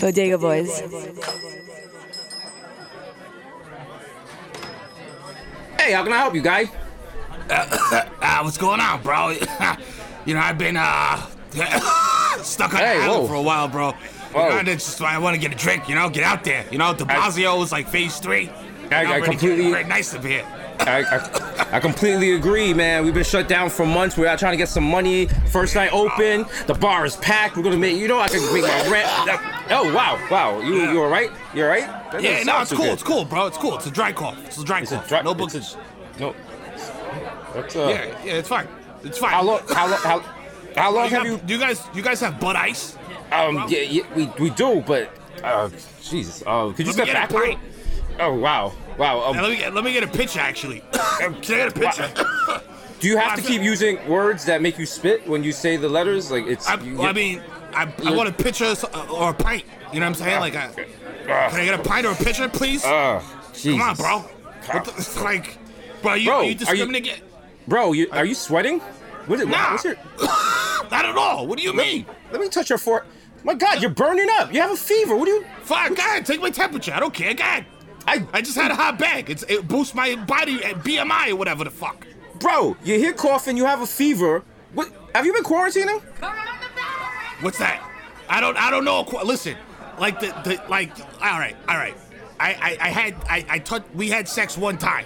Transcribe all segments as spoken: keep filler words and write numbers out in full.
Bodega Boys. Hey, how can I help you guys? Uh, uh, what's going on, bro? You know, I've been uh, stuck on hey, the island whoa. for a while, bro. Whoa. Just, I want to get a drink, you know, get out there. You know, De Blasio was like phase three. I, I completely very nice up here. I, I, I completely agree, man. We've been shut down for months. We're out trying to get some money. First night open, the bar is packed. We're gonna make, you know, I can make my rent. Oh wow, wow. You yeah. you all right? You all right? That yeah, no, it's cool. Good. It's cool, bro. It's cool. It's a dry cough. It's a dry it's cough. A dry, no books. No. That's, uh, yeah, yeah, it's fine. It's fine. How long? How long? How, how long you have, have you? Do you guys? You guys have Bud Ice? Um, no yeah, yeah, we we do, but uh, Jesus, uh, could you step back a little? Oh wow, wow. Um, let me get, let me get a picture actually. Can I get a picture? Wow. Do you have well, to keep using words that make you spit when you say the letters? Like it's. I, you get, I mean, I, I want a picture or a pint. You know what I'm saying? Uh, like, I, uh, can I get a pint or a picture, please? Uh, Come on, bro. What the, it's like, bro, you, bro, are you discriminating? Are you, bro, you, are you sweating? What, nah. What's your... Not at all. What do you let, mean? Let me touch your forehead. My God, you're burning up. You have a fever. What do you? Fuck, God, take my temperature. I don't care, God. I, I just had a hot bag. It's, it boosts my body at B M I or whatever the fuck. Bro, you're here coughing. You have a fever. What? Have you been quarantining? What's that? I don't. I don't know. Listen, like the, the like. All right, all right. I I, I had I I touched. We had sex one time.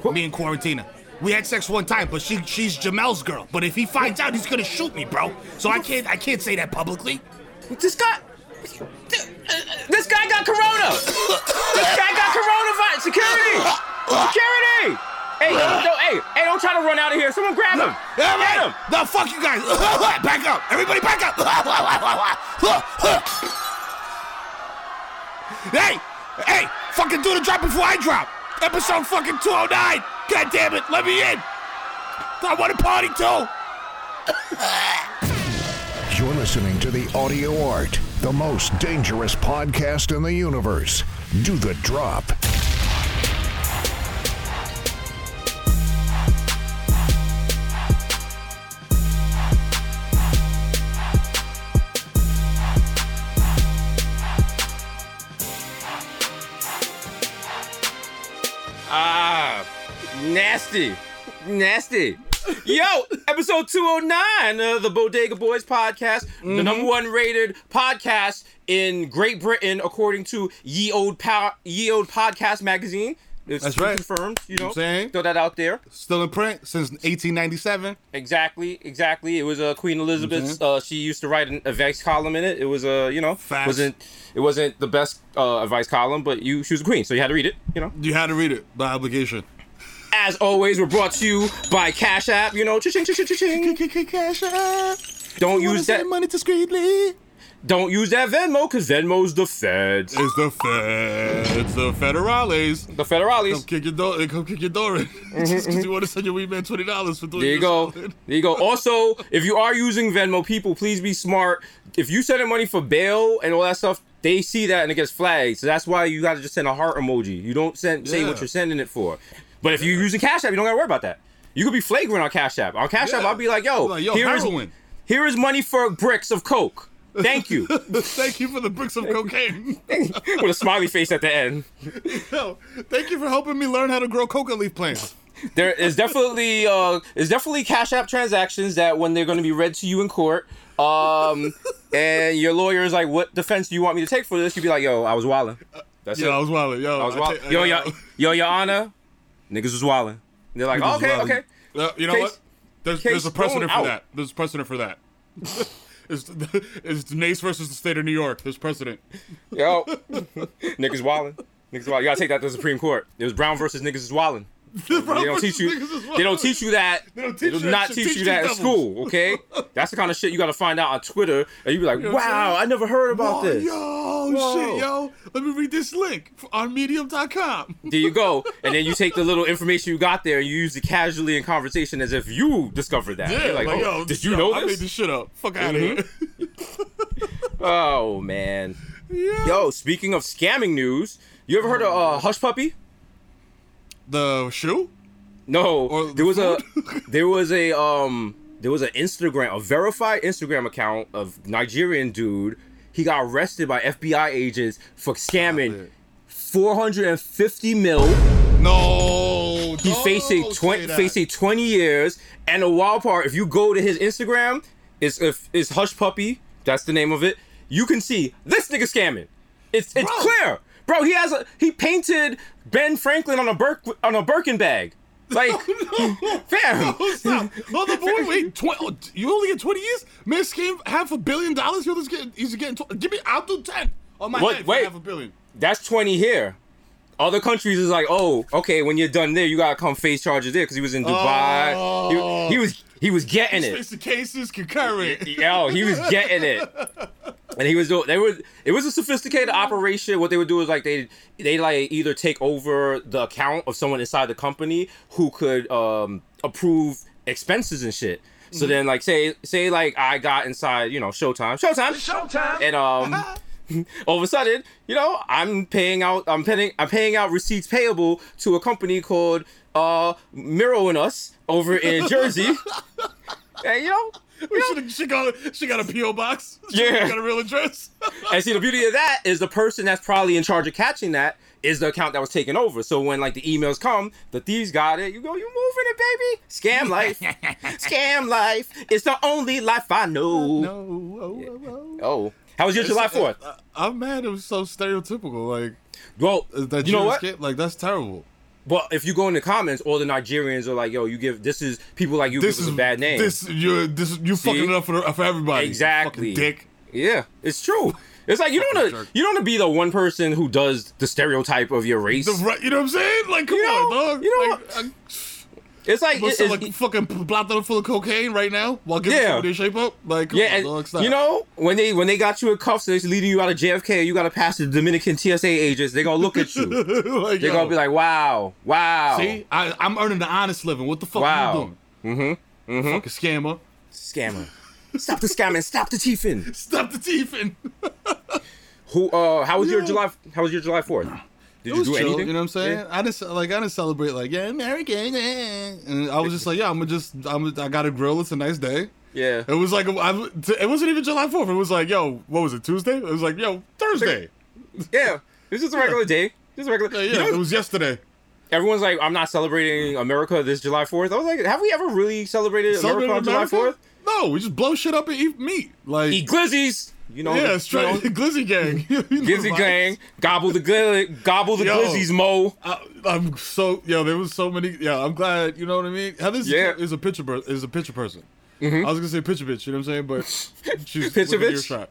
What? Me and Quarantina. We had sex one time, but she she's Jamel's girl. But if he finds out, he's gonna shoot me, bro. So I can't I can't say that publicly. This guy. This guy got corona. This guy got coronavirus. Security. Security. Hey, don't, don't, hey, hey, don't try to run out of here. Someone grab him. Yeah, grab him. No, fuck you guys. Back up. Everybody back up. Hey, hey, fucking do the drop before I drop. Episode fucking two oh nine. God damn it. Let me in. I want a party too. You're listening to The Audio Art, the most dangerous podcast in the universe. Do the drop. Ah, nasty, nasty. Yo, episode two oh nine of the Bodega Boys podcast, mm-hmm. the number one rated podcast in Great Britain, according to Ye Old, pa- Ye Old Podcast Magazine. It's That's right. Confirmed, you know. I'm saying? Throw that out there. Still in print since eighteen ninety-seven. Exactly, exactly. It was uh, Queen Elizabeth's. Mm-hmm. Uh, she used to write an advice column in it. It was a, uh, you know, Facts. wasn't it wasn't the best uh, advice column, but you she was a queen, so you had to read it. You know, you had to read it by obligation. As always, we're brought to you by Cash App. You know, cha-ching, cha-ching, cha-ching. Cash App. Don't use that money discreetly. Don't use that Venmo, because Venmo's the feds. It's the feds. The federales. The federales. Come kick your door, come kick your door in. Mm-hmm, just because mm-hmm. you want to send your weed man twenty dollars for doing There you go. Solid. There you go. Also, if you are using Venmo, people, please be smart. If you send them money for bail and all that stuff, they see that and it gets flagged. So that's why you got to just send a heart emoji. You don't send say yeah. what you're sending it for. But if you're using Cash App, you don't got to worry about that. You could be flagrant on Cash App. On Cash yeah. App, I'll be like, yo, like, yo here, is, here is money for bricks of coke. Thank you. Thank you for the bricks of cocaine. With a smiley face at the end. Yo, thank you for helping me learn how to grow coca leaf plants. There is definitely uh, is definitely Cash App transactions that when they're going to be read to you in court, um, and your lawyer is like, what defense do you want me to take for this? You'd be like, yo, I was wildin'. That's yo, it. I was wildin'. Yo, I was wildin'. I t- yo, yo, yo, Your Honor. Niggas was wildin'. They're like, oh, okay, okay. Uh, you know case, what? There's, there's a precedent for out. that. There's a precedent for that. It's, it's Nace versus the state of New York. There's precedent. Yo, niggas wildin'. Niggas wildin'. You gotta take that to the Supreme Court. It was Brown versus niggas is wildin'. They don't teach you. They don't teach you that. They don't teach they do not teach, teach you that doubles. At school. Okay, that's the kind of shit you gotta find out on Twitter, and you be like, you know "Wow, I never heard about Whoa, this." Yo, Whoa. shit, yo. Let me read this link on Medium dot com. There you go. And then you take the little information you got there, and you use it casually in conversation as if you discovered that. Yeah, You're like, like oh, yo, did you yo, know this? I made this shit up. Fuck out mm-hmm. of here. Oh man. Yeah. Yo, speaking of scamming news, you ever heard of uh, Hushpuppi? The shoe? No. Or there the was food? a there was a um there was an Instagram, a verified Instagram account of Nigerian dude. He got arrested by F B I agents for scamming four hundred fifty mil. No, he's facing twenty facing twenty years. And the wild part, if you go to his Instagram, it's if it's Hushpuppi. That's the name of it. You can see this nigga scamming. It's it's bro. clear, bro. He has a he painted Ben Franklin on a Birk on a Birkin bag. Like, no, no, fam. No, stop. No, the boy, wait, tw- you only get twenty years? Man, scam half a billion dollars? You're just getting, he's getting, tw- give me, I'll do ten on my what, head for wait, half a billion. That's twenty here. Other countries is like, oh, okay, when you're done there, you gotta come face charges there, because he was in Dubai. Oh. He, he was he was getting it. The cases concurrent. Yo, he was getting it. And he was doing, they were, it was a sophisticated operation. What they would do is like they they like either take over the account of someone inside the company who could um, approve expenses and shit. So mm-hmm. then like say say like I got inside, you know, Showtime. Showtime. Showtime. And um all of a sudden, you know, I'm paying out I'm paying I'm paying out receipts payable to a company called uh Miro and Us over in Jersey. And you know, We should she got a, she got a P O box. She yeah, got a real address. And see, the beauty of that is the person that's probably in charge of catching that is the account that was taken over. So when like the emails come, the thieves got it. You go, you moving it, baby. Scam life, scam life. It's the only life I know. No, oh, oh, oh. oh. How was your it's, July Fourth? I'm mad. It was so stereotypical. Like, well, that you know what? Kid, like, that's terrible. But if you go in the comments, all the Nigerians are like, "Yo, you give this is people like you this give us a bad name. This you this you fucking it up for for everybody. Exactly, you fucking dick. Yeah, it's true. It's like you don't wanna jerk. you don't wanna be the one person who does the stereotype of your race. The right, you know what I'm saying? Like, come you know, on, dog. You know, like, I, it's like it's, like it's, fucking blotter full of cocaine right now while giving yeah. somebody a shape up. Like, come yeah, on, dog, stop. You know when they when they got you in cuffs and they're leading you out of J F K, you gotta pass the Dominican T S A agents. They're gonna look at you. like, they're yo. gonna be like, wow, wow. See, I, I'm earning the honest living. What the fuck wow. are you doing? Mm-hmm. Mm-hmm. Fucking scammer. Scammer. Stop the scamming. Stop the thiefing. Stop the thiefing. Who? Uh, how was yeah. your July? How was your July Fourth? Did it you do chill, anything? You know what I'm saying? Yeah. I just like I didn't celebrate like yeah, American, eh. and I was just like yeah, I'm gonna just I'm I got a grill. It's a nice day. Yeah. It was like I, it wasn't even July fourth. It was like yo, what was it Tuesday? It was like yo Thursday. Yeah, it was just a regular yeah. day. Just a regular. Yeah, yeah. You know, it was yesterday. Everyone's like, I'm not celebrating America this July fourth. I was like, have we ever really celebrated, celebrated America on America? July fourth? No, we just blow shit up and eat meat. Like eat glizzies. You know, yeah, straight you know, glizzy gang, you know, glizzy like. gang, gobble the glizzy, gobble the yo, glizzies, mo. I, I'm so yo, there was so many. Yeah, I'm glad. You know what I mean? Heather yeah. is a picture per, is a picture person. Mm-hmm. I was gonna say picture bitch. You know what I'm saying? But she's picture bitch. Earshot.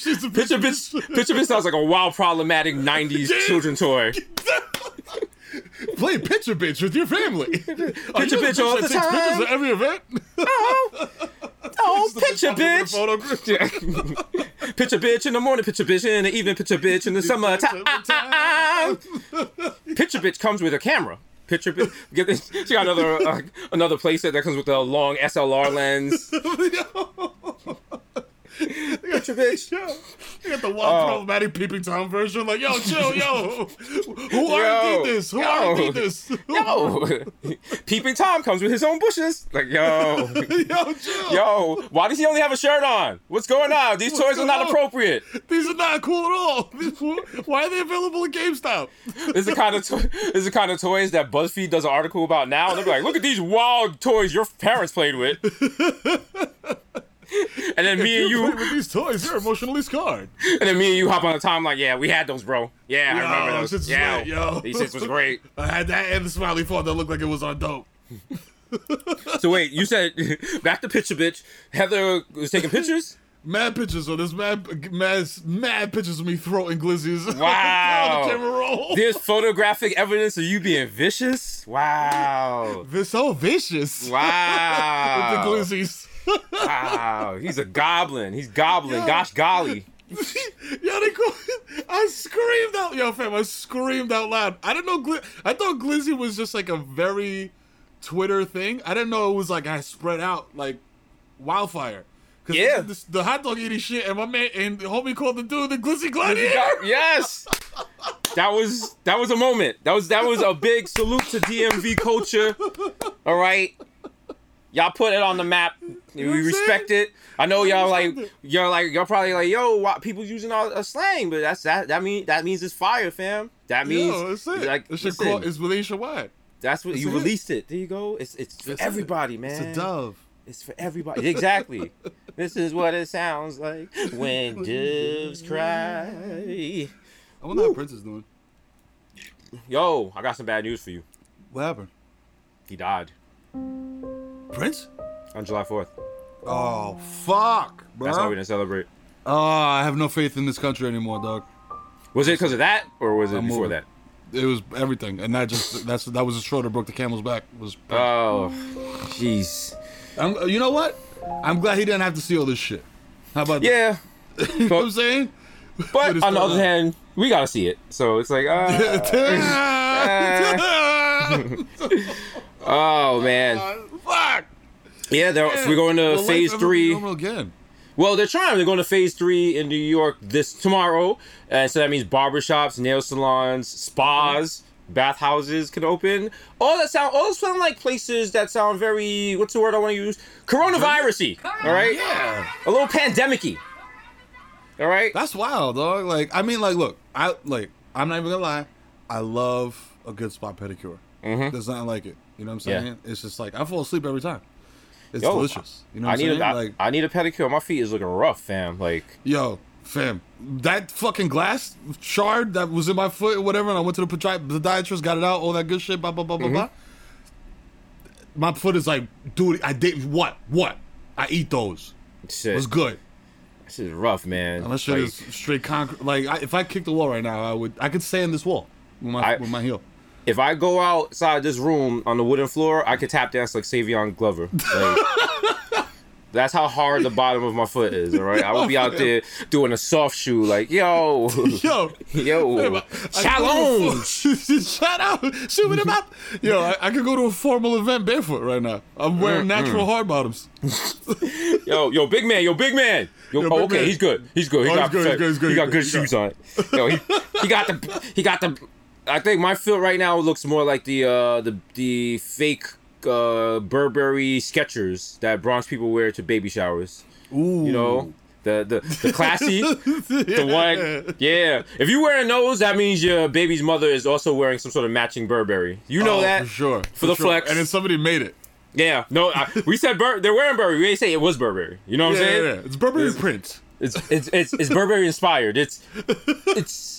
she's a picture, picture bitch. Picture bitch sounds like a wild, problematic nineties yeah. children toy. Play picture bitch with your family. Picture oh, you bitch all the time. Pictures at every event. Oh, oh picture bitch. Yeah. Picture bitch in the morning. Picture bitch in the evening. Picture bitch in the summertime. Picture bitch comes with a camera. Picture bitch. Get this. She got another uh, another playset that comes with a long S L R lens. They got your bitch. Yo. They got the wild uh, problematic peeping Tom version. Like, yo, chill, yo. Who already did this? Who already did this? Yo. Peeping Tom comes with his own bushes. Like, yo. yo, chill. Yo, why does he only have a shirt on? What's going on? These What's toys are not on? appropriate. These are not cool at all. Why are they available at GameStop? This is the kind of to- this is the kind of toys that BuzzFeed does an article about now. They'll be like, look at these wild toys your parents played with. And then if me and you with these toys, you're emotionally scarred. And then me and you hop on the timeline, like, yeah, we had those, bro. Yeah, yo, I remember those. Yeah, great, yo. These shits was great. I had that and the smiley phone that looked like it was on dope. So wait, you said back to picture bitch. Heather was taking pictures. Mad pictures of this mad, mad, mad pictures of me throwing glizzies. Wow! The camera roll. There's photographic evidence of you being vicious. Wow! They're so vicious. Wow! With the glizzies. Wow, he's a goblin. He's goblin. Yo. Gosh golly. Yo, they call, I screamed out. Yo, fam, I screamed out loud. I didn't know. Gl- I thought glizzy was just like a very Twitter thing. I didn't know it was like I spread out like wildfire. Cause yeah. The, the, the hot dog eating shit, and my man and the homie called the dude the glizzy gladiator. Yes. That was that was a moment. That was that was a big salute to D M V culture. All right. Y'all put it on the map. We respect it. I know y'all like y'all like y'all probably like yo, why, people using all a slang, but that's that that mean that means it's fire, fam. That means yo, that's it. Like it's, listen, call, it's released wide. That's what that's you it. Released it. There you go. It's it's for that's everybody, it. Man. It's a dove. It's for everybody. Exactly. This is what it sounds like when doves cry. I wonder Woo. How Prince is doing. Yo, I got some bad news for you. What happened? He died. Prince? On July fourth. Oh, fuck, bro. That's why we didn't celebrate. Oh, uh, I have no faith in this country anymore, dog. Was it because of that, or was it I'm before over. That? It was everything, and that just that's that was the straw that broke the camel's back. Was Prince. Oh, jeez. You know what? I'm glad he didn't have to see all this shit. How about yeah. that? Yeah. You know what I'm saying? But on the other hand, we gotta see it. So it's like, uh, oh man. Fuck. Yeah, yeah, we're going to phase three. Again. Well, they're trying. They're going to phase three in New York this tomorrow, and uh, so that means barbershops, nail salons, spas, mm-hmm. bathhouses can open. All that sound, all sound like places that sound very. What's the word I want to use? Coronavirusy. All right. Yeah. A little pandemicy. All right. That's wild, dog. Like, I mean, like, look, I like. I'm not even gonna lie. I love a good spa pedicure. Mm-hmm. There's nothing like it. You know what I'm saying? Yeah. It's just like I fall asleep every time. It's yo, delicious. You know what I I'm need saying? A, like, I need a pedicure. My feet is looking rough, fam. Like, yo, fam, that fucking glass shard that was in my foot or whatever, and I went to the podiat- the podiatrist, got it out, all that good shit, blah, blah, blah, blah, mm-hmm. blah. My foot is like, dude, I did what? What? I eat those. Shit. It was good. This is rough, man. Unless like, it's straight concrete. Like, I, if I kicked the wall right now, I would. I could stand this wall with my, I, with my heel. If I go outside this room on the wooden floor, I could tap dance like Savion Glover. Like, that's how hard the bottom of my foot is, all right? I would be out there doing a soft shoe, like, yo. Yo. Yo. Shalom. Shout out. Shoot me up. Yo, I, I could go to a formal event barefoot right now. I'm wearing mm, natural mm. hard bottoms. Yo, yo, big man. Yo, big man. Yo, yo oh, big okay, man. He's good. He's good. He oh, got, he's good, he's good, he's good, he got good, good shoes got... on. Yo, he, he got the... He got the... I think my foot right now looks more like the uh, the the fake uh, Burberry Skechers that Bronx people wear to baby showers. Ooh. You know, the the, the classy, yeah. the one. Yeah. If you're wearing those, that means your baby's mother is also wearing some sort of matching Burberry. You know oh, that for sure for, for the sure. flex. And then somebody made it. Yeah. No, I, we said Bur- they're wearing Burberry. We didn't say it was Burberry. You know what yeah, I'm saying? Yeah, yeah. It's Burberry it's, print. It's it's it's it's Burberry inspired. It's it's.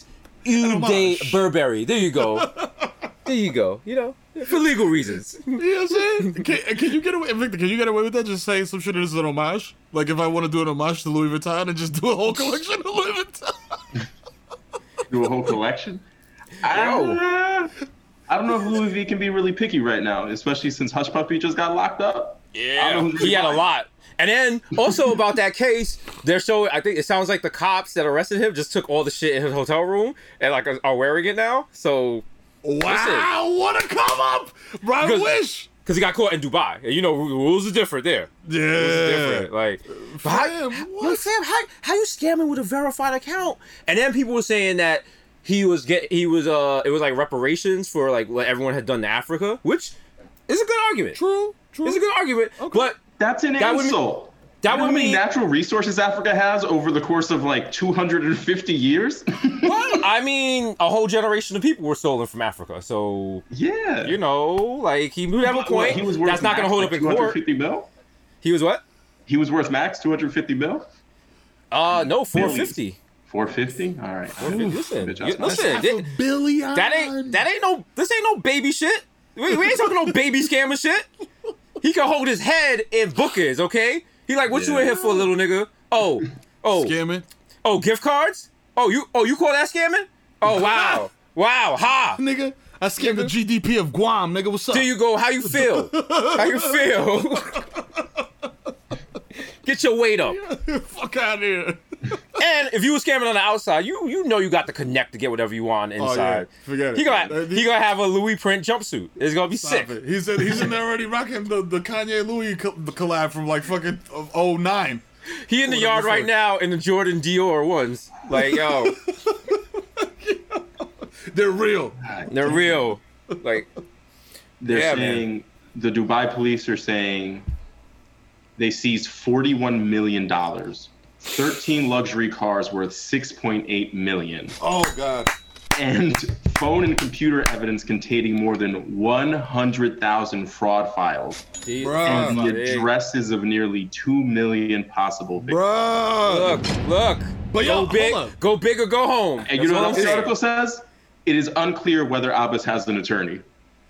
Eau de Burberry. There you go. There you go. You know, for legal reasons. You know what I'm saying? Can, can you get away, Victor? Can you get away with that? Just saying some shit that is an homage. Like if I want to do an homage to Louis Vuitton and just do a whole collection of Louis Vuitton. Do a whole collection? I don't know. I don't know if Louis V can be really picky right now, especially since Hushpuppi just got locked up. Yeah, he had a lot. And then also about that case, they're so I think it sounds like the cops that arrested him just took all the shit in his hotel room and like are wearing it now. So wow, listen. What a come up! Bro, I wish because he got caught in Dubai, and you know rules are different there. Yeah, rules are different. Like, how, what? Sam, how how you scamming with a verified account? And then people were saying that he was get he was uh it was like reparations for like what everyone had done to Africa, which is a good argument. True, true. It's a good argument, okay. But. That's an that insult. Would mean, that you know would mean natural resources Africa has over the course of like two hundred fifty years. Well, I mean, a whole generation of people were stolen from Africa. So yeah, you know, like he would have a point. He was worth That's not going to hold like up in court. two hundred fifty mil? He was what? He was worth max two hundred fifty mil. Uh, no, four fifty. four fifty? All right. four fifty. Listen, you, listen, it, billion. That ain't that ain't no. This ain't no baby shit. We, we ain't talking no baby scammer shit. He can hold his head in bookers, okay? He like, what yeah. you in here for, little nigga? Oh, oh, scamming. Oh, gift cards? Oh, you, oh, you call that scamming? Oh, wow, wow, ha, nigga. I scammed nigga. the G D P of Guam, nigga. What's up? There you go. How you feel? How you feel? Get your weight up. Fuck out of here. And if you were scamming on the outside, you you know you got the connect to get whatever you want inside. Oh, yeah. Forget he it. Gonna, he gonna have a Louis print jumpsuit. It's gonna be Stop sick. It. He's in, he's in there already rocking the, the Kanye Louis collab from like fucking oh nine. He in the yard right now in the Jordan Dior ones. Like yo, they're real. They're real. Like they're yeah, saying man. The Dubai police are saying they seized forty-one million dollars, thirteen luxury cars worth six point eight million dollars. Oh, God. And phone and computer evidence containing more than one hundred thousand fraud files. Jeez. Bruh, and the addresses of nearly two million possible victims. Bruh. Look, look. But go, yo, big, go big or go home. And That's you know what, what this article says? It is unclear whether Abbas has an attorney.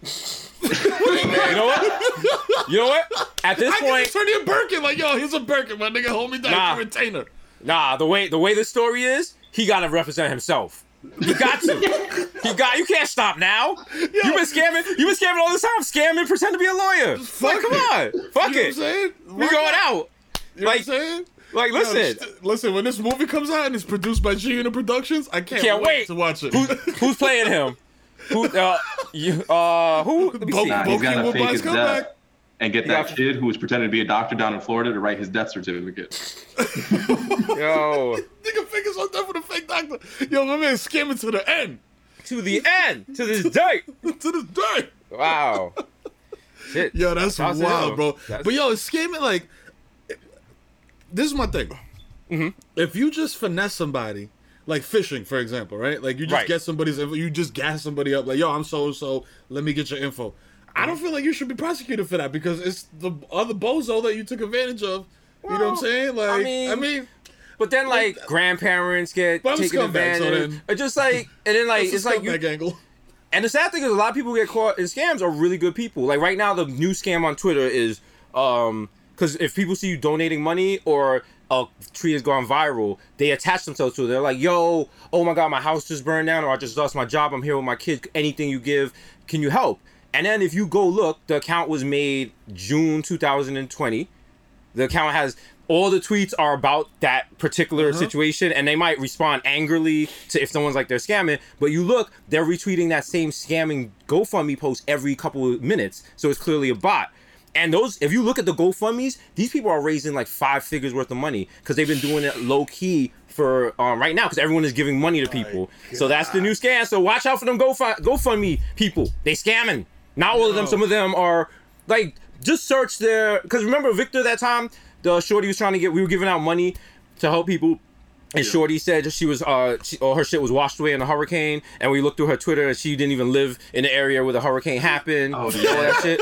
You know what? You know what? At this I point, attorney in Birkin, like yo, he's a Birkin, my nigga, hold me down nah, for retainer. Nah, the way the way the story is, he gotta represent himself. You got to. You got. You can't stop now. Yo, you been scamming. You been scamming all this time. Scamming, pretend to be a lawyer. Fuck like, come it. on. Fuck you it. Know what I'm we going out. You like, know what I'm saying? Like, listen. Yo, just, listen. When this movie comes out and it's produced by G Unit Productions, I can't, can't wait, wait to watch it. Who, who's playing him? Who? Uh, you, uh, who? Let me Bo- see. Nah, he's gonna fake his death and get that kid who was pretending to be a doctor down in Florida to write his death certificate. Yo. Nigga fingers on that for the fake doctor. Yo, my man scamming to the end. To the end. To this day. To this day. Wow. Shit. Yo, that's, that's wild, bro. That's... But yo, it's scamming like... This is my thing. Mm-hmm. If you just finesse somebody, like phishing, for example, right? Like you just right. get somebody's info, you just gas somebody up, like, yo, I'm so-and-so, let me get your info. I don't feel like you should be prosecuted for that because it's the other bozo that you took advantage of. Well, you know what I'm saying? Like, I mean, I mean but then like, like grandparents get taken advantage. So or just like, and then like it's like you. Angle. And the sad thing is, a lot of people get caught in scams are really good people. Like right now, the new scam on Twitter is um because if people see you donating money or a tweet has gone viral, they attach themselves to it. They're like, yo, oh my God, my house just burned down, or I just lost my job. I'm here with my kids. Anything you give, can you help? And then if you go look, the account was made June two thousand twenty. The account has, all the tweets are about that particular uh-huh. situation, and they might respond angrily to if someone's like they're scamming, but you look, they're retweeting that same scamming GoFundMe post every couple of minutes, so it's clearly a bot. And those, if you look at the GoFundMes, these people are raising like five figures worth of money because they've been doing it low-key for um, right now because everyone is giving money to people. Oh, so that's the new scam, so watch out for them GoFund- GoFundMe people. They scamming. Not all no. of them. Some of them are like, just search their, because remember Victor that time, the shorty was trying to get, we were giving out money to help people. And yeah. Shorty said she was, uh, she, all her shit was washed away in a hurricane. And we looked through her Twitter and she didn't even live in the area where the hurricane happened. Oh, yeah. All that shit.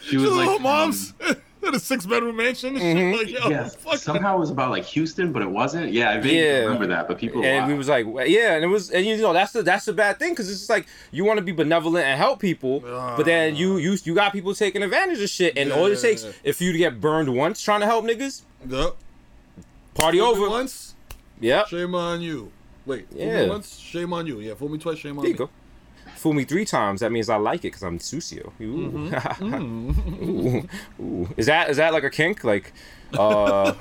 She was, she was like, oh, mom's um, at a six bedroom mansion. And mm-hmm. she was like, yo, yeah, fuck somehow it was about like Houston, but it wasn't. Yeah, I vaguely yeah. remember that. But people, and wow. we was like, yeah, and it was, and you know, that's the that's the bad thing because it's just like you want to be benevolent and help people, uh, but then you you you got people taking advantage of shit, and yeah. all it takes if you to get burned once trying to help niggas. Yep. Party fool over once. Yep. Shame on you. Wait. Yeah. Fool me once. Shame on you. Yeah. Fool me twice. Shame on there you me. Go. Fool me three times. That means I like it because I'm Susio. Ooh. Mm-hmm. Ooh. Ooh. Is that is that like a kink? Like, uh,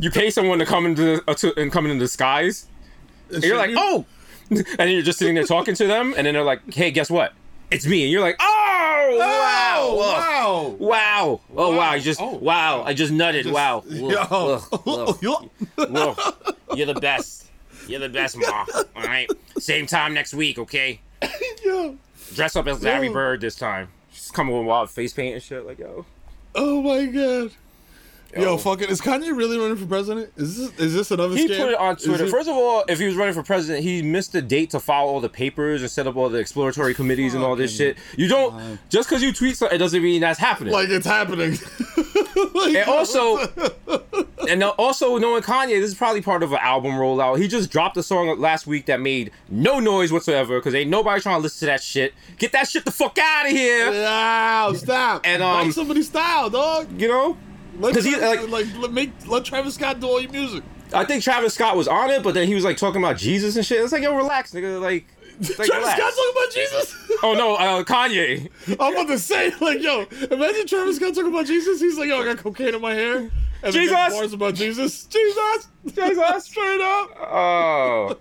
you pay someone to come into uh, to, and come in disguise, and you're like, oh, and then you're just sitting there talking to them, and then they're like, hey, guess what? It's me, and you're like, oh, wow, wow, wow, oh wow, wow. you just oh. wow, I just nutted, just, wow, yo. Whoa. Whoa. You're the best, you're the best, ma. All right, same time next week, okay. Yo. Dress up as Larry yo. Bird this time. Just coming with wild face paint and shit. Like, yo. Oh my god. Yo, yo fucking, is Kanye really running for president? Is this is this another he scam? He put it on Twitter. He... First of all, if he was running for president, he missed the date to file all the papers and set up all the exploratory committees fucking and all this shit. You don't, god. Just because you tweet something, it doesn't mean that's happening. Like, it's happening. Like, and also, and also knowing Kanye, this is probably part of an album rollout. He just dropped a song last week that made no noise whatsoever because ain't nobody trying to listen to that shit. Get that shit the fuck out of here. Wow, stop. And um, like somebody's style, dog. You know? Let, Travis, he, like, like, let, make, let Travis Scott do all your music. I think Travis Scott was on it, but then he was like talking about Jesus and shit. It's like, yo, relax, nigga. Like, like Travis relax. Scott talking about Jesus? Oh no, uh, Kanye. I'm about to say, like, yo, imagine Travis Scott talking about Jesus. He's like, yo, I got cocaine in my hair. And Jesus. Bars about Jesus. Jesus. Jesus. Straight up. Oh.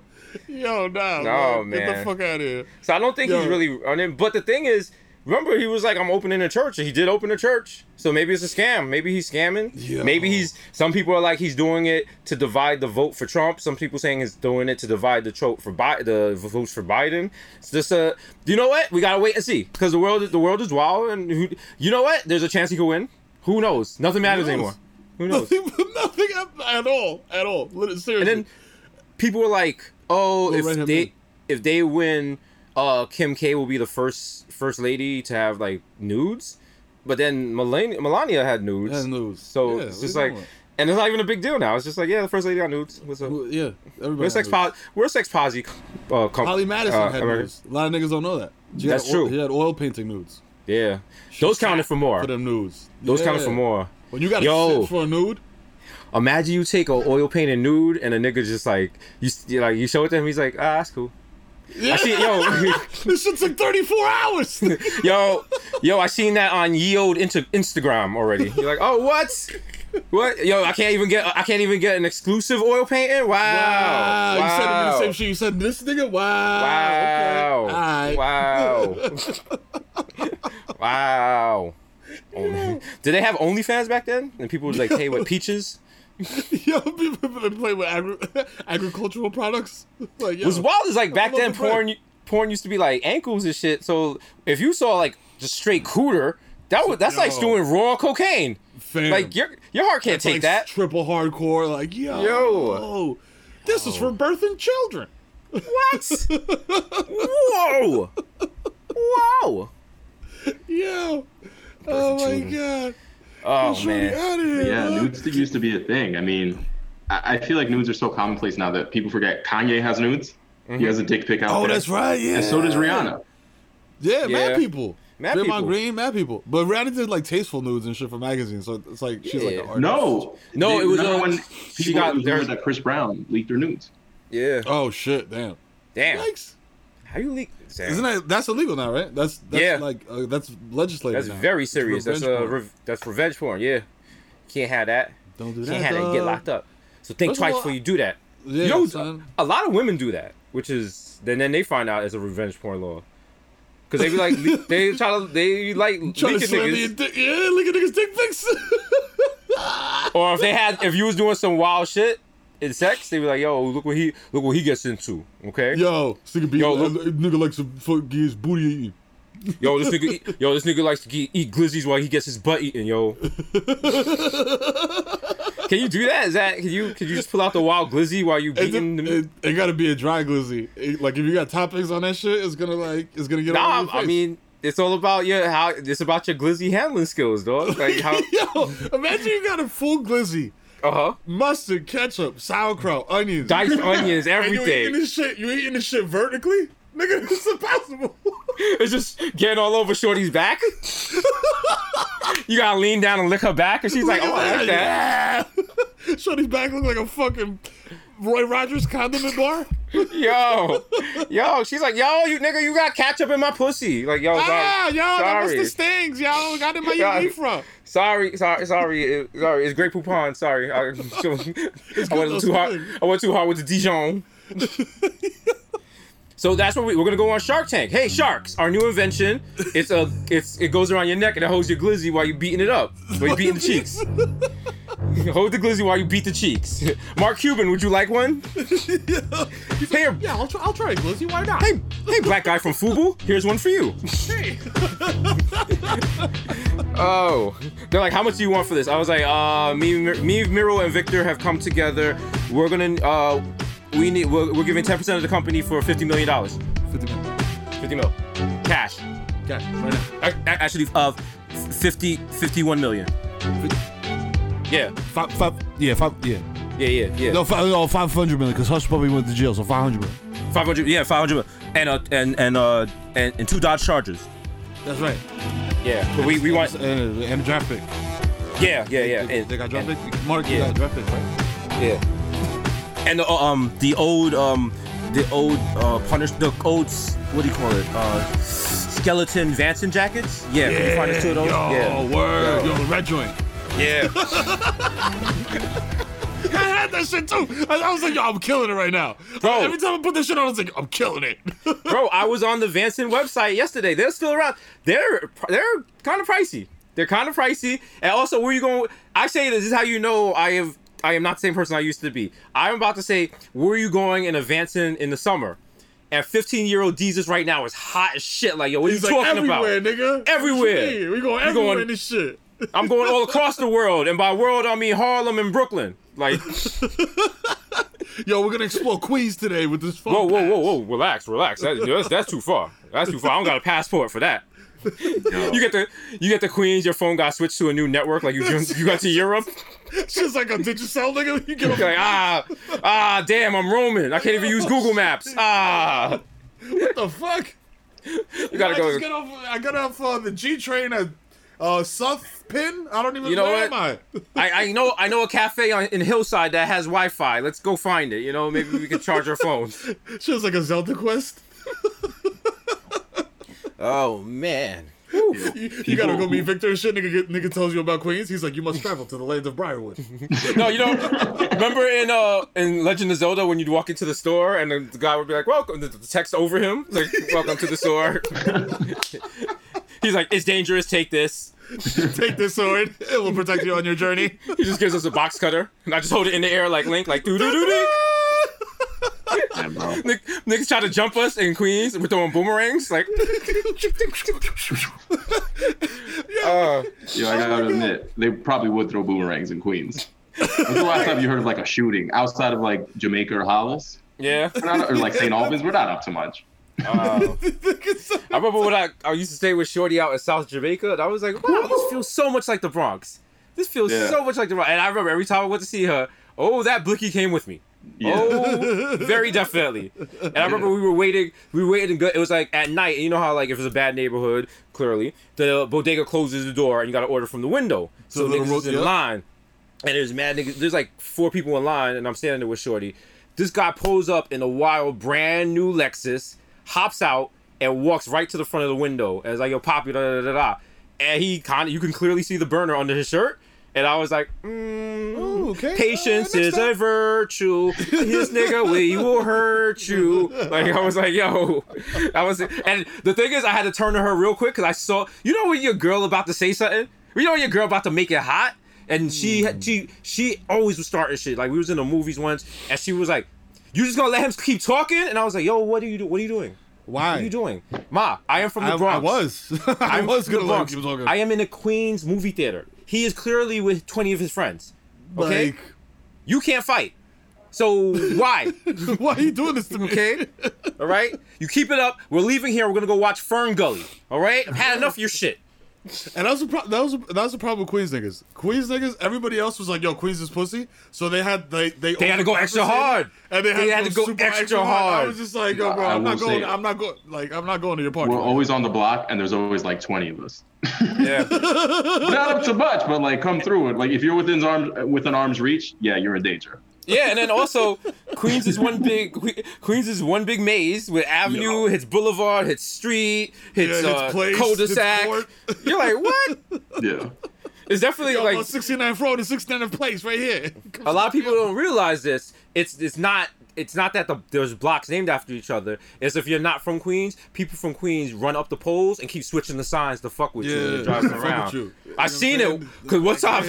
Yo, nah. No, man. man. Get the fuck out of here. So I don't think yo. he's really on it. But the thing is. Remember, he was like, I'm opening a church, and he did open a church. So maybe it's a scam. Maybe he's scamming. Yo. Maybe he's, some people are like, he's doing it to divide the vote for Trump. Some people saying he's doing it to divide the vote for Bi- the votes for Biden. It's just a, you know what? We got to wait and see. Because the world, the world is wild. And who, you know what? There's a chance he could win. Who knows? Nothing matters knows? anymore. Who knows? Nothing, nothing at all, at all. Seriously. And then people were like, "Oh, we'll if they in. if they win, uh, Kim K will be the first first lady to have like nudes." But then Melania, Melania had nudes. Had nudes. So yeah, it's just like, doing? And it's not even a big deal now. It's just like, yeah, the first lady got nudes. What's up? Well, yeah, everybody. We're sex posi- We're sex posi. Uh, com- Holly Madison uh, had nudes. A lot of niggas don't know that. She That's true. Oil, he had oil painting nudes. Yeah, she those counted for more. For them nudes. Those yeah. counted for more. When you got to sit for a nude. Imagine you take an oil painted nude and a nigga just like you like you show it to him. He's like, ah, that's cool. Yeah. I see, yo, this shit took thirty-four hours. yo, yo, I seen that on Ye Old inter- Instagram already. You're like, oh, what? What? Yo, I can't even get. I can't even get an exclusive oil painting. Wow. Wow. wow. You said it in the same shit. You said this nigga. Wow. Wow. Okay. All right. Wow. wow. Yeah. Did they have OnlyFans back then? And people was like, hey, what peaches? Yo, people been playing with agri- agricultural products. Like, yo, what's wild is like back then, the porn porn used to be like ankles and shit. So if you saw like just straight cooter, that was that's yo. like doing raw cocaine. Fam. Like your your heart can't that's take like that. Triple hardcore, like yo, yo. this oh. is for birthing children. What? Whoa, whoa, yo, birthing oh my children. God. Oh, oh man! Here, yeah, man. Nudes used to be a thing. I mean, I, I feel like nudes are so commonplace now that people forget Kanye has nudes. Mm-hmm. He has a dick pic out oh, there. Oh, that's right. Yeah. And so does Rihanna. Yeah, yeah. mad people. Mad They're people. Green, mad people. But Rihanna did like tasteful nudes and shit for magazines, so it's like she's yeah. like an artist. No, no, they, it was uh, when people she got there that Chris Brown leaked their nudes. Yeah. Oh shit! Damn. Damn. Yikes. How you leak? Damn. Isn't that that's illegal now, right? That's, that's yeah. like uh, that's legislated. That's now. Very serious. That's uh, re- that's revenge porn. Yeah, can't have that. Don't do that. Can't have that. Get locked up. So think First twice all, before you do that. Yeah, Yo, son. A lot of women do that, which is then then they find out it's a revenge porn law. Cause they be like le- they try to they like try leaking to niggas. Di- yeah, leaking niggas dick pics. Or if they had if you was doing some wild shit. In sex, they be like, "Yo, look what he look what he gets into." Okay. Yo, this nigga be yo, look, nigga likes to fuck get his booty eaten. Yo, this nigga, eat, yo, this nigga likes to get, eat glizzies while he gets his butt eaten. Yo, can you do that? Is that can you? Can you just pull out the wild glizzy while you beating? It, it, it gotta be a dry glizzy. It, like if you got toppings on that shit, it's gonna like it's gonna get. Nah, all I, I mean. It's all about your how. It's about your glizzy handling skills, dog. Like how. Yo, imagine you got a full glizzy. Uh huh. Mustard, ketchup, sauerkraut, onions, diced onions, everything. And you eating this shit? You eating this shit vertically, nigga? It's impossible. It's just getting all over Shorty's back. You gotta lean down and lick her back, and she's like, "Oh, I like that." Yeah. Shorty's back looks like a fucking Roy Rogers condiment bar. Yo, yo, she's like, "Yo, you nigga, you got ketchup in my pussy." Like, yo, ah, sorry. yo, that was the stings, yo. Got in my urethra. Sorry, sorry, sorry, sorry. It's Grey Poupon. Sorry, I, I went too hard. I went too hard with the Dijon. So that's what we, we're gonna go on Shark Tank. Hey, sharks! Our new invention. It's a. It's it goes around your neck and it holds your glizzy while you beating it up. While you beating the cheeks. Hold the glizzy while you beat the cheeks. Mark Cuban, would you like one? yeah. Hey, yeah, I'll try. I'll try a glizzy. Why not? Hey, hey, black guy from Fubu. Here's one for you. Hey. Oh, they're like, how much do you want for this? I was like, uh, me, me, Miro, and Victor have come together. We're gonna, uh, we need, we're, we're giving ten percent of the company for fifty million dollars. fifty million. fifty mil. Cash. Cash, right now. Actually, of uh, fifty, fifty-one million. fifty. Yeah. Five, five, yeah, five, yeah. Yeah, yeah, yeah. No, five, no five hundred million, because Hushpuppi went to jail, so five hundred million. five hundred, yeah, five hundred million. And, uh, and, and, uh, and, and two Dodge Chargers. That's right. Yeah, but we, we want... And, and draft pick. Yeah, yeah, yeah. They, and, they got draft and, pick? Mark, yeah. You got draft pick, right? Yeah. And the, um, the old, um, the old, uh, punish, the old, what do you call it? Uh, skeleton Vanson jackets? Yeah, yeah. Can you find us two of those? Yo, yeah. Word. Yo, the red joint. Yeah. I had that shit too. I, I was like, yo, I'm killing it right now. Bro. Every time I put this shit on, I was like, I'm killing it. Bro, I was on the Vanson website yesterday. They're still around. They're they're kind of pricey. They're kind of pricey. And also, where you going? I say this, this is how you know I have I am not the same person I used to be. I'm about to say, where are you going in a Vanson in the summer? And fifteen-year-old Jesus right now is hot as shit. Like, yo, what He's are you like, talking everywhere, about? Everywhere, nigga. Everywhere. We going everywhere we going, in this shit. I'm going all across the world, and by world I mean Harlem and Brooklyn. Like, yo, we're gonna explore Queens today with this phone. Whoa, whoa, whoa, whoa! Relax, relax. That, that's that's too far. That's too far. I don't got a passport for that. Yo. You get the you get the Queens. Your phone got switched to a new network. Like you you got to Europe. It's just like a digital nigga. You get like ah ah damn. I'm roaming. I can't even use Google Maps. Ah. What the fuck? You gotta I go. Get off, I got off uh, the G train at uh, South Penn. I don't even you know where am I? I. I know I know a cafe on, in Hillside that has Wi-Fi. Let's go find it. You know, maybe we can charge our phones. Just like a Zelda quest. Oh man. You, you People, gotta go meet Victor and shit. Nigga, nigga tells you about Queens. He's like, you must travel to the land of Briarwood. No, you know, remember in uh in Legend of Zelda when you'd walk into the store and the guy would be like, welcome, the text over him, like, welcome to the store. He's like, it's dangerous, take this. Take this sword. It will protect you on your journey. He just gives us a box cutter. And I just hold it in the air like Link, like, doo-doo-doo-doo. Nick, niggas try to jump us in Queens. We're throwing boomerangs. Like, uh, yo, I gotta admit, they probably would throw boomerangs in Queens. When's the last time you heard of like a shooting outside of like Jamaica or Hollis? Yeah, not, or like Saint Albans. We're not up to much. Uh, I remember when I, I used to stay with Shorty out in South Jamaica. And I was like, wow, this feels so much like the Bronx. This feels yeah. so much like the Bronx. And I remember every time I went to see her, oh, that blicky came with me. Yeah. Oh, very definitely. And I remember we were waiting, we waited and good. It was like at night, and you know how like if it's a bad neighborhood, clearly the bodega closes the door and you got to order from the window. So the niggas road, was in yeah. line, and there's mad niggas. There's like four people in line, and I'm standing there with Shorty. This guy pulls up in a wild, brand new Lexus, hops out and walks right to the front of the window. And it's like, yo, Poppy, da da da da. And he kind of, you can clearly see the burner under his shirt. And I was like, mm, ooh, okay. patience uh, is time. a virtue. This nigga, we will hurt you. Like, I was like, yo. I was, and the thing is, I had to turn to her real quick because I saw, you know when your girl about to say something? You know when your girl about to make it hot? And she, mm. she, she always was starting shit. Like, we was in the movies once, and she was like, you just gonna let him keep talking? And I was like, yo, what are you, do- what are you doing? Why? What are you doing? Ma, I am from the I, Bronx. I was. I, I was going to let you talk. I am in the Queens movie theater. He is clearly with twenty of his friends. Okay? Like, you can't fight. So why? Why are you doing this to me, Cade? All right? You keep it up. We're leaving here. We're going to go watch Fern Gully. All right? I've had enough of your shit. And that was, a pro- that, was a, that was a problem with Queens niggas. Queens niggas, everybody else was like, yo, Queens is pussy. So they had they They, they had to go extra hard. And they had, they had to go, to go extra, extra hard. hard. I was just like, yo, bro, I I'm not going, I'm not going, like, I'm not going to your party. We're right. always on the block, and there's always like twenty of us. Yeah. Not up to much, but like, come through it. Like, if you're within arms, within arm's reach, yeah, you're in danger. Yeah, and then also, Queens is one big Queens is one big maze with avenue, yeah. hits boulevard, hits street, hits, yeah, hits uh, place, cul-de-sac. Hits You're like, what? Yeah. It's definitely Yo, like... sixty-ninth Road and sixty-ninth Place right here. A lot of people don't realize this. It's it's not it's not that the, there's blocks named after each other. It's if you're not from Queens, people from Queens run up the poles and keep switching the signs to fuck with yeah, you when you're driving around. You. You I've seen it, because what's up...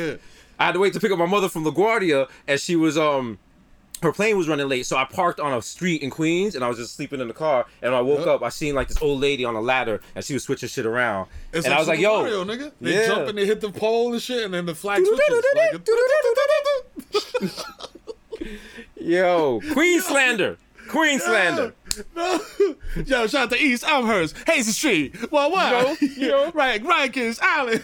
I had to wait to pick up my mother from LaGuardia, and she was, um, her plane was running late, so I parked on a street in Queens, and I was just sleeping in the car, and when I woke yep. up, I seen, like, this old lady on a ladder, and she was switching shit around, it's and like I was like, yo. Mario, nigga. They yeah. jump and they hit the pole and shit, and then the flag switches. Yo, Queens slander. Queens slander. No. Yo, shout out to East Elmhurst, Hazen Street, Wah Wah, you know, you know. Right, Rikers Island,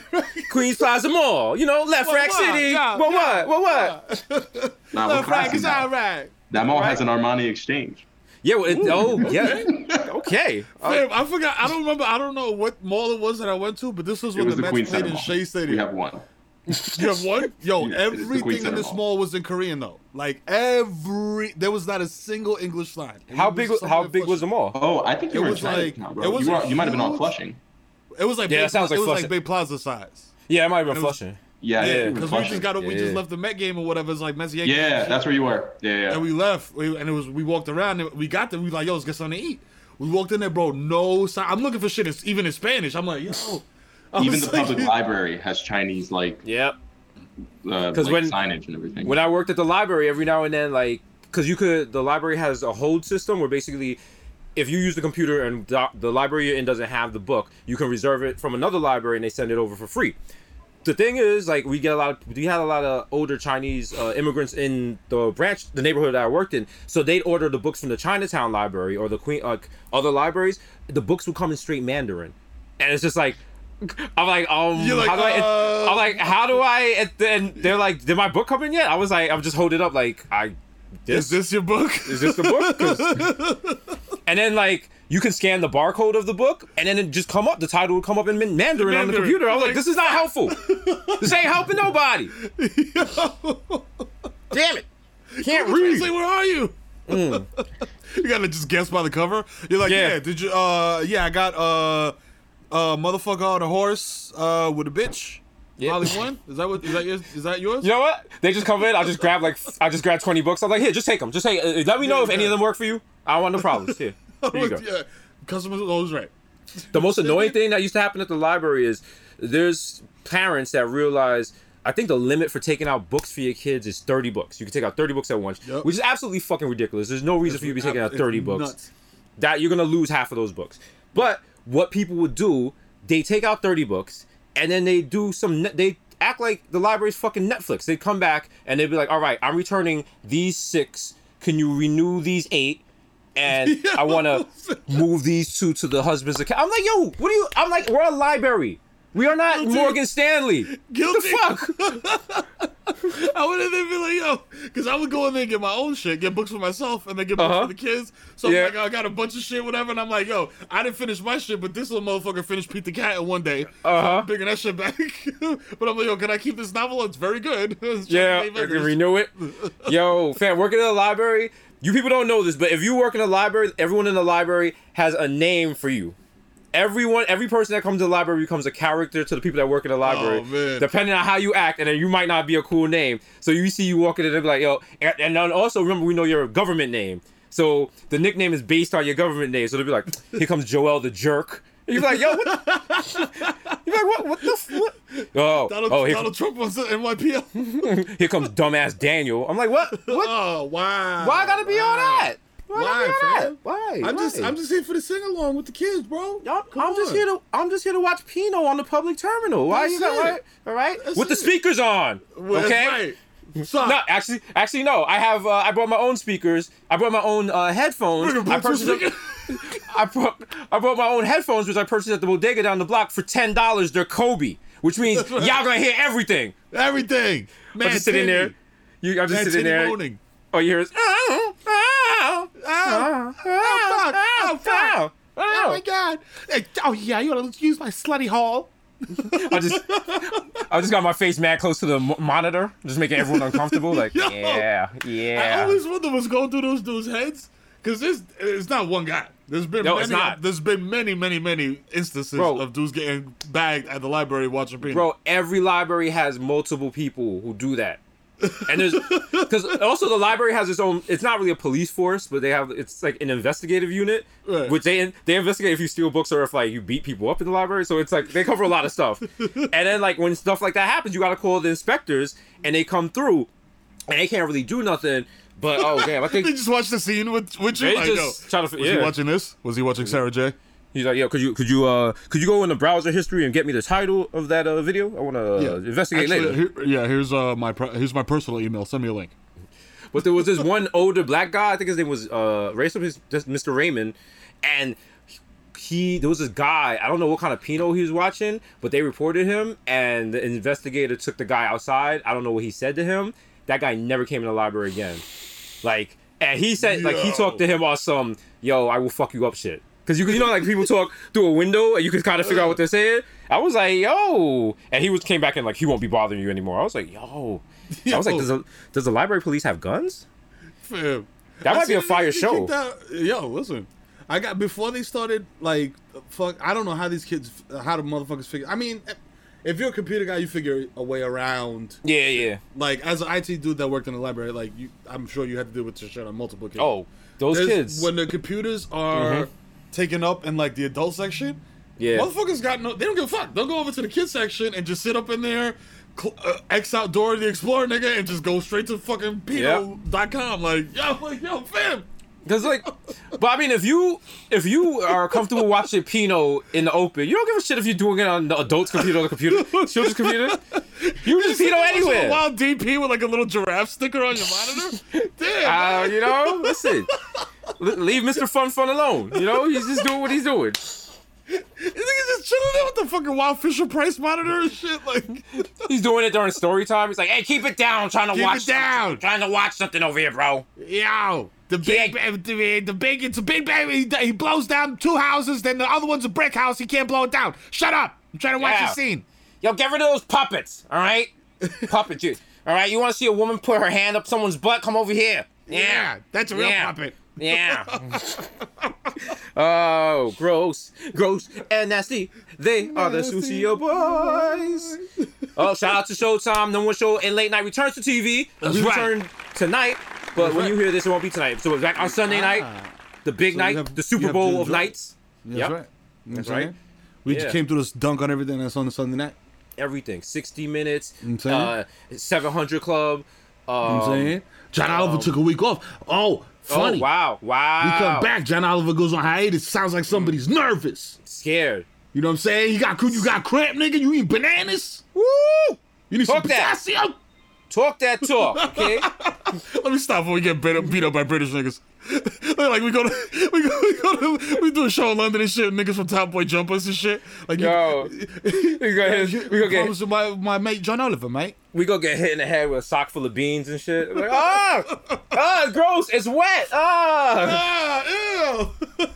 Queens Plaza Mall, you know, Left Rack City, Wah Wah, Wah Wah. Left Rack is all right. That mall right. has an Armani Exchange. Yeah, well, it, Ooh, oh, okay. yeah, okay. Right. I forgot, I don't remember, I don't know what mall it was that I went to, but this was when was the, the Mets played in Shea Stadium. We have one. You have one? Yo, yeah, everything in this mall was in Korean though. Like every, there was not a single English line. It how big? How big Flushing. was the mall? Oh, I think you it were was in Chinatown, like, bro. It was you, were, huge, you might have been on Flushing. It was like yeah, Bay, that sounds like it Flushing. was like Bay Plaza size. Yeah, it might have been Flushing. Yeah, yeah. Because we just got yeah. we just left the Met game or whatever. It's like Messier. Yeah, game. that's where you were. Yeah, yeah. And we left, we, and it was we walked around, and we got there. We like, yo, let's get something to eat. We walked in there, bro. No sign. I'm looking for shit. It's even in Spanish. I'm like, yo. Even the like, public library has Chinese, like, yep. uh, like when, signage and everything. When I worked at the library, every now and then, like, because you could, the library has a hold system where basically if you use the computer and do, the library you're in doesn't have the book, you can reserve it from another library and they send it over for free. the thing is, like, we get a lot of, we had a lot of older Chinese uh, immigrants in the branch, the neighborhood that I worked in. So they'd order the books from the Chinatown library or the Queen, uh, other libraries. The books would come in straight Mandarin, and it's just like, I'm like, um, You're like, how do I? Uh... I'm like, how do I? And they're like, did my book come in yet? I was like, I'm just holding up, like, I. This, is this your book? Is this the book? And then, like, you can scan the barcode of the book, and then it just come up. The title would come up in Mandarin, Mandarin. on the computer. I was like, this is not helpful. This ain't helping nobody. Yo. Damn it! Can't read. Where are you? Mm. You gotta just guess by the cover. You're like, yeah. yeah did you? Uh, yeah, I got uh, uh, motherfucker on a horse uh with a bitch. Yeah. Molly one? Is that what? Is that yours? Is that yours? You know what? They just come in. I just grab like I just grab twenty books. I'm like, here, just take them. Just take. Uh, let me know yeah, if yeah. any of them work for you. I don't want no problems. Here, here you go. Yeah. Customers always right. The most annoying thing that used to happen at the library is there's parents that realize I think the limit for taking out books for your kids is thirty books. You can take out thirty books at once, yep. which is absolutely fucking ridiculous. There's no reason it's, for you to be taking out thirty books. Nuts. That you're gonna lose half of those books. But what people would do, they take out thirty books. And then they do some, they act like the library's fucking Netflix. They come back and they'd be like, all right, I'm returning these six. Can you renew these eight? And I want to move these two to the husband's account. I'm like, yo, what are you? I'm like, we're a library. We are not Guilty. Morgan Stanley. Guilty. What the fuck? I would have been like, yo, because I would go in there and get my own shit, get books for myself, and then get books uh-huh. for the kids. So yeah. I'm like, oh, I got a bunch of shit, whatever. And I'm like, yo, I didn't finish my shit, but this little motherfucker finished Pete the Cat in one day. Uh-huh. So bringing that shit back. But I'm like, yo, can I keep this novel? It's very good. It's yeah, I can renew it. Yo, fam, working in a library, you people don't know this, but if you work in a library, everyone in the library has a name for you. Everyone, every person that comes to the library becomes a character to the people that work in the library. Oh, man. Depending on how you act, and then you might not be a cool name. So you see you walking in and be like, yo, and, and then also remember we know your government name. So the nickname is based on your government name. So they'll be like, here comes Joel the Jerk. And you're like, yo, what? You're like, what? What the? F- what? Oh, Donald, oh, Donald Trump was N Y P L. Here comes dumbass Daniel. I'm like, what? What? Oh, wow. Why I gotta be wow. all that? Why? Why, fam? Why? I'm Why? just I'm just here for the sing along with the kids, bro. Y'all, I'm on. just here to I'm just here to watch Pino on the public terminal. Why That's you got right? All right, That's with it. the speakers on. Well, okay. That's right. No, actually, actually no. I have uh, I brought my own speakers. I brought my own uh, headphones. I purchased. A, I brought I brought my own headphones, which I purchased at the bodega down the block for ten dollars. They're Kobe, which means right. y'all gonna hear everything. Everything. Man, I'm just sitting there. You, I'm just sitting there. Morning. Oh, you hear us? Oh, oh, oh, oh, fuck, oh, fuck. Oh, my God. Oh, yeah, you want to use my slutty haul? I just I just got my face mad close to the monitor, just making everyone uncomfortable. Like, Yo, yeah, yeah. I always wonder what's going through those dudes' heads, because it's not one guy. There's been no, many, it's not. There's been many, many, many instances bro, of dudes getting bagged at the library watching people. Bro, every library has multiple people who do that. And there's because also the library has its own, it's not really a police force, but they have, it's like an investigative unit, right. which they they investigate if you steal books or if like you beat people up in the library. So it's like they cover a lot of stuff. And then like when stuff like that happens, you got to call the inspectors and they come through and they can't really do nothing. But oh damn, I think they just watched the scene with, with you. They like, just try to, was yeah. he watching this? Was he watching Sarah J? He's like, yo, could you could you uh could you go in the browser history and get me the title of that uh, video? I want to uh, yeah. investigate Actually, later. Here, yeah, here's uh my pro- here's my personal email. Send me a link. But there was this one older black guy. I think his name was uh Mister Raymond, and he there was this guy. I don't know what kind of Pinot he was watching, but they reported him, and the investigator took the guy outside. I don't know what he said to him. That guy never came in the library again. Like, and he said, yo. like he talked to him on some, yo, I will fuck you up shit. Because you, you know, like, people talk through a window and you can kind of figure out what they're saying. I was like, yo. And he was came back and, like, he won't be bothering you anymore. I was like, yo. yo. I was like, does the, does the library police have guns? Fam. That I might be a fire show. Yo, listen. I got, before they started, like, fuck, I don't know how these kids, how the motherfuckers figure. I mean, if you're a computer guy, you figure a way around. Yeah, yeah. Like, as an I T dude that worked in the library, like, you, I'm sure you had to deal with your shit on multiple kids. Oh, those There's, kids. When the computers are... Mm-hmm. taken up in like the adult section, yeah. motherfuckers got no. They don't give a fuck. They'll go over to the kids section and just sit up in there, cl- uh, X out Dora the Explorer, nigga, and just go straight to fucking pedo dot com. Yep. Like yo, like yo, fam. Because, like, but I mean, if you if you are comfortable watching Pino in the open, you don't give a shit if you're doing it on the adult's computer or the computer, children's computer. You just Pino anywhere. A wild D P with, like, a little giraffe sticker on your monitor? Damn. Uh, you know, listen. Leave Mister Fun Fun alone. You know, he's just doing what he's doing. This nigga's just chilling there with the fucking wild Fisher Price monitor and shit. Like, he's doing it during story time. He's like, "Hey, keep it down. I'm trying to keep watch it down. I'm trying to watch something over here, bro." Yo, the big, yeah. the, the big. It's a big baby. He, he blows down two houses. Then the other one's a brick house. He can't blow it down. Shut up. I'm trying to watch yeah. the scene. Yo, get rid of those puppets. All right, puppet juice. All right, you want to see a woman put her hand up someone's butt? Come over here. Yeah, yeah that's a real yeah. puppet. Yeah. Oh, gross, gross, and nasty. They are the Sucio Boys. Oh, shout out to Showtime. Number one show in late night returns to T V. That's we right. return tonight, but That's when right. you hear this, it won't be tonight. So it's back on Sunday ah. night, the big so night, have, the Super Bowl of nights. That's yep. right. That's right. We yeah. just came through this dunk on everything that's on the Sunday night. Everything. sixty minutes, you know uh, seven hundred Club. Um, you know what I'm saying? John Oliver um, took a week off. Oh, funny. Oh, wow, wow. We come back, John Oliver goes on hiatus. Sounds like somebody's nervous. Scared. You know what I'm saying? You got you got cramp, nigga. You eat bananas. Woo! You need talk some that. Potassium. Talk that talk, okay? Let me stop when we get beat up, beat up by British niggas. Like, we go to, we go, we go to, we do a show in London and shit, and niggas from Top Boy jump us and shit. Like, yo, you, we go hit, we go get hit. My, my mate John Oliver, mate. We go get hit in the head with a sock full of beans and shit. Like, ah, ah, it's gross, it's wet, ah, ah, ew.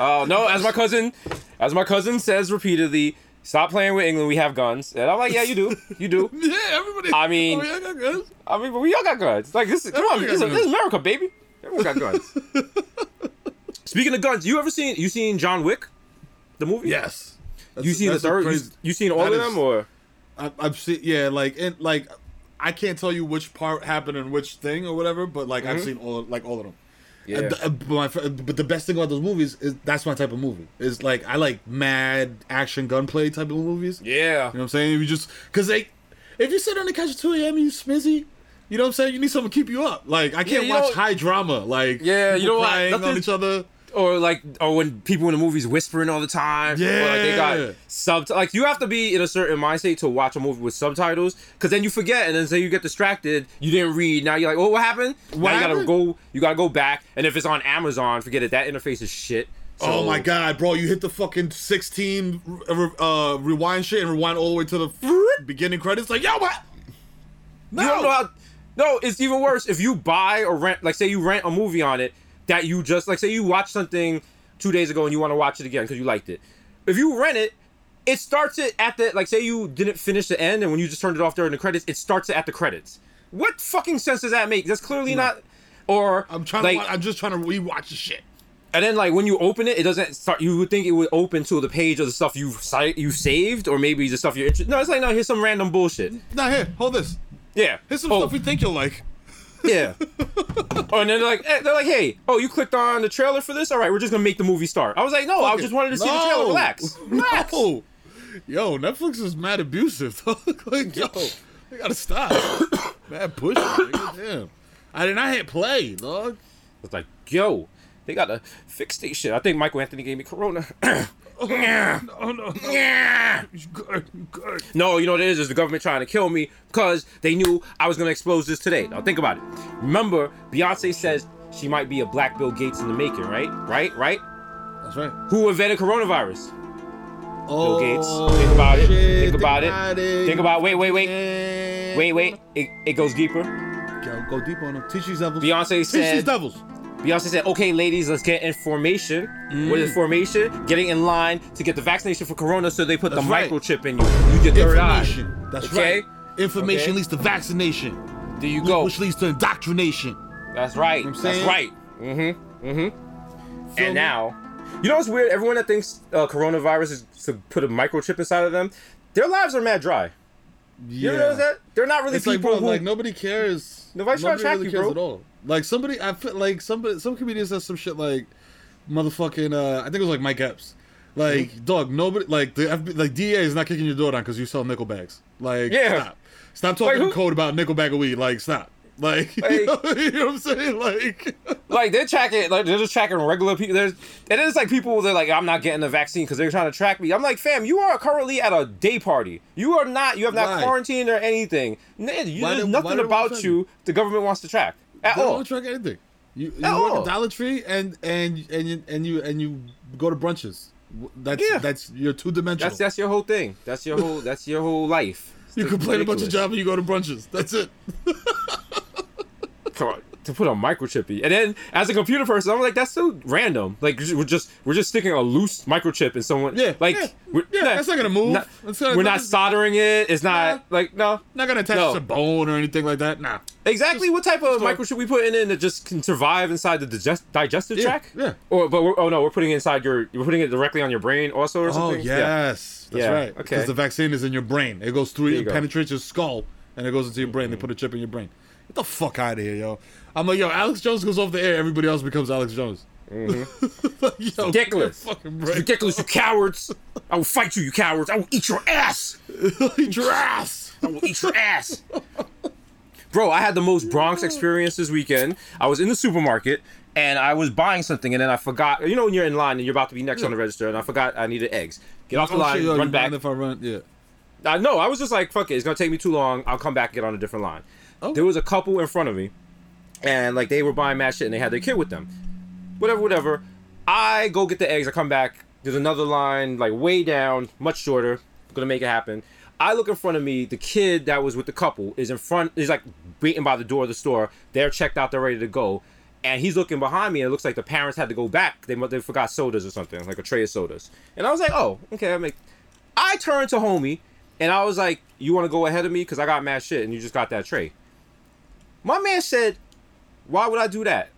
Oh uh, no, as my cousin, as my cousin says repeatedly. Stop playing with England. We have guns, and I'm like, yeah, you do, you do. Yeah, everybody. I mean, we all got guns. I mean, we all got guns. Like this, is, come on, this is, this is America, baby. Everyone got guns. Speaking of guns, you ever seen you seen John Wick, the movie? Yes. That's, you seen the third? Crazy, you, you seen all of is, them, or? I, I've seen, yeah, like, and like, I can't tell you which part happened and which thing or whatever, but like, mm-hmm. I've seen all, like, all of them. Yeah. But, my, but the best thing about those movies is that's my type of movie. It's like I like mad action gunplay type of movies. Yeah, you know what I'm saying. If you just because like if you sit on the couch at two a.m. you smizzy, you know what I'm saying. You need something to keep you up. Like I can't yeah, watch high drama. Like yeah, you know what? Nothing, on each other or like or when people in the movies whispering all the time. Yeah, or like they got sub like you have to be in a certain mindset to watch a movie with subtitles because then you forget and then say you get distracted. You didn't read. Now you're like, oh, what happened? What now happened? You gotta go. You gotta go back. And if it's on Amazon, forget it. That interface is shit. So, oh my god, bro! You hit the fucking sixteen uh, rewind shit and rewind all the way to the beginning credits. Like yo, what? No, you don't know how, no. It's even worse if you buy or rent. Like say you rent a movie on it. That you just like say you watched something two days ago and you want to watch it again because you liked it. If you rent it, it starts it at the like say you didn't finish the end and when you just turned it off during the credits, it starts it at the credits. What fucking sense does that make? That's clearly no. not. Or I'm trying. Like, to watch, I'm just trying to rewatch the shit. And then like when you open it, it doesn't start. You would think it would open to the page of the stuff you've you saved or maybe the stuff you're interested. No, it's like no. Here's some random bullshit. No, here, hold this. Yeah, here's some oh. stuff we think you'll like. Yeah. Oh, and then they're like, they're like, hey, oh, you clicked on the trailer for this? All right, we're just going to make the movie start. I was like, no, fuck I it. just wanted to see no. the trailer. Relax. Relax. No. Yo, Netflix is mad abusive. Like, yo, they got to stop. Mad push. Damn. I did not hit play, dog. It's like, yo, they got to fix this shit. I think Michael Anthony gave me corona. Oh, no, no, no. Yeah. Good, good. No, you know what it is? Is the government trying to kill me because they knew I was going to expose this today. Now, think about it. Remember, Beyonce says she might be a black Bill Gates in the making, right? Right? Right? That's right. Who invented coronavirus? Oh, Bill Gates. Think about it. Shit, think about it. it. Think about it. Wait, wait, wait. Yeah. Wait, wait. It, it goes deeper. Go, go deeper on them. Teach these devils. Beyonce said. Teach these devils. Beyonce said, okay, ladies, let's get in formation. Mm. What is formation? Getting in line to get the vaccination for corona so they put That's the right. microchip in you. You get third eye. That's okay? right. Information okay. leads to vaccination. There you go. Which leads to indoctrination. That's right. You know That's right. Mm-hmm. Mm-hmm. Feel and me? Now, you know what's weird? Everyone that thinks uh, coronavirus is to put a microchip inside of them, their lives are mad dry. Yeah. You know that? They're not really it's people like, bro, who... like, nobody cares. Nobody's nobody trying to really track you, bro. At all. Like somebody, I feel like somebody, some comedian says some shit like, motherfucking. Uh, I think it was like Mike Epps, like mm-hmm. dog. Nobody like the F B I, like D E A is not kicking your door down because you sell nickel bags. Like yeah. stop, stop talking like, code about nickel bag of weed. Like stop. Like, like you, know, you know what I'm saying? Like, like they're tracking, like they're just tracking regular people. There's, and it's like people they're like, I'm not getting the vaccine because they're trying to track me. I'm like, fam, you are currently at a day party. You are not, you have not right. quarantined or anything. You, there's they, nothing about you the government wants to track at they all. They don't track anything. You, you at work all. At Dollar Tree and and and you and you and you go to brunches. That's yeah. that's you're two dimensional. That's that's your whole thing. That's your whole that's your whole life. It's you complain ridiculous. About your job and you go to brunches. That's it. Come on, to put a microchip in. And then as a computer person, I'm like, that's so random. Like we're just we're just sticking a loose microchip in someone. Yeah, like yeah, we're, yeah not, that's not gonna move. Not, gonna, we're not soldering it. It's not nah, like no, not gonna attach no. to bone or anything like that. Nah. Exactly, just, what type of microchip we put in it that just can survive inside the digest, digestive yeah, tract? Yeah. Or but we're, oh no, we're putting it inside your we're putting it directly on your brain also or something. Oh yes, yeah. that's yeah. right. Okay. Because the vaccine is in your brain. It goes through, it go. penetrates your skull, and it goes into your brain. Mm-hmm. They put a chip in your brain. Get the fuck out of here, yo! I'm like, yo, Alex Jones goes off the air. Everybody else becomes Alex Jones. Mm-hmm. Like, yo, ridiculous! It's ridiculous, you cowards! I will fight you, you cowards! I will eat your ass! Eat your ass! I will eat your ass! Bro, I had the most Bronx experience this weekend. I was in the supermarket and I was buying something and then I forgot. You know when you're in line and you're about to be next yeah. on the register and I forgot I needed eggs. Get off the oh, line, shit, yo, run back. If I run, yeah. I know. I was just like, fuck it. It's gonna take me too long. I'll come back and get on a different line. Oh. There was a couple in front of me, and like they were buying mad shit and they had their kid with them. Whatever, whatever. I go get the eggs. I come back. There's another line like way down, much shorter. I'm gonna make it happen. I look in front of me, the kid that was with the couple is in front, is like waiting by the door of the store. They're checked out, they're ready to go. And he's looking behind me and it looks like the parents had to go back. They they forgot sodas or something, like a tray of sodas. And I was like, oh, okay. I make. I turned to homie and I was like, you want to go ahead of me? Because I got mad shit and you just got that tray. My man said, why would I do that?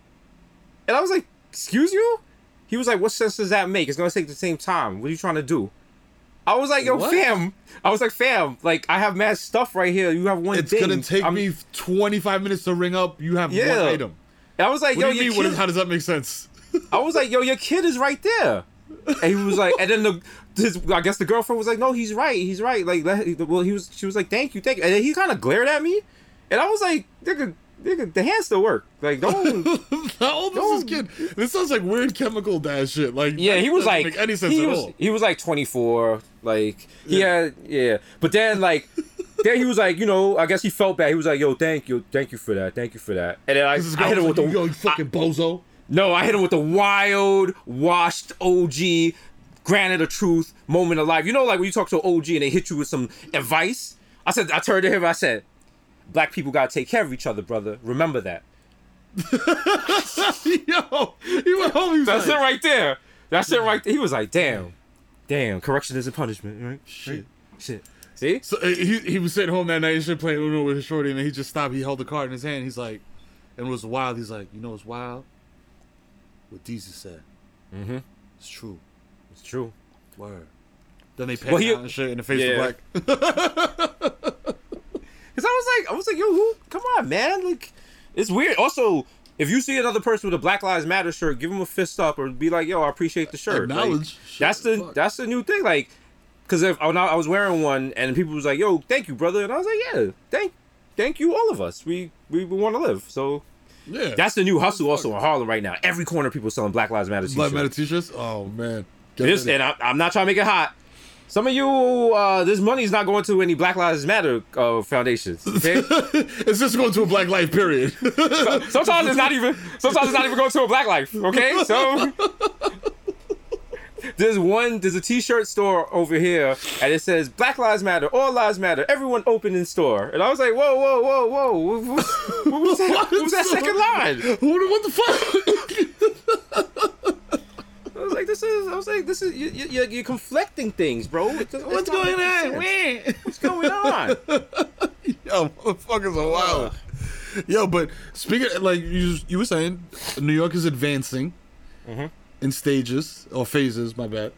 And I was like, excuse you? He was like, what sense does that make? It's going to take the same time. What are you trying to do? I was like, yo, what? fam. I was like, fam, like, I have mad stuff right here. You have one it's thing. It's going to take I'm... me twenty-five minutes to ring up. You have yeah. one item. And I was like, what yo, do you mean? Kid... What is, how does that make sense? I was like, yo, your kid is right there. And he was like, and then the, his, I guess the girlfriend was like, no, he's right. He's right. Like, well, he was, she was like, thank you, thank you. And then he kind of glared at me. And I was like, nigga, nigga, the hands still work. Like, don't. How old is this kid? This sounds like weird chemical dad shit. Like, yeah, he was like, any sense he at was, all. He was like twenty-four. Like, he yeah. had, yeah. But then, like, then he was like, you know, I guess he felt bad. He was like, yo, thank you, thank you for that, thank you for that. And then I, I hit him like, with the yo, you fucking I, bozo. No, I hit him with the wild, washed O G, granted a truth moment of life. You know, like when you talk to an O G and they hit you with some advice. I said, I turned to him, I said, black people gotta take care of each other, brother. Remember that. Yo, he went home. He was That's like, it right there. That's yeah. it right there. He was like, damn, damn. Correction isn't punishment, right? Shit, shit. See? So uh, he he was sitting home that night. He should play Uno with his shorty, and he just stopped. He held the card in his hand. He's like, and it was wild. He's like, you know, it's wild. What Deezy said. Mm-hmm. It's true. It's true. Word. Then they paid well, he... out and shit in the face yeah. of black. Cause I was like, I was like, yo, who? Come on, man! Like, it's weird. Also, if you see another person with a Black Lives Matter shirt, give them a fist up or be like, yo, I appreciate the shirt. Acknowledge. Like, that's the fuck. That's the new thing. Like, cause if I was wearing one and people was like, yo, thank you, brother, and I was like, yeah, thank, thank you, all of us. We we, we want to live. So, yeah, that's the new hustle. That's also fuck. In Harlem right now, every corner people selling Black Lives Matter t-shirts. Black Matter t-shirts. Oh man, this, and I, I'm not trying to make it hot. Some of you, uh, this money's not going to any Black Lives Matter uh, foundations. Okay, it's just going to a black life. Period. So, sometimes it's not even. Sometimes it's not even going to a black life. Okay, so there's one. There's a T-shirt store over here, and it says "Black Lives Matter, All Lives Matter, Everyone Open in Store." And I was like, "Whoa, whoa, whoa, whoa! What, what was that? What was that second line? What, what the fuck?" I was like, this is, I was like, this is, you, you, you're conflicting things, bro. It's, it's What's going on? Where? What's going on? Yo, motherfuckers are wild. Yo, but speaking of, like you, you were saying, New York is advancing mm-hmm. in stages, or phases, my bad.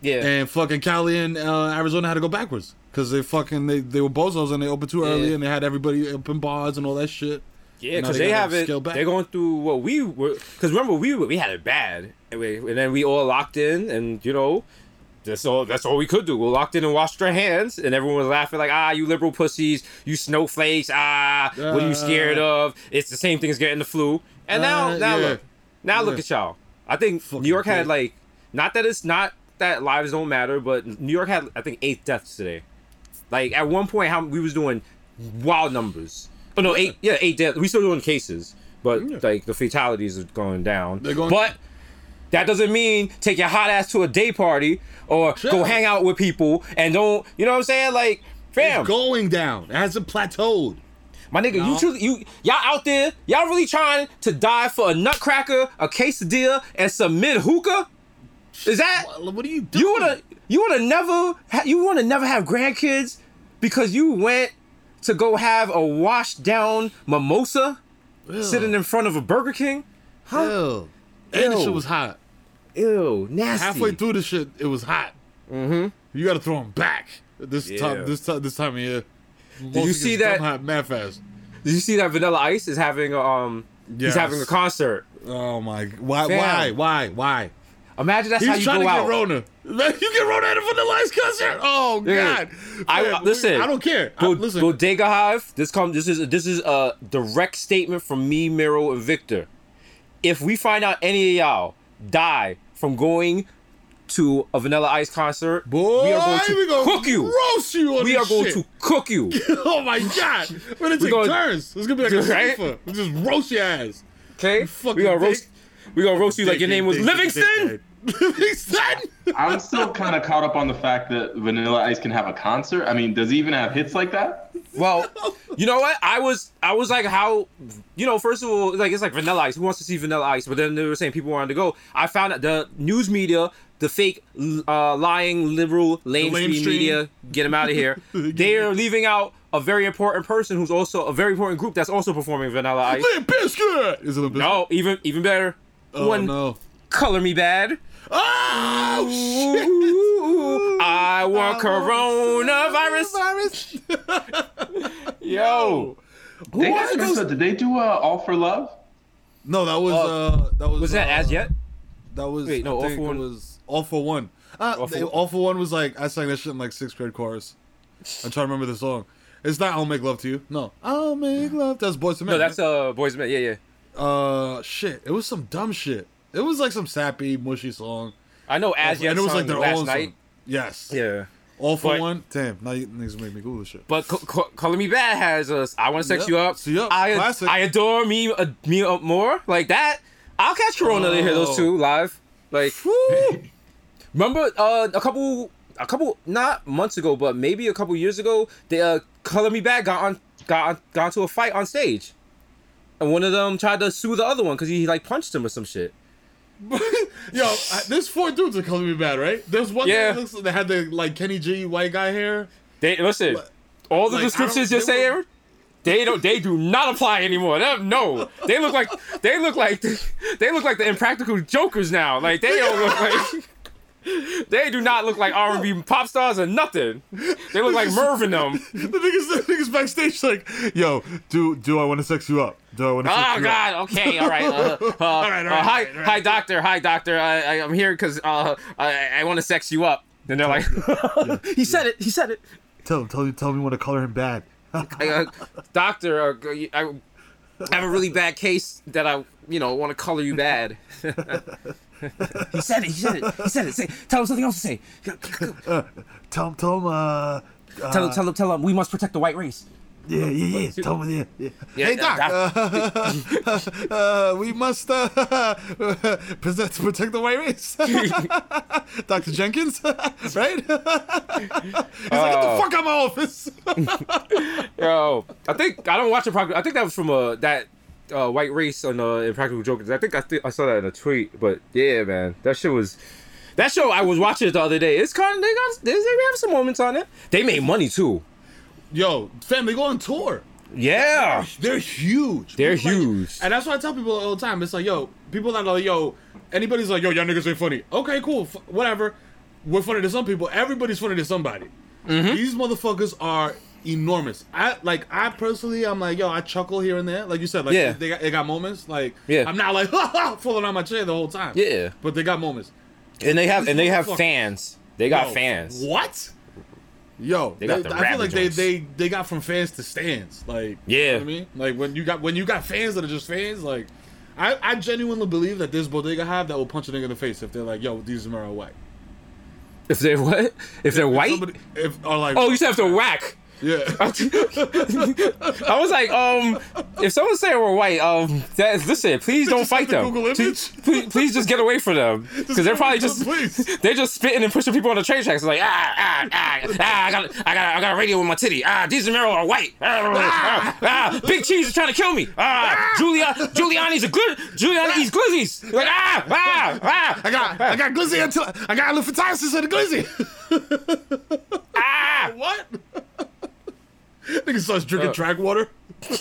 Yeah. And fucking Cali and uh, Arizona had to go backwards because they fucking, they, they were bozos and they opened too yeah. early and they had everybody open bars and all that shit. Yeah, because they, they have it. They're going through what we were. Because remember, we we had it bad, and, we, and then we all locked in, and you know, that's all that's all we could do. We locked in and washed our hands, and everyone was laughing like, ah, you liberal pussies, you snowflakes, ah, uh, what are you scared of? It's the same thing as getting the flu. And now, uh, now yeah. look, now yeah. look at y'all. I think Fucking New York had like, not that it's not that lives don't matter, but New York had I think eight deaths today. Like at one point, how we was doing wild numbers. Oh no, yeah. eight yeah eight deaths. We still doing cases, but yeah. like the fatalities are going down. They're going, but that doesn't mean take your hot ass to a day party or sure. go hang out with people and don't. You know what I'm saying? Like, fam, it's going down. It hasn't plateaued. My nigga, no. you truly, you y'all out there, y'all really trying to die for a nutcracker, a quesadilla, and some mid hookah? Is that what are you doing? You wanna you wanna never ha- you wanna never have grandkids because you went to go have a washed down mimosa Ew. Sitting in front of a Burger King? Huh? Ew. And the shit was hot. Ew, nasty. Halfway through the shit, it was hot. Mm-hmm. You gotta throw them back this yeah. time this time this time of year. Most did you see that? Hot, mad fast. Did you see that Vanilla Ice is having a, um? Yes. He's having a concert. Oh my! Why? Fam. Why? Why? Why? Imagine that's he's how you go out. He's trying to get Rona. You get Rona at a Vanilla Ice concert? Oh yeah. God! I Man, listen. We, I don't care. Bo- I, listen. Bodega Hive. This comes. This is this is a direct statement from me, Miro, and Victor. If we find out any of y'all die from going to a Vanilla Ice concert, boy, we are going to gonna cook you. Roast you on we are going shit. To cook you. Oh my god! We're gonna take gonna, turns. It's gonna be like a right? sofa. We just roast your ass. Okay, we gonna roast. We gonna roast you like your name was Livingston. Livingston. I'm still kind of caught up on the fact that Vanilla Ice can have a concert. I mean, does he even have hits like that? Well, you know what? I was, I was like, how, you know, first of all, like it's like Vanilla Ice. Who wants to see Vanilla Ice? But then they were saying people wanted to go. I found out the news media. The fake, uh, lying, liberal, lamestream media, get them out of here. They are leaving out a very important person who's also a very important group that's also performing Vanilla Ice. Limp Bizkit! Is it Limp Bizkit? No, even even better. Oh, One, no. Color Me Bad. Oh, shit! Ooh, I want I coronavirus. coronavirus. Yo. They got a concert. Did they do uh, All for Love? No, that was... Uh, uh, that was, was that uh, As Yet? That was... Wait, no, All for One was... All for One. Uh, all, for they, one. All for One was like, I sang that shit in like sixth grade chorus. I'm trying to remember the song. It's not I'll Make Love to You. No. I'll Make Love. That's Boyz Two Men. No, that's uh, Boyz Two Men. Yeah, yeah. Uh, shit. It was some dumb shit. It was like some sappy, mushy song. I know As Yet. And it was like their own song. Yes. Yeah. All for but, One. Damn. Now you niggas make me Google this shit. But c- c- Color Me Bad has us. I Want to Sex yep. You Up. So, yep. I, Classic. I Adore Me, uh, me Up More. Like that. I'll catch Corona oh. to hear those two live. Like, whoo. Remember uh, a couple, a couple not months ago, but maybe a couple years ago, they uh, Color Me Bad got on, got on, got into a fight on stage, and one of them tried to sue the other one because he like punched him or some shit. Yo, I, there's four dudes that Color Me Bad, right? There's one yeah. that, looks, that had the like Kenny G white guy hair. They listen, but, all the like, descriptions you're saying, were... they don't, they do not apply anymore. They, no, they look like they look like they look like the Impractical Jokers now. Like they don't look like. They do not look like R and B pop stars or nothing. They look like Merv and them. The niggas, the niggas backstage like, yo, do do I want to sex you up? Do I want to sex oh, you God. Up? Oh, God, okay, all right. Uh, uh, all right, all right, uh, hi, right, right. hi, doctor, hi, doctor. I, I, I'm here because uh, I, I want to sex you up. And they're like, yeah, he yeah. said it, he said it. Tell him, tell me, tell me when to color him bad. I, uh, doctor, uh, I have a really bad case that I, you know, want to color you bad. He said it. He said it. He said it. Say, tell him something else to say. Uh, tell him. Tell him. Uh, uh, tell him. Tell him. Tell him. We must protect the white race. Yeah, yeah, yeah. Tell him. Yeah, yeah. yeah hey, Doc. Uh, uh, we must uh, protect protect the white race. Doctor Jenkins, right? He's uh, like, get the fuck out of my office. Yo, I think I don't watch a program. I think that was from uh, that. Uh, white race on uh, Impractical Jokers. I think I, th- I saw that in a tweet, but yeah, man, that shit was. That show I was watching it the other day. It's kind of they got they, they have some moments on it. They made money too. Yo, fam, they go on tour. Yeah, they're, they're huge. They're people huge, like, and that's why I tell people all the time. It's like, yo, people that are like, yo, anybody's like, yo, y'all niggas ain't funny. Okay, cool, f- whatever. We're funny to some people. Everybody's funny to somebody. Mm-hmm. These motherfuckers are. Enormous. I like. I personally, I'm like, yo. I chuckle here and there, like you said. Like yeah. they got, they got moments. Like yeah. I'm not like falling on my chair the whole time. Yeah, but they got moments. And they have, and they have fans. They got Yo, fans. What? Yo, they got they, the I feel like they, they they got from fans to stands. Like, yeah, you know what I mean, like when you got when you got fans that are just fans, like I, I genuinely believe that there's bodega hive that will punch a nigga in the face if they're like, yo, these are white. If they're what? If, if they're white? If somebody, if, or like, oh, you said if they're whack. Yeah. I was like, um, if someone say we're white, um, that, listen, please don't fight them. Please, please, please just get away from them, because they're probably just they're just spitting and pushing people on the train tracks. It's like ah ah ah ah, I got I got I got a radio with my titty. Ah, these Romero are white. Ah, ah, Big Cheese is trying to kill me. Ah, Giulia Giuliani's a good Giuliani eats glizzies. Like ah ah ah, I got I got glizzy until I got elephantiasis of the glizzy. Ah, what? Nigga starts drinking uh, track water. Ooh,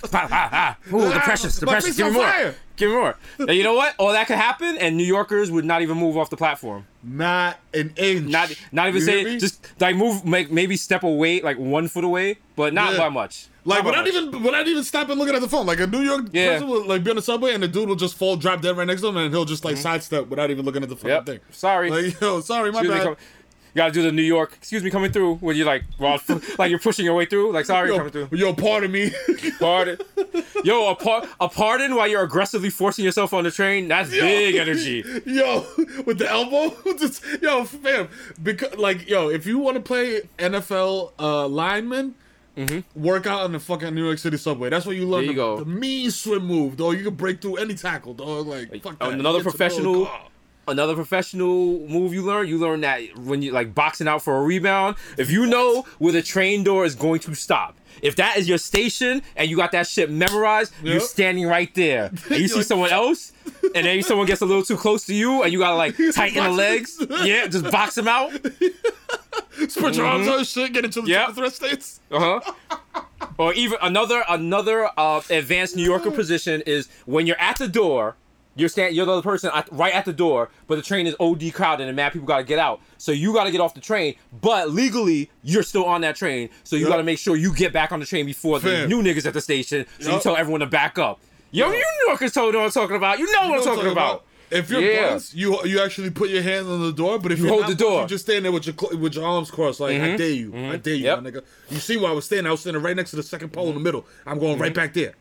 the precious, the My precious. Give me more. Fire. Give me more. Now, you know what? All that could happen, and New Yorkers would not even move off the platform. Not an inch. Not, not even say just like move, make, maybe step away, like one foot away, but not yeah. by much. Like not without much. even without even stopping, looking at the phone. Like a New York yeah. person will like be on the subway, and the dude will just fall, drop dead right next to him, and he'll just like mm-hmm. sidestep without even looking at the fucking yep. thing. Sorry, like, yo, sorry, my Excuse bad. You gotta do the New York, excuse me, coming through, when you're like, well, like you're pushing your way through, like, sorry, yo, coming through. Yo, pardon me. Pardon. Yo, a, par- a pardon while you're aggressively forcing yourself on the train, that's yo, big energy. Yo, with the elbow, just, yo, fam, because, like, yo, if you want to play N F L uh, lineman, mm-hmm. work out on the fucking New York City subway. That's what you learn. There you the, go. The mean swim move, dog. You can break through any tackle, dog. Like, like fuck that. Another professional... Another professional move you learn, you learn that when you like boxing out for a rebound, if you know where the train door is going to stop, if that is your station and you got that shit memorized, yep. you're standing right there. And you see like, someone else, and then someone gets a little too close to you, and you gotta like tighten the legs. Yeah, just box them out. Spread your arms out and shit, get into the yep. threat states. Uh huh. Or even another another uh, advanced New Yorker position is when you're at the door. You're stand, you're the other person at, right at the door, but the train is O D crowded and mad people gotta get out. So you gotta get off the train, but legally you're still on that train. So you yep. gotta make sure you get back on the train before Fam. the new niggas at the station. So yep. you tell everyone to back up. Yo, yep. you New Yorkers told what I'm talking about. You know you what I'm talking, talking about. about. If you're yeah. blunt, you you actually put your hand on the door, but if you you're hold not the door, you just stand there with your with your arms crossed, like mm-hmm. I dare you, mm-hmm. I dare you, yep. my nigga. You see where I was standing? I was standing right next to the second pole mm-hmm. in the middle. I'm going mm-hmm. right back there.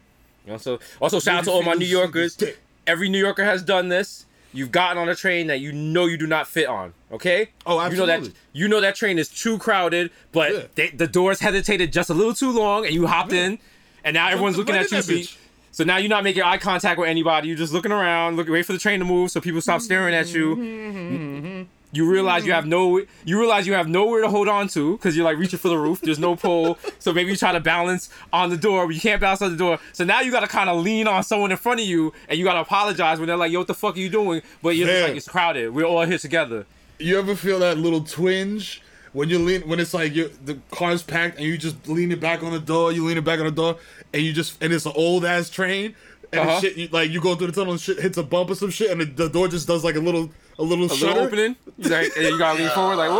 Also, also shout out to all my New Yorkers. Dick. Every New Yorker has done this. You've gotten on a train that you know you do not fit on, okay? Oh, absolutely. You know that, you know that train is too crowded, but yeah. they, the doors hesitated just a little too long, and you hopped yeah. in, and now everyone's I'm looking at you. Bitch. So now you're not making eye contact with anybody. You're just looking around, look, wait for the train to move so people stop staring at you. You realize you have no, you realize you have nowhere to hold on to because you're like reaching for the roof. There's no pole, so maybe you try to balance on the door, but you can't balance on the door. So now you gotta kind of lean on someone in front of you, and you gotta apologize when they're like, "Yo, what the fuck are you doing?" But you're just like, "It's crowded. We're all here together." You ever feel that little twinge when you lean when it's like you're, the car's packed and you just lean it back on the door, you lean it back on the door, and you just and it's an old ass train. And uh-huh. shit, you, like you go through the tunnel and shit hits a bump or some shit, and the, the door just does like a little, a little, a little opening. Like, and you gotta lean forward, like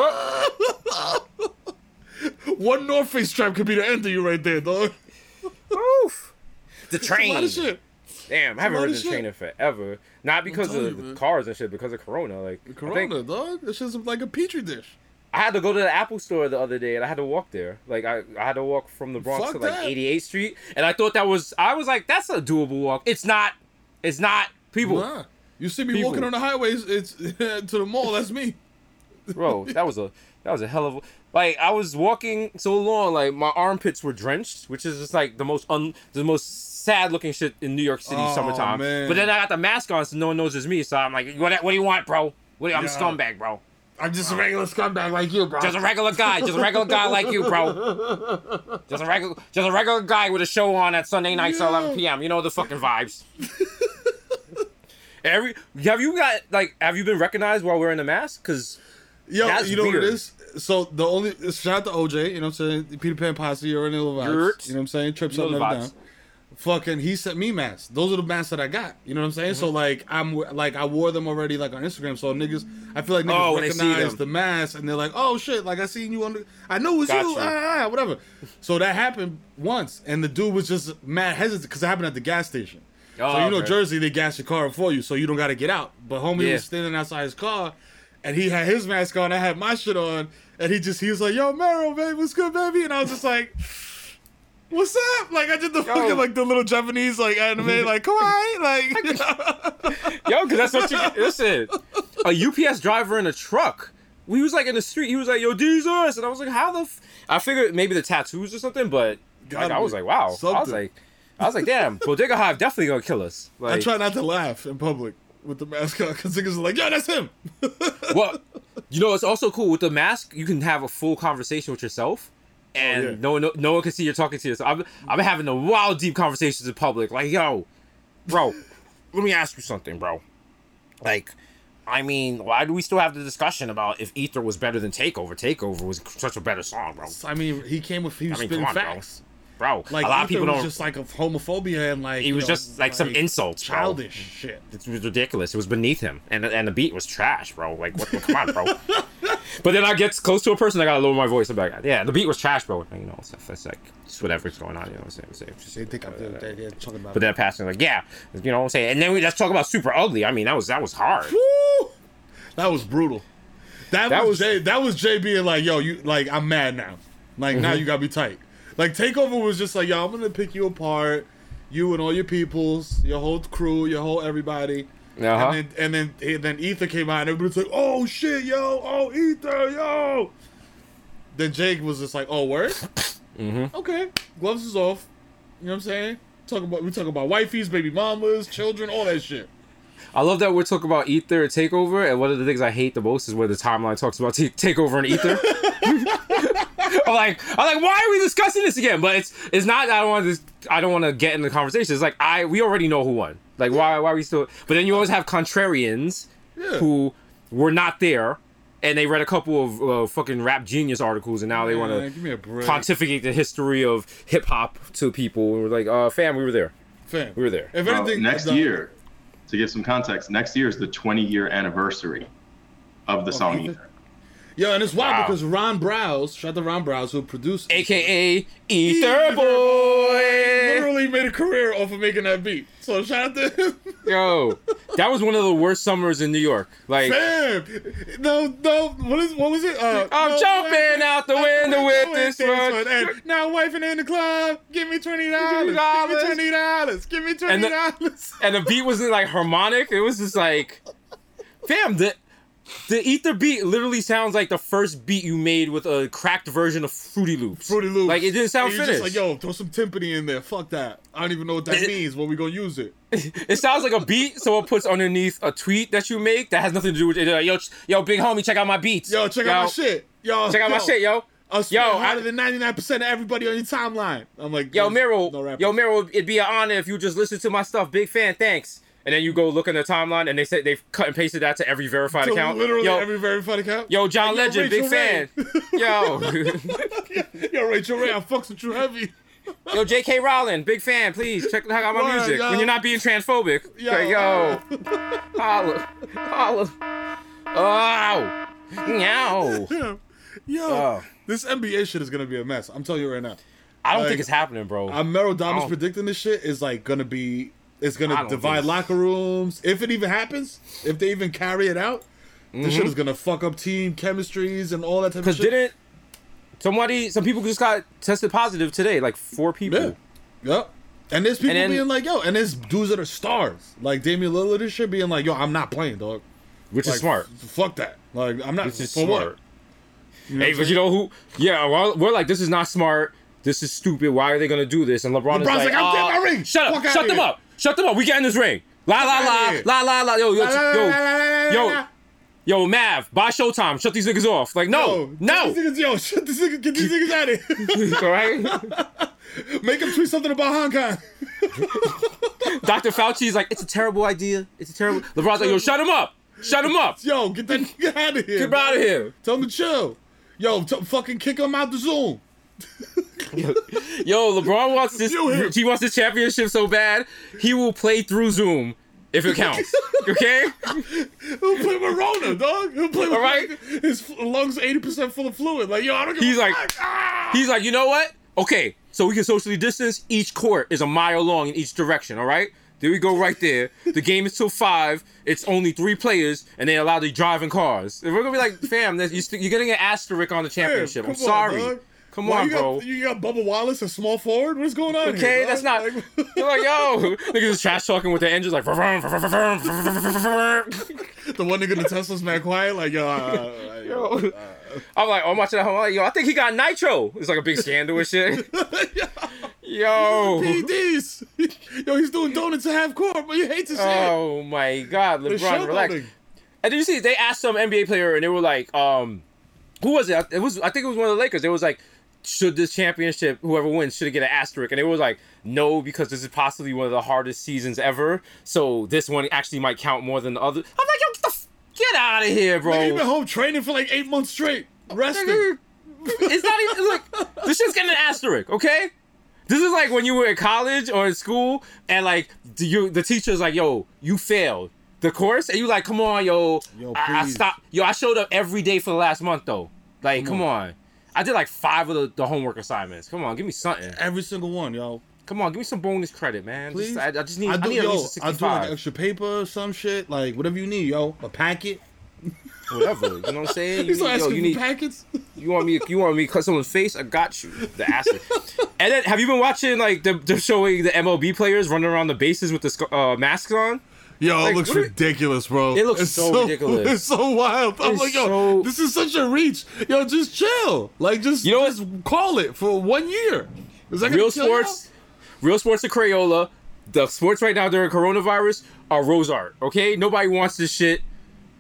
what? One North Face trap could be the end of you right there, dog. Oof. The train. It's a lot of shit. Damn, I haven't heard of the train in forever. Not because of you, the cars and shit, because of Corona. Like the Corona, think, dog. This shit's like a petri dish. I had to go to the Apple store the other day, and I had to walk there. Like, I, I had to walk from the Bronx Fuck to, like, that. eighty-eighth Street. And I thought that was... I was like, that's a doable walk. It's not. It's not. People. Nah. You see me people. walking on the highways It's to the mall. That's me. Bro, that was a that was a hell of a... Like, I was walking so long, like, my armpits were drenched, which is just, like, the most un, the most sad-looking shit in New York City oh, summertime. Man. But then I got the mask on, so no one knows it's me. So I'm like, what, what do you want, bro? What, I'm yeah. a scumbag, bro. I'm just a regular scumbag like you, bro. Just a regular guy. Just a regular guy like you, bro. Just a regular just a regular guy with a show on at Sunday nights yeah. at eleven p.m. You know the fucking vibes. Every have you got like have you been recognized while wearing a mask? Cause yo, that's you know weird. What it is? So the only shout out to O J, you know what I'm saying? Peter Pan Posse, you're in the vibes. Yurt. You know what I'm saying? Trips up and down. Fucking he sent me masks. Those are the masks that I got. You know what I'm saying? Mm-hmm. So like I'm like I wore them already like on Instagram. So niggas, I feel like niggas oh, recognize the mask and they're like, oh shit, like I seen you on the I know it was gotcha. you, ah, ah, whatever. So that happened once, and the dude was just mad hesitant because it happened at the gas station. Oh, so you know okay. Jersey, they gas your car for you, so you don't got to get out. But homie yeah. was standing outside his car. and he had his mask on, I had my shit on, and he just, he was like, yo, Meryl, babe, what's good, baby? And I was just like, what's up? Like, I did the yo. fucking, like, the little Japanese, like, anime, like, kawaii, like, you know? Yo, because that's what you, listen, a U P S driver in a truck, we was, like, in the street, he was like, yo, Jesus, and I was like, how the, f-? I figured maybe the tattoos or something, but, like, I was like, wow, something. I was like, I was like, damn, Bodega Hive definitely gonna kill us. Like, I try not to laugh in public with the mask on, because niggas are like, yo, that's him. Well, you know, it's also cool with the mask, you can have a full conversation with yourself, and oh, yeah. no one no, no one can see you're talking to yourself. I've, I've been having the wild, deep conversations in public, like, yo, bro, let me ask you something, bro. Like, I mean, why do we still have the discussion about if Ether was better than Takeover? Takeover was such a better song, bro. I mean, he came with, he was I mean, spitting come on, facts. Bro. Bro, like, a lot Ether of people was don't. Just like a homophobia and like. It was know, just like, like some insults, childish bro. Shit. It was ridiculous. It was beneath him, and and the beat was trash, bro. Like, what? Well, come on, bro. But then I get close to a person, I gotta lower my voice. I'm like, yeah, the beat was trash, bro. You know, it's, it's like it's whatever's going on. You know what I'm saying? Just, they think uh, I'm uh, they're, they're talking about. But then passing like, yeah, you know what I'm saying. And then we just talk about Super Ugly. I mean, that was that was hard. Woo! That was brutal. That, that was, was Jay. That was Jay being like, yo, you like, I'm mad now. Like mm-hmm. now you gotta be tight. Like, Takeover was just like, yo, I'm going to pick you apart, you and all your peoples, your whole crew, your whole everybody. Uh-huh. And, then, and, then, and then Ether came out, and everybody's like, oh, shit, yo, oh, Ether, yo. Then Jake was just like, oh, word? Mm-hmm. Okay, gloves is off. You know what I'm saying? Talk about, we talking about wifeys, baby mamas, children, all that shit. I love that we're talking about Ether and Takeover, and one of the things I hate the most is where the timeline talks about t- Takeover and Ether. I'm like, I'm like, why are we discussing this again? But it's it's not. I don't want to. I don't want to get in the conversation. It's like I we already know who won. Like why why are we still? But then you always have contrarians yeah. who were not there, and they read a couple of uh, fucking Rap Genius articles, and now they want to pontificate the history of hip hop to people. And we're like, uh, fam, we were there. Fam, we were there. If anything, well, next year, to give some context, next year is the twenty year anniversary of the oh, song Ether. Yo, and it's wild wow. because Ron Browse, shout out to Ron Browse, who produced A K A Ether Boy. Literally made a career off of making that beat. So shout out to him. Yo, that was one of the worst summers in New York. Like, Sam, no, no, what is, what was it? Uh, I'm no, jumping out the window with this one. Now wifing in the club, give me twenty dollars, give me twenty dollars, give me twenty dollars. And, and the beat wasn't like harmonic. It was just like, fam, the. The Ether beat literally sounds like the first beat you made with a cracked version of Fruity Loops. Fruity Loops. Like, it didn't sound finished. Just like, yo, throw some timpani in there. Fuck that. I don't even know what that it, means. When we gonna use it? It sounds like a beat someone puts underneath a tweet that you make that has nothing to do with it. Like, yo, yo, big homie, check out my beats. Yo, check yo, out my shit. Yo, check out yo, my shit, yo. I yo, out of the ninety-nine percent of everybody on your timeline. I'm like, yo, Meryl, no yo, Meryl, it'd be an honor if you just listen to my stuff. Big fan, thanks. And then you go look in the timeline, and they said they've cut and pasted that to every verified to account. Literally yo, every verified account. Yo, John yo, Legend, Rachel big Ray. Fan. Yo, yo, Rachel Ray, I fucks with you heavy. Yo, J K Rowling, big fan. Please check out my Word, music yo. When you're not being transphobic. Yo, like, yo. holla, holla. Oh, no. Yo, oh. This N B A shit is gonna be a mess. I'm telling you right now. I don't like, think it's happening, bro. Uh, Meryl Dobbins oh. predicting this shit is like gonna be. It's going to divide locker rooms. If it even happens, if they even carry it out, mm-hmm. this shit is going to fuck up team chemistries and all that type of shit. Because didn't somebody, some people just got tested positive today, like four people. Yeah. Yep. And there's people and then, being like, yo, and there's dudes that are stars. Like Damian Lillard and shit being like, yo, I'm not playing, dog. Which like, is smart. Fuck that. Like, I'm not. Which is for smart. What? You know hey, what but saying? You know who? Yeah, well, we're like, this is not smart. This is stupid. Why are they going to do this? And LeBron LeBron's is like, like I'm getting uh, my ring. Shut up. Shut them here. Up. Shut them up. We getting this ring. La la la la la la. Yo yo yo yo yo. Mav, buy Showtime. Shut these niggas off. Like no no. Yo, shut these niggas. Get these niggas out of here. All right. Make him tweet something about Hong Kong. Doctor Fauci's like, it's a terrible idea. It's a terrible. LeBron's like, yo, shut him up. Shut him up. Yo, get that nigga out of here. Get out of here. Tell him to chill. Yo, t- fucking kick him out the Zoom. Yo, LeBron wants this. He wants this championship so bad. He will play through Zoom if it counts. Okay? He'll play with Rona, dog. He'll play with all right. Like, his lungs eighty percent full of fluid. Like yo, I don't give he's a like, fuck. Ah! He's like, you know what? Okay, so we can socially distance. Each court is a mile long in each direction. All right. There we go right there. The game is till five. It's only three players, and they allow the driving cars. And we're going to be like, fam, you're, st- you're getting an asterisk on the championship. Fam, I'm sorry. On, come well, on, you got, bro. You got Bubba Wallace, a small forward? What's going on okay, here? Okay, that's not... Like, they're like, yo. Niggas just trash talking with their engines like... The one nigga in the Tesla's mad quiet like, yo... Uh, uh, yo uh, I'm like, oh, I'm watching that home. I'm like, yo, I think he got nitro. It's like a big scandal and shit. Yo. P Ds. Yo, he's doing donuts at half court, but you hate to see oh, it. Oh, my God. LeBron, relax. Building. And did you see, they asked some N B A player, and they were like, um, who was it? It was, I think it was one of the Lakers. It was like, should this championship, whoever wins, should it get an asterisk? And it was like, no, because this is possibly one of the hardest seasons ever. So this one actually might count more than the other. I'm like, yo, get the f- get out of here, bro. You've been home training for like eight months straight, resting. It's not even, look, this shit's getting an asterisk, okay? This is like when you were in college or in school and like you, the teacher's like, yo, you failed the course. And you like, come on, yo. Yo, I, I stopped. Yo, I showed up every day for the last month, though. Like, come, come on. on. I did like five of the, the homework assignments. Come on, give me something. Every single one, yo. Come on, give me some bonus credit, man. Please? Just, I, I just need, I do, I need yo, at least a sixty-five. I do like extra paper or some shit. Like, whatever you need, yo. A packet. Whatever, you know what I'm saying? You He's need, yo, you need packets. You want me? You want me to cut someone's face? I got you. The acid. And then, have you been watching like the, the showing the M L B players running around the bases with the uh, masks on? Yo, like, it looks ridiculous, it? bro. It looks it's so, so ridiculous. It's so wild. I'm it's like, yo, so... this is such a reach. Yo, just chill. Like, just you know just call it for one year. Is that real sports? You? Real sports of Crayola. The sports right now during coronavirus are rose art. Okay, nobody wants this shit.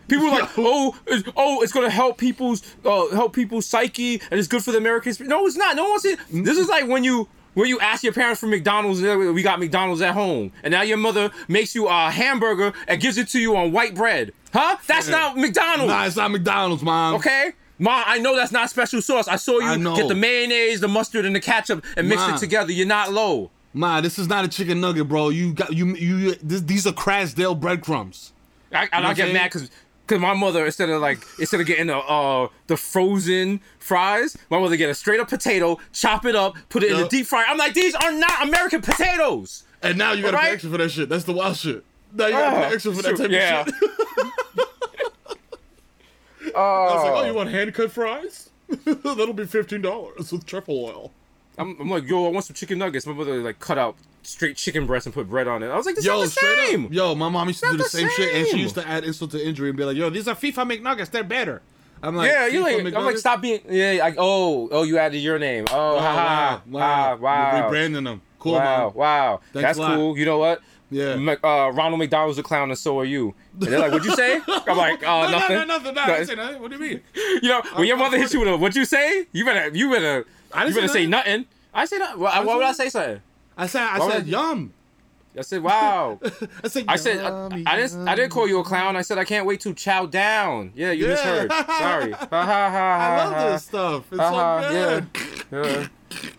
People are like, oh, it's, oh, it's gonna help people's, uh, help people's psyche, and it's good for the American spirit. No, it's not. No one wants it. This is like when you, when you ask your parents for McDonald's. We got McDonald's at home, and now your mother makes you a hamburger and gives it to you on white bread. Huh? That's yeah. not McDonald's. Nah, it's not McDonald's, Mom. Okay, Mom, I know that's not special sauce. I saw you I get the mayonnaise, the mustard, and the ketchup, and mix Mom. it together. You're not low. Ma, this is not a chicken nugget, bro. You got you you. This, these are Crasdale breadcrumbs. I, I, you know I get mad because. Cause my mother, instead of like, instead of getting the uh, the frozen fries, my mother get a straight up potato, chop it up, put it yep. in the deep fryer. I'm like, these are not American potatoes. And now you gotta right? pay extra for that shit. That's the wild shit. Now you gotta uh, pay extra for that type yeah. of shit. uh, I was like, oh, you want hand cut fries? That'll be fifteen dollars with truffle oil. I'm, I'm like, yo, I want some chicken nuggets. My mother like cut out straight chicken breast and put bread on it. I was like, this yo, is the same. Up. Yo, my mom used to do the same, same shit, and she used to add insult to injury and be like, yo, these are FIFA McNuggets. They're better. I'm like, yeah, you like, I'm like, stop being, yeah, like, oh, oh, you added your name. Oh, wow, ha, wow, ha, wow, wow. You're rebranding them. Cool, wow, mom. Wow, thanks. That's cool. You know what? Yeah. Uh, Ronald McDonald's a clown, and so are you. And they're like, what'd you say? I'm like, oh, no, nothing. No, no, nothing. No, I didn't say nothing. What do you mean? You know, when I'm, your mother I'm, hits you with a, what'd you say? You better, you better, I didn't you better say nothing. I say nothing. Why would I say something? I said, I said, yum. I said, wow. I said, I said, I, I didn't, I didn't call you a clown. I said, I can't wait to chow down. Yeah, you yeah. misheard. Sorry. Ha, ha, ha, ha, I love ha, this stuff. It's ha, so ha,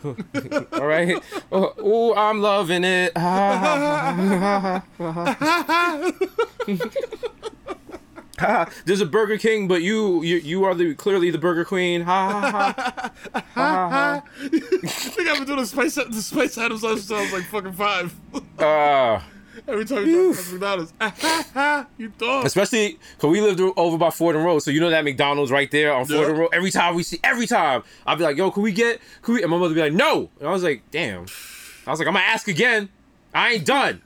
good. Yeah. All right. Oh, ooh, I'm loving it. Ha, ha, ha, ha, ha. There's a Burger King, but you, you, you are the clearly the Burger Queen. Ha, ha, ha, ha, ha. I think I've been doing the spice, the spice items since I was like fucking five. Uh, Every time you talk about McDonald's, ah, ha, ha, you thought. Especially, because we lived over by Ford and Road, so you know that McDonald's right there on Ford yeah. and Road. Every time we see, every time, I'd be like, yo, can we get, can we? And my mother would be like, no. And I was like, damn. I was like, I'm going to ask again. I ain't done.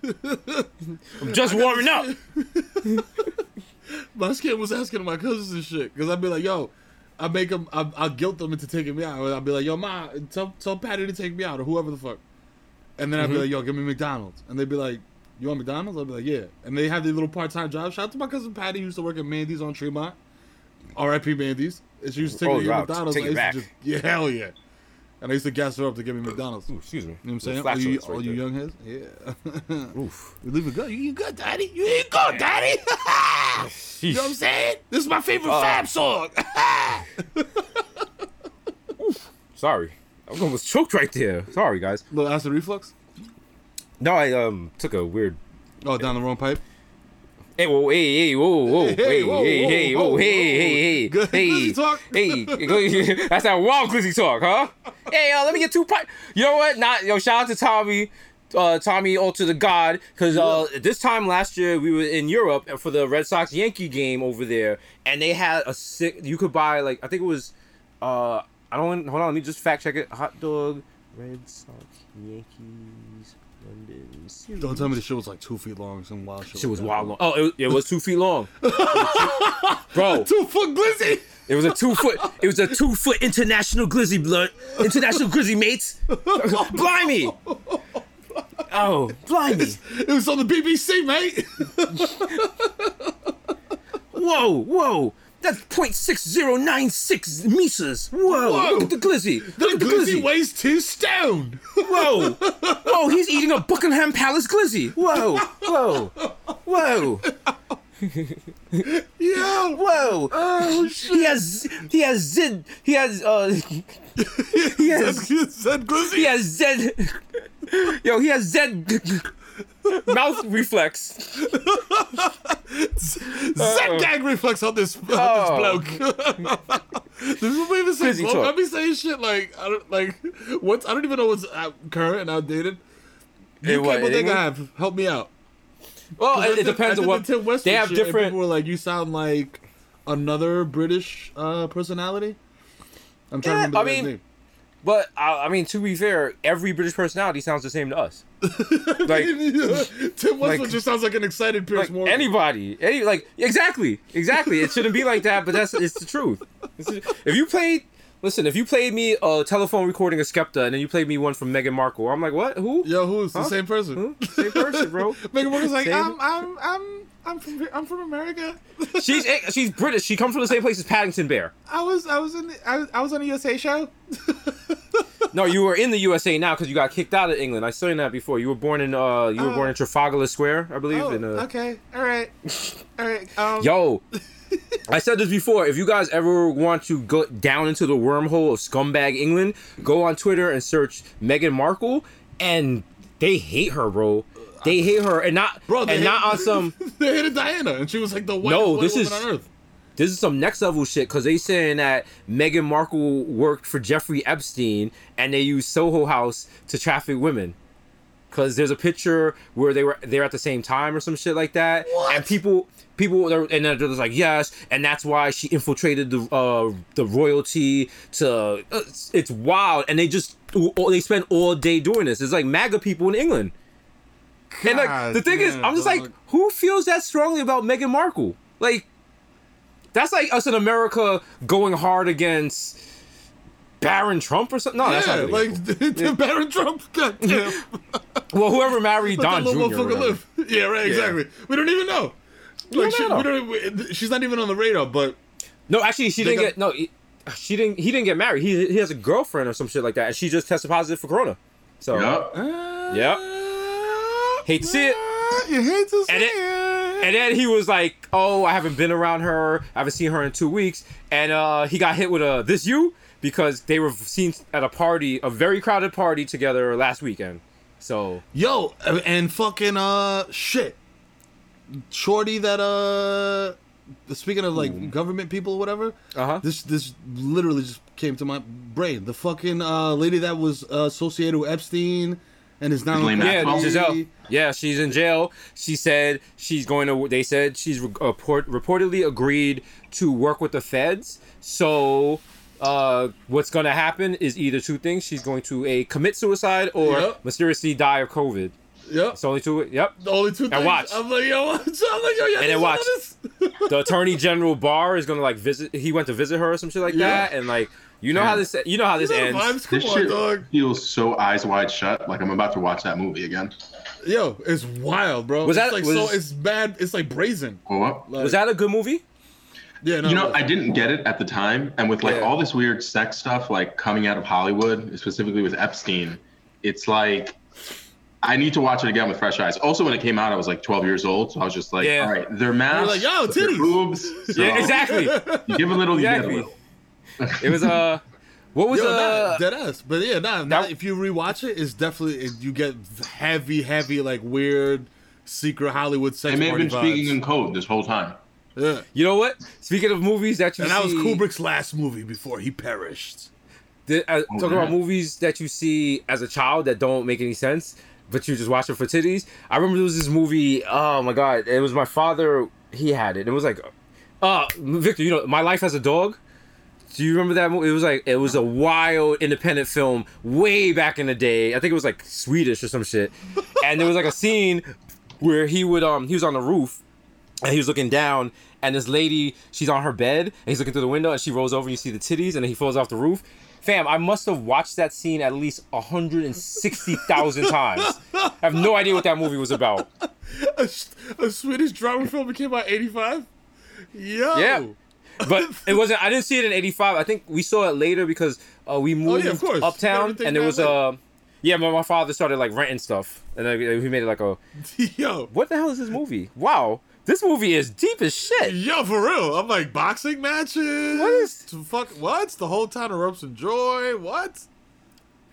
I'm just warming up. My kid was asking my cousins and shit, because I'd be like, yo. I make them. I, I guilt them into taking me out. I'll be like, "Yo, ma, tell, tell Patty to take me out, or whoever the fuck." And then mm-hmm. I'd be like, "Yo, give me McDonald's." And they'd be like, "You want McDonald's?" I'd be like, "Yeah." And they have their little part-time job. Shout out to my cousin Patty, who used to work at Mandy's on Tremont. R I P Mandy's. And she used to take oh, me to McDonald's. Take it back. Just, yeah, hell yeah. And I used to gas her up to give me McDonald's. Ooh, excuse me. You know what I'm saying? All you, right all you young heads. Yeah. Oof. You leave it go. You eat good, daddy. You eat good, daddy. You know what I'm saying? This is my favorite uh, Fab song. Sorry. I was almost choked right there. Sorry, guys. A little acid reflux? No, I um took a weird... Oh, down the wrong pipe? Hey, whoa, hey, hey, whoa, whoa, hey, hey, whoa, hey, whoa, hey, whoa, whoa, hey, whoa, hey, hey, hey, talk. Hey, that's that wild glizzy talk, huh? Hey, yo, let me get two pipes. You know what? Not, yo, shout out to Tommy. uh, Tommy Alter the God, because uh, this time last year we were in Europe for the Red Sox Yankee game over there, and they had a sick. You could buy like I think it was, uh, I don't hold on. Let me just fact check it. Hot dog, Red Sox, Yankees. Don't tell me the shit was like two feet long. Some wild shit. Shit was wild long. Oh, it, it was two feet long, two, bro. Two foot glizzy. It was a two foot. It was a two foot international glizzy blood. International glizzy mates. Blimey. Oh, blimey. It's, it was on the B B C, mate. Whoa, whoa. That's point six zero nine six meters. Whoa, Whoa. Look at the glizzy. Look the, at glizzy the glizzy weighs two stone. Whoa. Whoa, he's eating a Buckingham Palace glizzy. Whoa. Whoa. Whoa. Yo. Whoa. Oh, shit. He has, he has Zed, he has, uh, he has, Zed glizzy. He has Zed, yo, he has Zed mouth reflex. Zed gag reflex on this, on oh. this bloke. This is what we say, bloke. I be saying shit like, I don't, like, what's, I don't even know what's current and outdated. Hey, you what, people think I have, help me out. Well, it, it depends on what, Tim Westwood they have shit, different. People were like, you sound like another British uh, personality. I'm trying yeah, to remember I the mean, name. But, I, I mean, to be fair, every British personality sounds the same to us. Like Tim Westwood like, just sounds like an excited Piers like Morgan. Anybody, any, like exactly, exactly. It shouldn't be like that, but that's it's the truth. It's the, if you played, listen, if you played me a telephone recording of Skepta and then you played me one from Meghan Markle, I'm like, what? Who? Yo, who's huh? the same person? Who? Same person, bro. Meghan Markle's like, I'm, I'm, I'm, I'm from, I'm from America. She's, she's British. She comes from the same place as Paddington Bear. I was, I was in, the, I, was, I was on a U S A show. No, you were in the U S A now because you got kicked out of England. I saw that before. You were born in uh, you were oh. born in Trafalgar Square, I believe. Oh, in, uh... okay, all right, all right. Um... Yo, I said this before. If you guys ever want to go down into the wormhole of scumbag England, go on Twitter and search Meghan Markle, and they hate her, bro. They hate her, and not bro, and not hated, on some. They hated Diana, and she was like the whitest no, white this woman is... on earth. This is some next level shit because they saying that Meghan Markle worked for Jeffrey Epstein and they used Soho House to traffic women. Because there's a picture where they were there at the same time or some shit like that. What? And people, people, and they're just like, yes. And that's why she infiltrated the uh, the royalty to, uh, it's, it's wild. And they just, they spend all day doing this. It's like MAGA people in England. God, and like, the thing man, is, I'm just dog. like, who feels that strongly about Meghan Markle? Like, that's like us in America going hard against Barron Trump or something. No, yeah, that's not like the, the yeah. Barron Trump. Goddamn. Well, whoever married Don Junior Live. Yeah, right. Exactly. Yeah. We don't even know. Like, don't she, know. We don't, we, she's not even on the radar. But no, actually, she didn't got, get no. She didn't. He didn't get married. He he has a girlfriend or some shit like that, and she just tested positive for Corona. So yeah, yep. uh, hate to see it. You hate to see it. it And then he was like, oh, I haven't been around her. I haven't seen her in two weeks. And uh, he got hit with a, this you? Because they were seen at a party, a very crowded party together last weekend. So. Yo, and fucking, uh, shit. Shorty that, uh, speaking of, like, Ooh. government people or whatever. Uh-huh. This, this literally just came to my brain. The fucking uh, lady that was uh, associated with Epstein. And it's not like yeah, Giselle. Yeah, she's in jail. She said she's going to. They said she's report, reportedly agreed to work with the feds. So, uh, what's going to happen is either two things: she's going to a commit suicide or yep. mysteriously die of COVID. Yep. It's only two. Yep. The only two. And things. watch. I'm like yo. I'm like yo. Yeah, and then watch. The Attorney General Barr is going to like visit. He went to visit her or some shit like yeah. that, and like. You know Man. how this. You know how this you know, ends. This on, shit dog. feels so eyes wide shut. Like I'm about to watch that movie again. Yo, it's wild, bro. Was it's that like was, so? It's bad. It's like brazen. What? Like, was that a good movie? Yeah. No, you know, no. I didn't get it at the time, and with like yeah. all this weird sex stuff, like coming out of Hollywood, specifically with Epstein, it's like I need to watch it again with fresh eyes. Also, when it came out, I was like twelve years old, so I was just like, yeah. all right, they're masks, like, yo, titties, boobs. So yeah, exactly. You give a little, you exactly. get a little. It was uh what was Yo, uh nah, deadass but yeah nah, nah if you rewatch it, it's definitely it, you get heavy heavy like weird secret Hollywood sex. I may have been vibes. Speaking in code this whole time. Yeah. You know what? Speaking of movies that you and see, that was Kubrick's last movie before he perished. The, uh, oh, talking man. about movies that you see as a child that don't make any sense. But you just watch it for titties. I remember there was this movie. Oh my god, it was my father. He had it. It was like, uh, Victor, you know, My Life as a Dog. Do you remember that movie? It was like, it was a wild independent film way back in the day. I think it was like Swedish or some shit. And there was like a scene where he would, um, he was on the roof and he was looking down and this lady, she's on her bed and he's looking through the window and she rolls over and you see the titties and then he falls off the roof. Fam, I must have watched that scene at least one hundred sixty thousand times. I have no idea what that movie was about. A, a Swedish drama film that came out in eighty-five? Yo! Yeah. But it wasn't, I didn't see it in eighty-five. I think we saw it later because uh, we moved oh, yeah, uptown and there was a, uh, yeah, my, my father started like renting stuff and uh, he made it like a, yo, what the hell is this movie? Wow, this movie is deep as shit. Yo, for real. I'm like, boxing matches. What is, fuck, what? The whole town erupts in joy. What?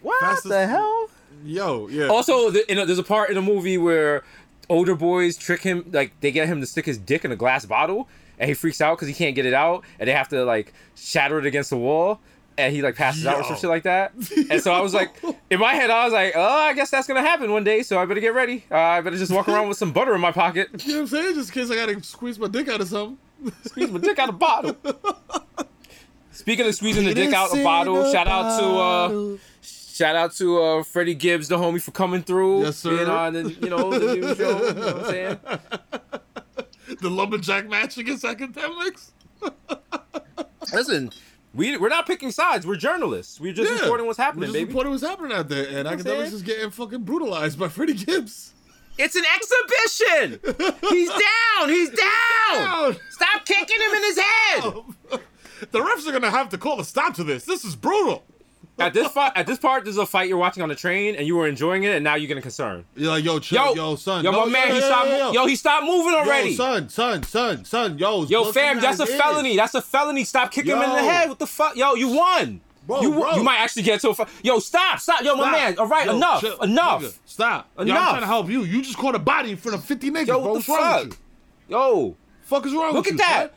What Fastest... the hell? Yo, yeah. Also, the, you know, there's a part in the movie where older boys trick him, like they get him to stick his dick in a glass bottle. And he freaks out because he can't get it out, and they have to like shatter it against the wall, and he like passes Yo. out or some shit like that. And so I was like, in my head, I was like, oh, I guess that's gonna happen one day, so I better get ready. Uh, I better just walk around with some butter in my pocket. You know what I'm saying? Just in case I gotta squeeze my dick out of something. Squeeze my dick out of a bottle. Speaking of squeezing the dick out of a bottle, shout out to uh, shout out to uh, Freddie Gibbs, the homie, for coming through. Yes, sir. Being on, the, you know, the new show. You know what I'm saying? The lumberjack match against Akademiks. Listen, we we're not picking sides. We're journalists. We're just yeah, reporting what's happening. We're just baby. reporting what's happening out there, and Akademiks is getting fucking brutalized by Freddie Gibbs. It's an exhibition. He's down. He's down. Stop kicking him in his head. The refs are gonna have to call a stop to this. This is brutal. At this fight, at this part, there's a fight you're watching on the train, and you were enjoying it, and now you're getting concerned. You're like, yo, chill, yo, yo, son, yo, no, my man, yo, he yo, stopped, yo, yo. yo, he stopped moving already. Yo, son, son, son, son, yo, yo, fam, that's a head. felony. That's a felony. Stop kicking yo. him in the head. What the fuck, yo? You won. Bro, you bro. you might actually get to a fight. Yo, stop, stop, yo, stop. my man. All right, yo, enough, chill, enough, nigga, stop, enough. Yo, I'm trying to help you. You just caught a body in front of fifty niggas. Yo, what bro, the fuck? With you? Yo, fuck is wrong? Look with at you, that. Son?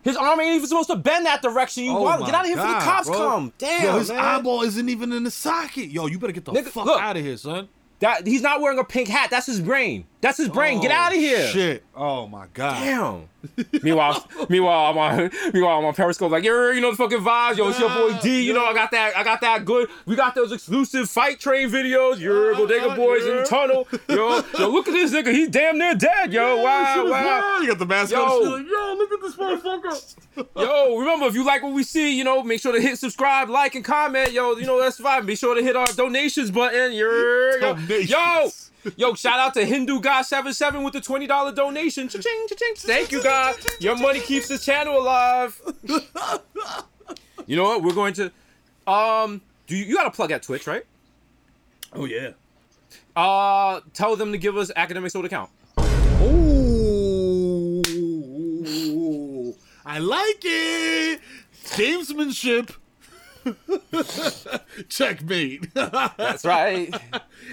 His arm ain't even supposed to bend that direction. You oh want Get out of here before the cops bro. come. Damn, Yo, his man. eyeball isn't even in the socket. Yo, you better get the Nigga, fuck look, out of here, son. That He's not wearing a pink hat. That's his brain. That's his brain. Oh, get out of here. Shit. Oh, my God. Damn. meanwhile, meanwhile, I'm on, meanwhile, I'm on Periscope like, yo, you know the fucking vibes. Yo, it's your boy D. You yeah. know, I got that I got that good. We got those exclusive fight train videos. Yo, Bodega Boys yeah. in the tunnel. Yo, yo, look at this nigga. He's damn near dead, yo. Yeah, wow, wow. You got the mask yo. on. Like, yo, look at this motherfucker. Yo, remember, if you like what we see, you know, make sure to hit subscribe, like, and comment. Yo, you know, that's fine. Be sure to hit our donations button. Yo, yo. yo. Yo, shout out to Hindu God seven seven with the twenty dollars donation. Cha-ching, cha-ching. Thank you, God. Your money keeps this channel alive. You know what? We're going to um do you, you gotta plug at Twitch, right? Oh yeah. Uh tell them to give us Akademiks old account. Oh, I like it. Gamesmanship. Checkmate. That's right.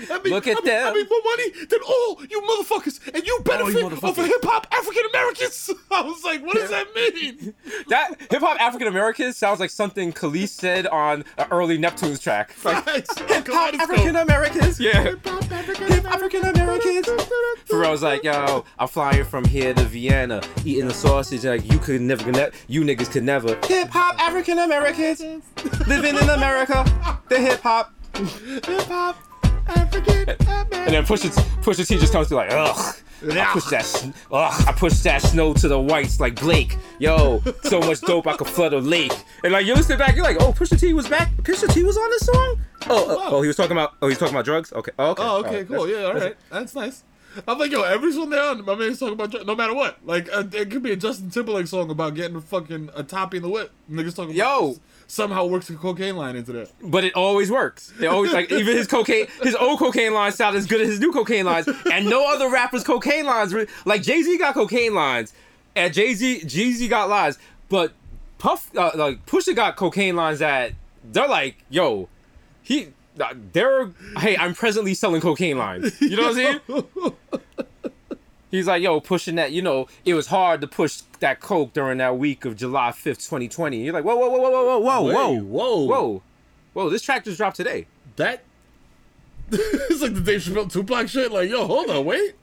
I mean, Look at I mean, them. I mean, more money than all you motherfuckers, and you benefit oh, you over hip hop African Americans. I was like, what does that mean? That hip hop African Americans sounds like something Khalees said on an early Neptunes track. Like, hip hop African Americans, yeah. Hip hop African Americans. Pharrell's like, yo, I'm flying from here to Vienna, eating a sausage like you could never, you niggas could never. Hip hop African Americans. Living in America, the hip hop, hip hop, African American. And then Pusha Pusha T just comes to like, ugh, I push that, ugh, I push that snow to the whites like Blake. Yo, so much dope I could flood a lake. And like you listen back, you're like, oh, Pusha T was back. Pusha T was on this song. Oh, uh, oh, he was talking about, oh, he was talking about drugs. Okay, oh, okay, oh, okay, right. cool, that's, yeah, all right, it. that's nice. I'm like, yo, every song they're on, my man's talking about drugs, no matter what. Like, uh, it could be a Justin Timberlake song about getting a fucking a toppy in the whip. Niggas talking about yo. This. Somehow works a cocaine line into that. But it always works. They always like even his cocaine, his old cocaine line sound as good as his new cocaine lines, and no other rappers' cocaine lines. Re- like Jay-Z got cocaine lines, and Jay-Z, Jay-Z got lines, but Puff, uh, like Pusha got cocaine lines that they're like, yo, he, they're, hey, I'm presently selling cocaine lines. You know what I'm saying? He's like, yo, pushing that, you know, it was hard to push that coke during that week of July fifth, twenty twenty. You're like, whoa, whoa, whoa, whoa, whoa, whoa, whoa, whoa, whoa, whoa, whoa, this track just dropped today. That, It's like the Dave Chappelle Tupac shit. Like, yo, hold on, wait.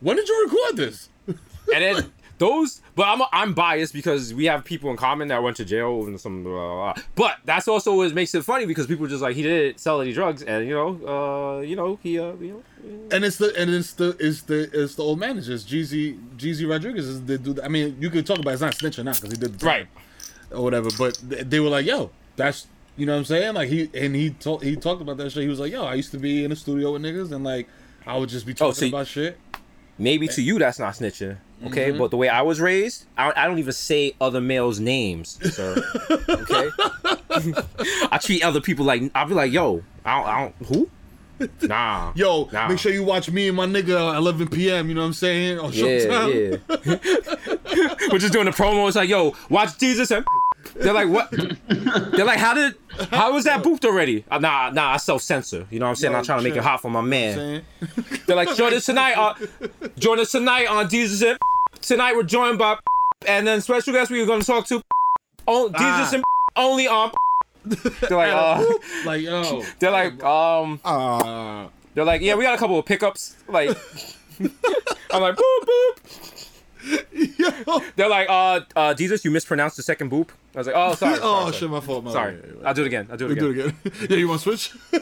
When did you record this? And then those, but I'm I'm biased because we have people in common that went to jail and some blah, blah, blah. But that's also what makes it funny because people are just like, he didn't sell any drugs, and you know, uh, you know, he, uh, you know. And it's the and it's the it's the it's the old man. It's just Jeezy Jeezy Rodriguez is the dude. I mean, you could talk about it, it's not snitch or not because he did the right or whatever. But they were like, yo, that's. You know what I'm saying? Like he and he talked he talked about that shit. He was like, "Yo, I used to be in a studio with niggas, and like I would just be talking oh, so about shit." Maybe to you that's not snitching, okay? Mm-hmm. But the way I was raised, I, I don't even say other males' names, sir. Okay, I treat other people like I'll be like, "Yo, I don't, I don't who? Nah, yo, nah. Make sure you watch me and my nigga at eleven p.m. You know what I'm saying? On Showtime. Yeah, yeah. We're just doing the promo. It's like, yo, watch Jesus and. They're like, what? They're like, how did, how was that booped already? Uh, nah, nah, I self-censor. You know what I'm saying? Yo, I'm trying to make it hot for my man. They're like, join us tonight on, join us tonight on Jesus and tonight we're joined by and then special guest we were going to talk to on Jesus and only on. They're like, uh, like, yo. They're like, um, uh. They're like, yeah, we got a couple of pickups. Like, I'm like, boop, boop. Yo. They're like, uh, uh, Jesus, you mispronounced the second boop. I was like, oh, sorry. sorry oh, sorry. shit, my fault. My sorry. Way. I'll do it again. I'll do it again. Do it again. Yeah, you want to switch? Yo.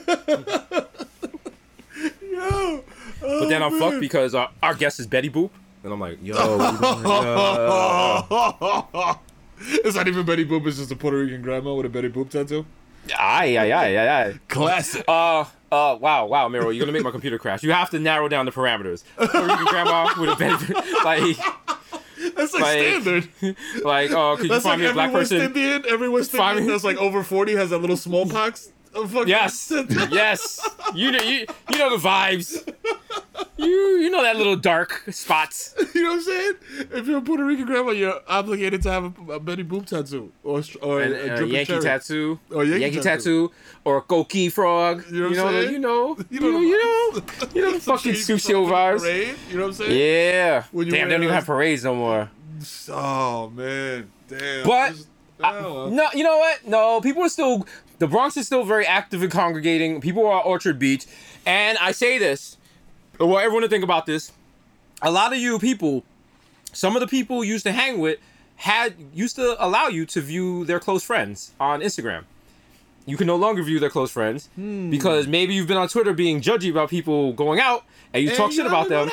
Oh, but then I'm man. fucked because uh, our guest is Betty Boop. And I'm like, yo. yo. It's not even Betty Boop. It's just a Puerto Rican grandma with a Betty Boop tattoo. Aye, aye, aye, aye, aye. Classic. Uh, uh, wow, wow, Miro, you're going to make my computer crash. You have to narrow down the parameters. Puerto Rican grandma with a Betty Boop. Like... That's like, like standard. Like, oh, uh, could that's you find like me a black West person? Indian, every West find Indian me. That's like over forty has that little smallpox. Yes, yes. You know, you, you know the vibes. You you know that little dark spots. You know what I'm saying? If you're a Puerto Rican grandma, you're obligated to have a, a Betty Boop tattoo or or and, a, a, a Yankee cherry. tattoo, or Yankee, Yankee tattoo. tattoo, or a Goki frog. You know, you know, the, you know, you know, you know, you know the fucking sushi bars. Parade, you know what I'm saying? Yeah. Damn, they don't even have parades no more. Oh man, damn. But Just, I, no, you know what? No, people are still. The Bronx is still very active in congregating. People are at Orchard Beach. And I say this, I want everyone to think about this. A lot of you people, some of the people you used to hang with, had used to allow you to view their close friends on Instagram. You can no longer view their close friends hmm. because maybe you've been on Twitter being judgy about people going out and you and talk shit about them.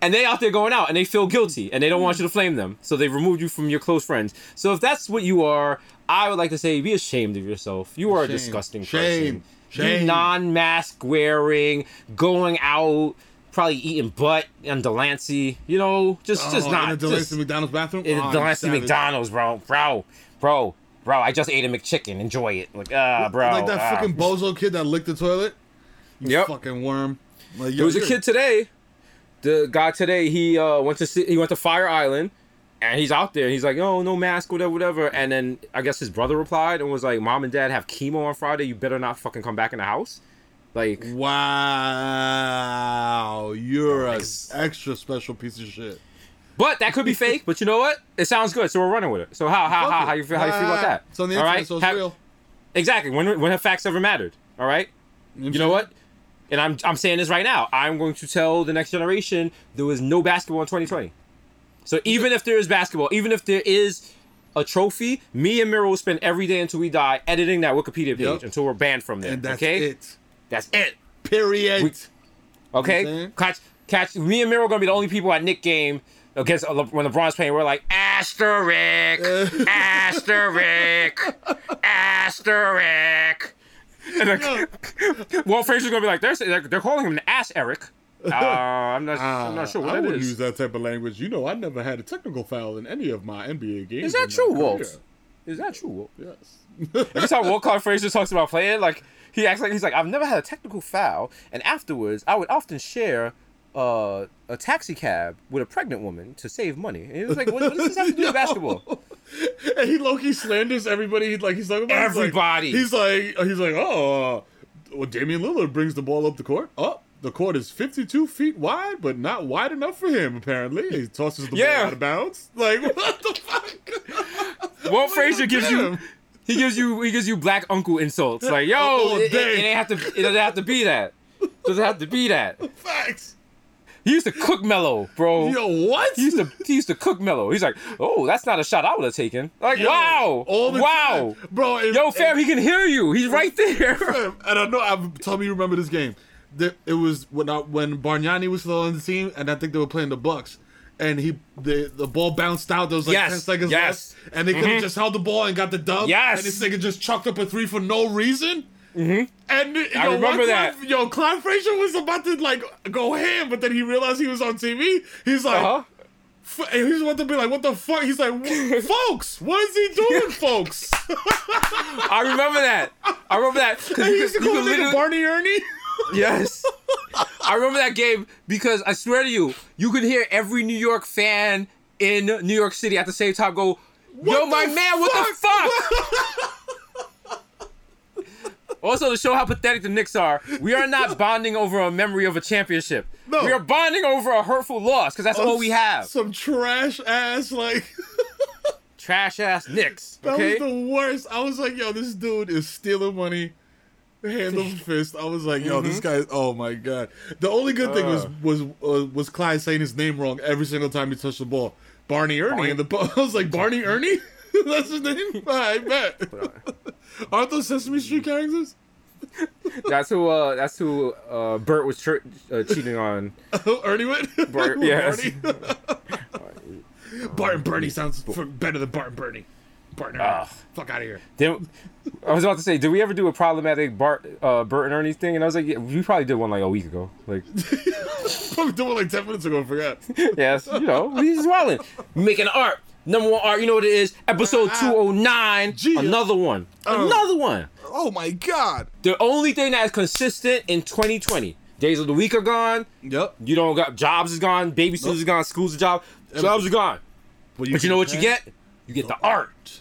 And they out there going out and they feel guilty and they don't mm. want you to flame them. So they removed you from your close friends. So if that's what you are, I would like to say be ashamed of yourself. You are Shame. a disgusting Shame. person. Shame. You non-mask wearing, going out, probably eating butt and Delancey. You know, just, oh, just not. In a Delancey just, McDonald's bathroom? In a oh, Delancey McDonald's, bro. Bro, bro, bro. I just ate a McChicken. Enjoy it. Like, ah, uh, bro. Like that uh. fucking bozo kid that licked the toilet? You yep. fucking worm. Like, yo, there was you're... a kid today. The guy today, he uh, went to he went to Fire Island, and he's out there. He's like, oh, no mask, whatever, whatever. And then I guess his brother replied and was like, Mom and Dad have chemo on Friday. You better not fucking come back in the house. Like, wow, you're an extra special piece of shit. But that could be fake. But you know what? It sounds good, so we're running with it. So how how how, how you feel how you feel about that? It's on the internet, so it's real. Exactly. When when have facts ever mattered? All right. You know what? And I'm I'm saying this right now. I'm going to tell the next generation there was no basketball in twenty twenty. So even if there is basketball, even if there is a trophy, me and Miro will spend every day until we die editing that Wikipedia page yep. until we're banned from there. And that's okay? it. That's it. Period. We, okay? You know catch, catch. Me and Miro are going to be the only people at Nick game against when LeBron's playing. We're like, asterisk, asterisk, asterisk. And then, yeah. Walt Fraser's gonna be like, they're they're calling him an ass Eric. Uh, I'm not, uh, I'm not sure what I it is. I would use that type of language. You know, I never had a technical foul in any of my N B A games. Is that true, Walt? Is that true, Walt? Yes. Every time Walt Clark Fraser talks about playing, like he acts like he's like, I've never had a technical foul, and afterwards, I would often share uh, a taxi cab with a pregnant woman to save money. And it was like, what, what does this have to do with basketball? And he low-key slanders everybody. He, like he's talking about everybody. He's like, he's like, he's like, oh, uh, well, Damian Lillard brings the ball up the court. Oh, the court is fifty-two feet wide, but not wide enough for him. Apparently, he tosses the yeah. ball out of bounds. Like, what the fuck? Walt Frazier gives him. you, he gives you, he gives you black uncle insults. Like, yo, it, it, it ain't have to, it doesn't have to be that. Doesn't have to be that. Facts. He used to cook mellow, bro. Yo, what? He used to he used to cook mellow. He's like, oh, that's not a shot I would have taken. Like, yo, wow, all the wow, time. Bro. If, yo, fam, if, he can hear you. He's right there. Fam, and I know. I tell me, you remember this game? It was when I, when Bargnani was still on the team, and I think they were playing the Bucks. And he the, the ball bounced out. There was like yes, ten seconds yes. left, and they mm-hmm. could have just held the ball and got the dub. Yes, and this nigga just chucked up a three for no reason. Mm-hmm. And I know, remember that. Clive, yo, Clive Frazier was about to like go ham, but then he realized he was on T V. He's like, uh-huh. f- and he's about to be like, what the fuck? He's like, folks, what is he doing, folks? I remember that. I remember that. He used to call him Barney Ernie. Yes. I remember that game because I swear to you, you could hear every New York fan in New York City at the same time go, yo, my man, fuck? What the fuck? Also, to show how pathetic the Knicks are, we are not bonding over a memory of a championship. No. We are bonding over a hurtful loss because that's oh, all we have. Some trash ass, like... trash ass Knicks. Okay? That was the worst. I was like, yo, this dude is stealing money. Hand over fist. I was like, yo, mm-hmm. this guy. Oh my god. The only good thing uh, was was uh, was Clyde saying his name wrong every single time he touched the ball. Barney Ernie. Barney. And the I was like, Barney Ernie. That's his name. I bet. Aren't those Sesame Street characters? That's who. Uh, that's who. Uh, Bert was che- uh, cheating on. Oh, Ernie with. Bart. Yes. Bart and Bernie sounds better than Bart and Bernie. Partner, uh, fuck out of here. Did, I was about to say, did we ever do a problematic Bart, uh, Bert and Ernie thing? And I was like, yeah, we probably did one like a week ago. Like, probably did one like ten minutes ago. I forgot. Yes, you know, he's wilding, making art. Number one art. You know what it is? Episode two oh nine. Another one. Um, another one. Oh my god. The only thing that is consistent in twenty twenty. Days of the week are gone. Yep. You don't got jobs is gone. Babysitters nope. is gone. Schools are job. Jobs are gone. Well, you but you know what pay? you get? You get the, the art. art.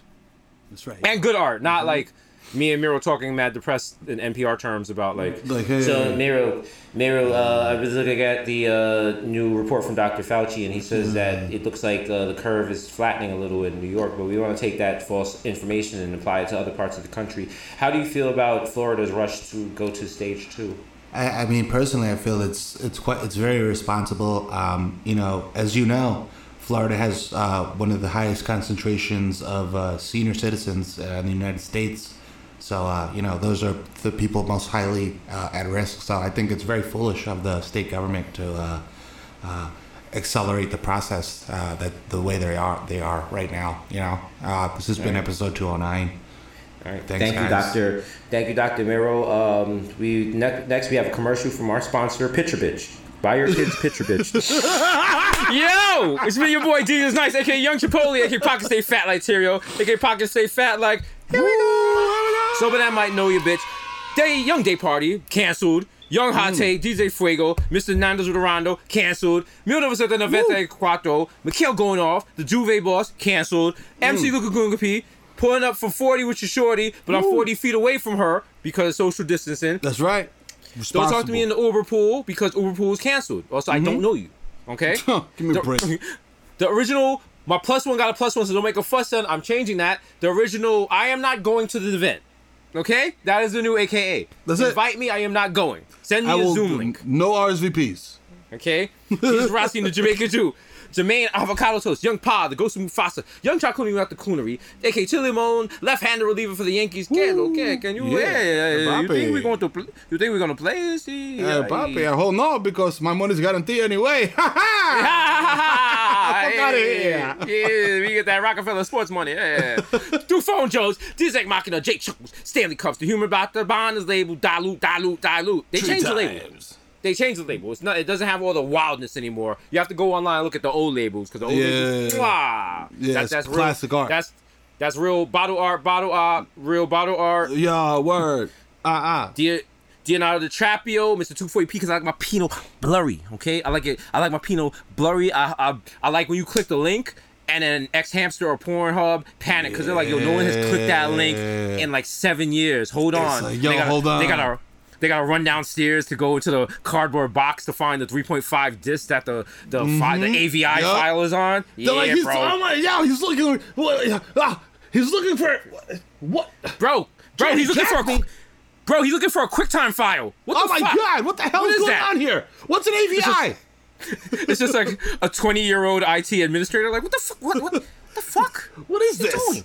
That's right. And good art, not mm-hmm. like me and Miro talking mad depressed in N P R terms about like. like hey, so hey, Miro, Miro, uh, I was looking at the uh, new report from Doctor Fauci, and he says mm-hmm. that it looks like uh, the curve is flattening a little in New York, but we want to take that false information and apply it to other parts of the country. How do you feel about Florida's rush to go to stage two? I, I mean, personally, I feel it's it's quite it's very responsible. Um, you know, as you know. Florida has uh, one of the highest concentrations of uh, senior citizens uh, in the United States. So, uh, you know, those are the people most highly uh, at risk. So I think it's very foolish of the state government to uh, uh, accelerate the process uh, that the way they are they are right now. You know, uh, this has been episode two oh nine. All right. Thanks, Thank guys. you, Doctor Thank you, Doctor Miro. Um, we ne- Next, we have a commercial from our sponsor, Picture Bitch. Buy your kids Picture Bitch. Yo! It's me, your boy, D. Is Nice, a k a. Young Chipotle, a k a. Pocket Stay Fat Like Terrio, a k a. Pocket Stay Fat Like... Here we go! So, but I might know you, bitch. Day, Young Day Party, canceled. Young Hate, mm. D J Fuego, Mister Nandos with Rondo, canceled. nineteen ninety-four, Mikhail going off, the Juve Boss, canceled. M C mm. Luka Gungapi, pulling up for forty with your shorty, but Ooh. I'm forty feet away from her because of social distancing. That's right. Don't talk to me in the Uber pool because Uber pool is canceled. Also, mm-hmm. I don't know you. Okay? Give me a break. The original, my plus one got a plus one, so don't make a fuss on. I'm changing that. The original, I am not going to the event. Okay? That is the new A K A. That's it. Invite me, I am not going. Send me I a Zoom do, link. No R S V Ps. Okay? He's Rossi in the Jamaica Jew. Jermaine Avocado Toast, Young Pa, the Ghost of Mufasa, Young Chakuni without the Coonery, A K A. Chili Moan, left-handed reliever for the Yankees. Can okay, can you? Yeah, yeah, yeah. You think we're going to? Play, you think we're going to play? See, uh, yeah, Papi, yeah. I hope not because my money's guaranteed anyway. Ha ha! Fuck out of here! Yeah, we get that Rockefeller sports money. Yeah. Two phone Joes, D Z Machina, Jake Chuckles, Stanley Cups, the humor about the bond is labeled dilute, dilute, dilute. They change the label. They changed the label. It's not. It doesn't have all the wildness anymore. You have to go online and look at the old labels because the old yeah. labels, wow, yeah, that, that's classic real, art. That's that's real bottle art, bottle art, real bottle art. Yeah, word. Uh uh-uh. uh. Leonardo DiCaprio, Mister two forty p, because I like my Pinot blurry. Okay, I like it. I like my Pinot blurry. I I, I like when you click the link. And then X Hamster or Pornhub panic because yeah. they're like, yo, no one has clicked that link in like seven years. Hold it's on, like, yo, they gotta, hold on. They got a. They gotta run downstairs to go into the cardboard box to find the three point five disc that the the, mm-hmm. fi- the A V I yep. file is on. They're yeah, like, he's, bro. I'm like, yeah, he's looking. What, ah, he's looking for what, bro, bro. Johnny he's looking Catholic. for. Bro, he's looking for a QuickTime file. What oh the my fuck? God, what the hell what is, is going that? on here? What's an A V I? It's just, it's just like a twenty-year-old I T administrator. Like, what the fuck? What, what, what the fuck? What is what this? Doing?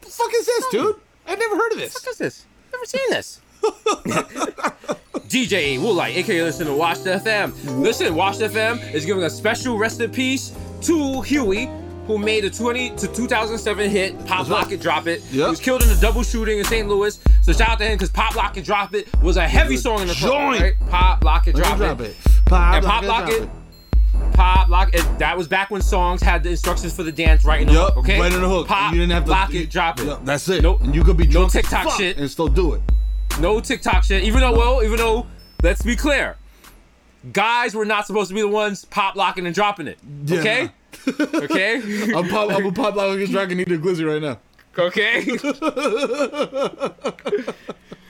The fuck is this, dude? I've never heard of this. What the fuck is this? I've never seen this. D J Woolite, aka listen to Watch the F M. Listen, Watch the F M is giving a special rest in peace to Huey, who made the twenty to two thousand seven hit Pop Lock It Drop It. Yep. He was killed in a double shooting in Saint Louis. So shout out to him because Pop Lock It Drop It was a heavy was song in the joint. Club, right? Pop Lock It Drop It. it. Pop and Pop Lock It. Lock it Pop, lock it. That was back when songs had the instructions for the dance right in the yep, hook. Okay, right in the hook. Pop, you didn't have to, lock you, it, drop it. Yep, that's it. Nope. And you could be no TikTok shit and still do it. No TikTok shit. Even though, well, even though, let's be clear, guys were not supposed to be the ones pop locking and dropping it. Okay, yeah. okay. I'm pop, I'm a pop locking and dropping. Need a glizzy right now. Okay.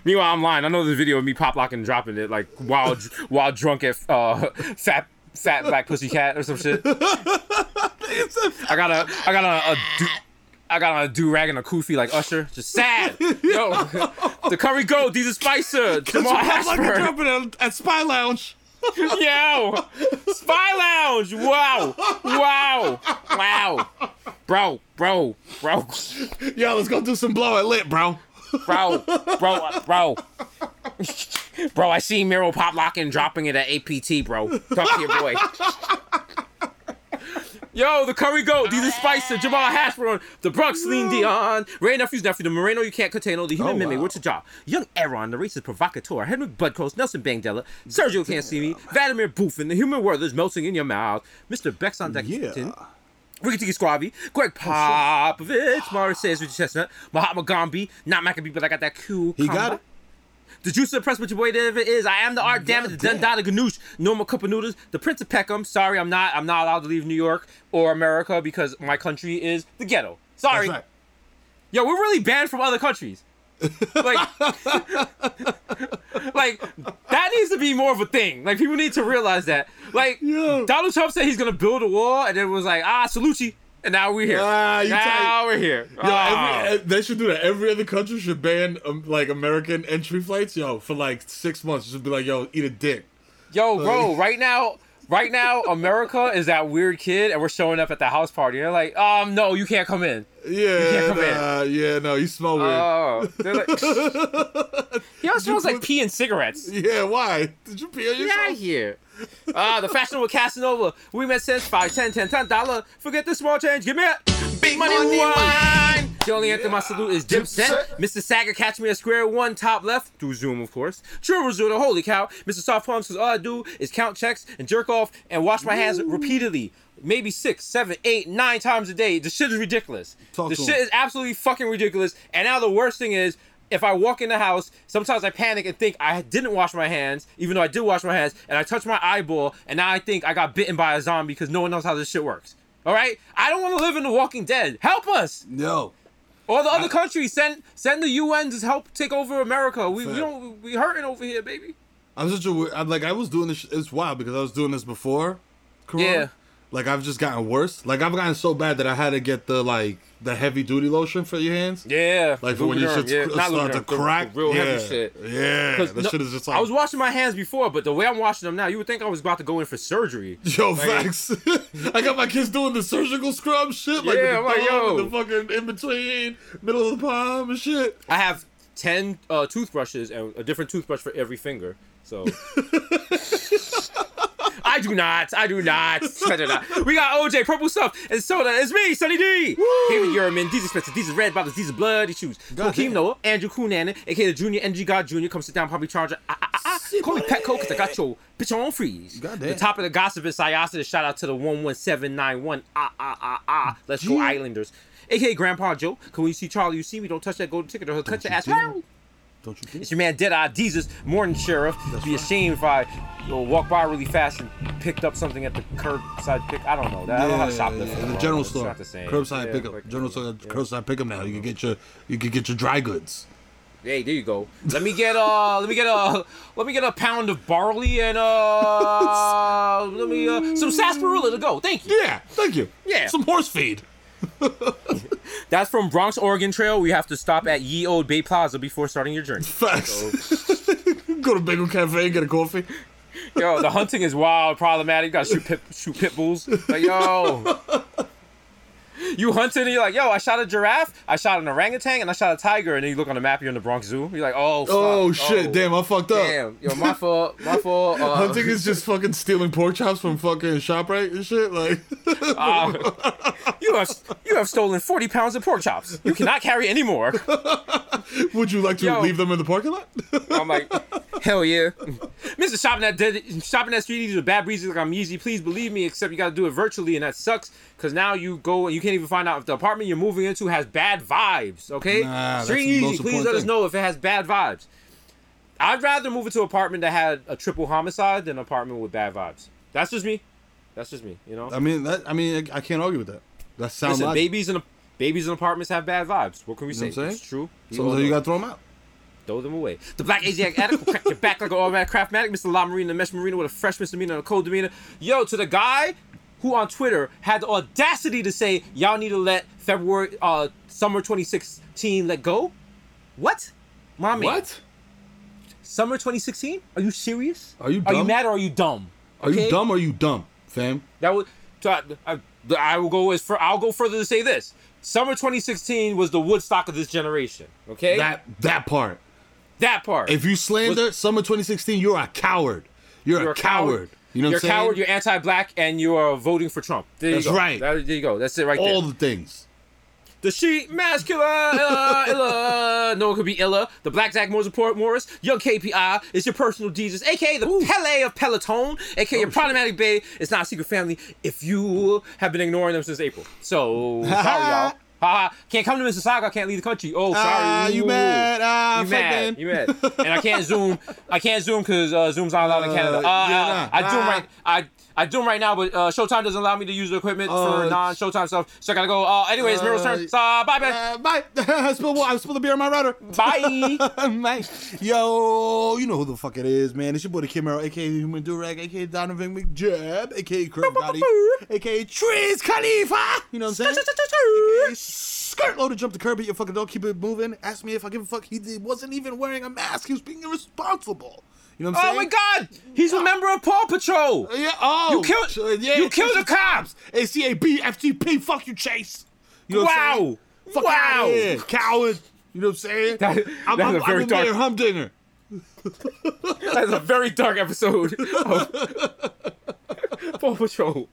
Meanwhile, I'm lying. I know the video of me pop locking and dropping it like while while drunk at uh, Fat. Fat Black Pussy Cat or some shit. I got a, I got a, a do, I got a do rag and a kufi like Usher. Just sad. Yo, the Curry Gold, Deezer Spicer, Jamal Ashford. Like at, at Spy Lounge. Yo, Spy Lounge. Wow, wow, wow, bro, bro, bro. Yo, let's go do some blow at lit, bro. Bro, bro, bro. Bro, I see Miro pop locking dropping it at A P T, bro. Talk to your boy. Yo, the Curry Goat, Deezer Spicer, Jamal Hashburn, the Bronx, Celine Dion, Ray Nephew's nephew, the Moreno you can't contain, the human oh, mimic, wow. Richard Jaw, Young Aaron, the racist provocateur, Henry Budcoast, Nelson Bangdella, Sergio Can't See Me, Vladimir Buffin, the human Werther's melting in your mouth, Mister Bexon Dexington. Yeah. Ricky Tiki Squabby, Greg Popovich, Maurice says Richie Chestnut, Mahatma Gandhi, not Maccabee, but I got that cool. He combo. got it. The juice of the press, with your boy David it is. I am the art, damn it, the Dundada Ganoush, no more cup of noodles, the Prince of Peckham. Sorry, I'm not I'm not allowed to leave New York or America because my country is the ghetto. Sorry. That's right. Yo, we're really banned from other countries. Like, like that needs to be more of a thing. Like, people need to realize that. Like, yeah. Donald Trump said he's gonna build a wall, and it was like, ah, Salucci, and now we're here. Ah, you now t- we're here. Yo, oh. every, they should do that. Every other country should ban um, like American entry flights, yo, for like six months. It should be like, yo, eat a dick. Yo, like, bro, right now, right now, America is that weird kid, and we're showing up at the house party. And they're like, um, no, you can't come in. Yeah, you can't come nah, in. yeah, no, you smell weird. Oh, they're like, he also smells put, like pee and cigarettes. Yeah, why? Did you pee on yourself? Get out of here. Ah, uh, the fashionable Casanova. We met since five, ten, ten, ten dollar. Forget the small change. Give me a big money, money wine. wine. The only yeah. anthem I salute is Dipset. Mister Saga, catch me at square one, top left through Zoom, of course. True Rizzuta, holy cow. Mister Soft Palm says all I do is count checks and jerk off and wash my hands Ooh. repeatedly. Maybe six, seven, eight, nine times a day. The shit is ridiculous. Talk the shit him. is absolutely fucking ridiculous. And now the worst thing is, if I walk in the house, sometimes I panic and think I didn't wash my hands, even though I did wash my hands, and I touch my eyeball, and now I think I got bitten by a zombie because no one knows how this shit works. All right? I don't want to live in The Walking Dead. Help us. No. Or the other I... countries. Send send the U N to help take over America. We Fair. we don't we hurting over here, baby. I'm such a weird. I'm like I was doing this. It's wild because I was doing this before Corona. Yeah. Like, I've just gotten worse. Like, I've gotten so bad that I had to get the, like, the heavy-duty lotion for your hands. Yeah. Like, for when your shit's yeah. cr- starting to crack. The, the real yeah. heavy shit. Yeah. That no, shit is just like... I was washing my hands before, but the way I'm washing them now, you would think I was about to go in for surgery. Yo, like, facts. I got my kids doing the surgical scrub shit. Like, yeah, with the thumb like, and the fucking in-between, middle of the palm and shit. I have ten uh, toothbrushes and a different toothbrush for every finger, so... I do not. I do not. I do not. We got O J, Purple Stuff, and Soda. It's me, Sonny D. David Uriman, these expensive, these red bottles, these bloody shoes. Joaquim Noah, Andrew Cunanan, a k a the Junior N G God Junior Come sit down, probably charger. Ah, ah, ah. Call me Petco because I got your bitch on freeze. Goddamn. The top of the gossip is Sayasa. Shout out to the one one seven nine one. Ah, ah, ah, ah. Let's go, Islanders. A K A Grandpa Joe. Can we see Charlie? You see me? Don't touch that golden ticket or he'll cut your ass. Wow. Don't you think? It's your man Deadeye Jesus, morning sheriff. That's be ashamed right. if I you know, walk by really fast and picked up something at the curbside pick. I don't know. That, yeah, I don't know how to shop yeah, yeah. In the general store, it's not the same. Curbside yeah, pickup. Like, general store, yeah. curbside pickup. Now you can get your you can get your dry goods. Hey, there you go. Let me get uh, let me get a, let me get a pound of barley and uh, let me uh, some sarsaparilla to go. Thank you. Yeah, thank you. Yeah, some horse feed. That's from Bronx, Oregon Trail. We have to stop at Ye Old Bay Plaza before starting your journey. Facts. So. Go to Bagel Cafe and get a coffee. Yo, the hunting is wild, problematic. You gotta shoot pit, shoot pit bulls. Like, yo. You hunting and you're like, yo, I shot a giraffe, I shot an orangutan, and I shot a tiger. And then you look on the map, you're in the Bronx Zoo. You're like, oh, fuck. Oh, shit. Oh. Damn, I fucked up. Damn. Yo, my fault. My fault. Uh, hunting is just fucking stealing pork chops from fucking ShopRite and shit. Like, uh, you have you have stolen forty pounds of pork chops. You cannot carry any more. Would you like to yo, leave them in the parking lot? I'm like, hell yeah. Mister Shopping at, dead, shopping at Street Easy with bad breezes like I'm Yeezy. Please believe me, except you got to do it virtually, and that sucks because now you go and you can't even find out if the apartment you're moving into has bad vibes, okay? Nah, Street Easy, please let us know if it has bad vibes. I'd rather move into an apartment that had a triple homicide than an apartment with bad vibes. That's just me. That's just me, you know? I mean, that, I mean, I can't argue with that. That sounds like... babies in a, babies in apartments have bad vibes. What can we you say? It's true. So you got to throw them out. Throw them away. The black Asiatic addict will crack your back like an automatic craftmatic. Mister La Marina, the mesh marina with a fresh misdemeanor and a cold demeanor. Yo, to the guy who on Twitter had the audacity to say, y'all need to let February, uh, summer twenty sixteen let go? What? Mommy. What? Summer twenty sixteen? Are you serious? Are you dumb? Are you mad or are you dumb? Are okay? you dumb or are you dumb, fam? That was, I, I, I will go as for, I'll go further to say this. Summer twenty sixteen was the Woodstock of this generation, okay? That that part. That part. If you slander was, summer twenty sixteen, you're a coward. You're, you're a coward. coward. You know what I'm saying? You're a coward, you're anti-black, and you are voting for Trump. There That's you go. right. That, there you go. That's it right All there. All the things. The sheet mask killer, Illa, Illa. No one could be Illa. The Black Zach Morris, Morris, Young K P I is your personal Jesus, a k a the Ooh. Pele of Peloton, a k a oh, your problematic bae. It's not a secret family if you have been ignoring them since April. So, sorry, y'all. Ha ha. Can't come to Mississauga. I can't leave the country. Oh, sorry. Ah, you mad. Ah, you mad. You mad. And I can't Zoom. I can't Zoom because uh, Zoom's not allowed uh, in Canada. Uh, yeah, nah. I, I Zoom ah. right... I, I do them right now, but uh, Showtime doesn't allow me to use the equipment uh, for non-Showtime stuff, so I gotta go. Uh, anyways, uh, Mirror's turn. Uh, bye, man. Uh, bye. I spilled I spilled the beer on my router. Bye. Bye. Yo, you know who the fuck it is, man. It's your boy, the Kim Merrill, a k a. Human Durag, a k a. Donovan McJab, a k a. Kirk Gotti, a k a. Trees Khalifa. You know what I'm saying? a k a. Skirt loader, jump the curb at your fucking dog, keep it moving. Ask me if I give a fuck. He wasn't even wearing a mask. He was being irresponsible. You know what I'm oh saying? my God! He's a member of Paw Patrol. Yeah. Oh. You killed. So, yeah, you killed the cops. A C A B F T P. Fuck you, Chase. You know wow. What I'm wow. Here, coward. You know what I'm saying? That, I'm, that I'm, is a very I'm dark. Mayor Humdinger. That's a very dark episode of Paw Patrol.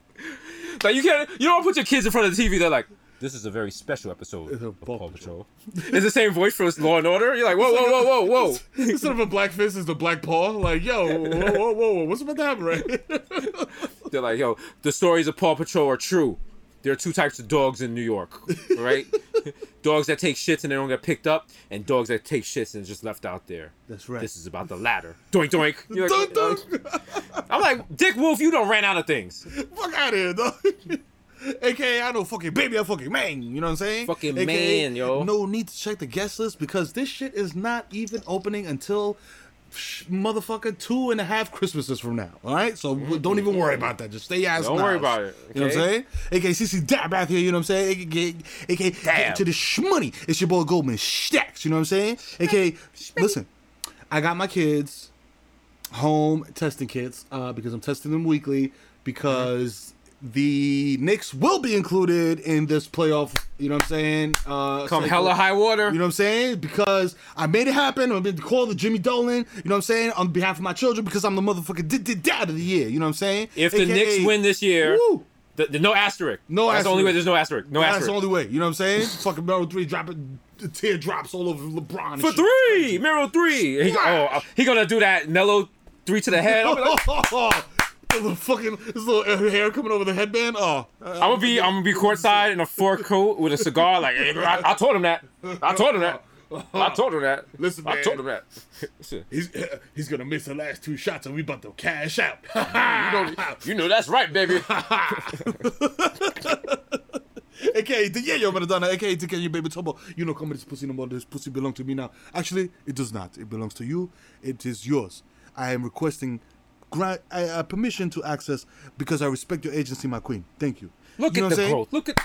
Like you can't. You don't put your kids in front of the T V. They're like, this is a very special episode of Paw Patrol. Patrol. It's the same voice for Law and Order. You're like, whoa, whoa, whoa, whoa, whoa. Instead of a black fist, it's the black paw. Like, yo, whoa, whoa, whoa, whoa. What's about to happen, right? They're like, yo, the stories of Paw Patrol are true. There are two types of dogs in New York, right? Dogs that take shits and they don't get picked up, and dogs that take shits and just left out there. That's right. This is about the latter. Doink, doink. You're like, doink, doink. I'm like, Dick Wolf, you done ran out of things. Fuck out of here, dog. A K A I know fucking baby, I fucking man. You know what I'm saying? Fucking A K A man, yo. No need to check the guest list because this shit is not even opening until sh- motherfucker two and a half Christmases from now. All right? So mm-hmm. don't even worry about that. Just stay your ass Don't nice. worry about it. Okay? You know what I'm saying? A K A C C Dab out here. You know what I'm saying? A K A get into the shmoney. It's your boy Goldman Stacks. You know what I'm saying? A K A listen, I got my kids home testing kits uh, because I'm testing them weekly because... Mm-hmm. The Knicks will be included in this playoff, you know what I'm saying? Uh, Come cycle, hella high water. You know what I'm saying? Because I made it happen. I'm going to call the Jimmy Dolan, you know what I'm saying? On behalf of my children because I'm the motherfucking did did dad of the year, you know what I'm saying? If the Knicks win this year, the, the, no asterisk. No That's asterisk. the only way. There's no asterisk. No That's asterisk. That's the only way, you know what I'm saying? Fucking Meryl three dropping teardrops all over LeBron. For shit. three! Meryl three! He, oh, he going to do that Melo three to the head. I'll be like... This little fucking this little hair coming over the headband. Oh, I'm gonna be I'm gonna be courtside in a fur coat with a cigar. Like I, I told him that. I told him that. I told him that. Listen, man. I told him that. he's he's gonna miss the last two shots, and we about to cash out. you know, you know that's right, baby. A K A the Yayo Maradona, A K A the Kenya Baby Tobo. You know, come with this pussy no more. This pussy belongs to me now. Actually, it does not. It belongs to you. It is yours. I am requesting. Grant uh, permission to access because I respect your agency, my queen. Thank you. Look you know at the growth. Look at.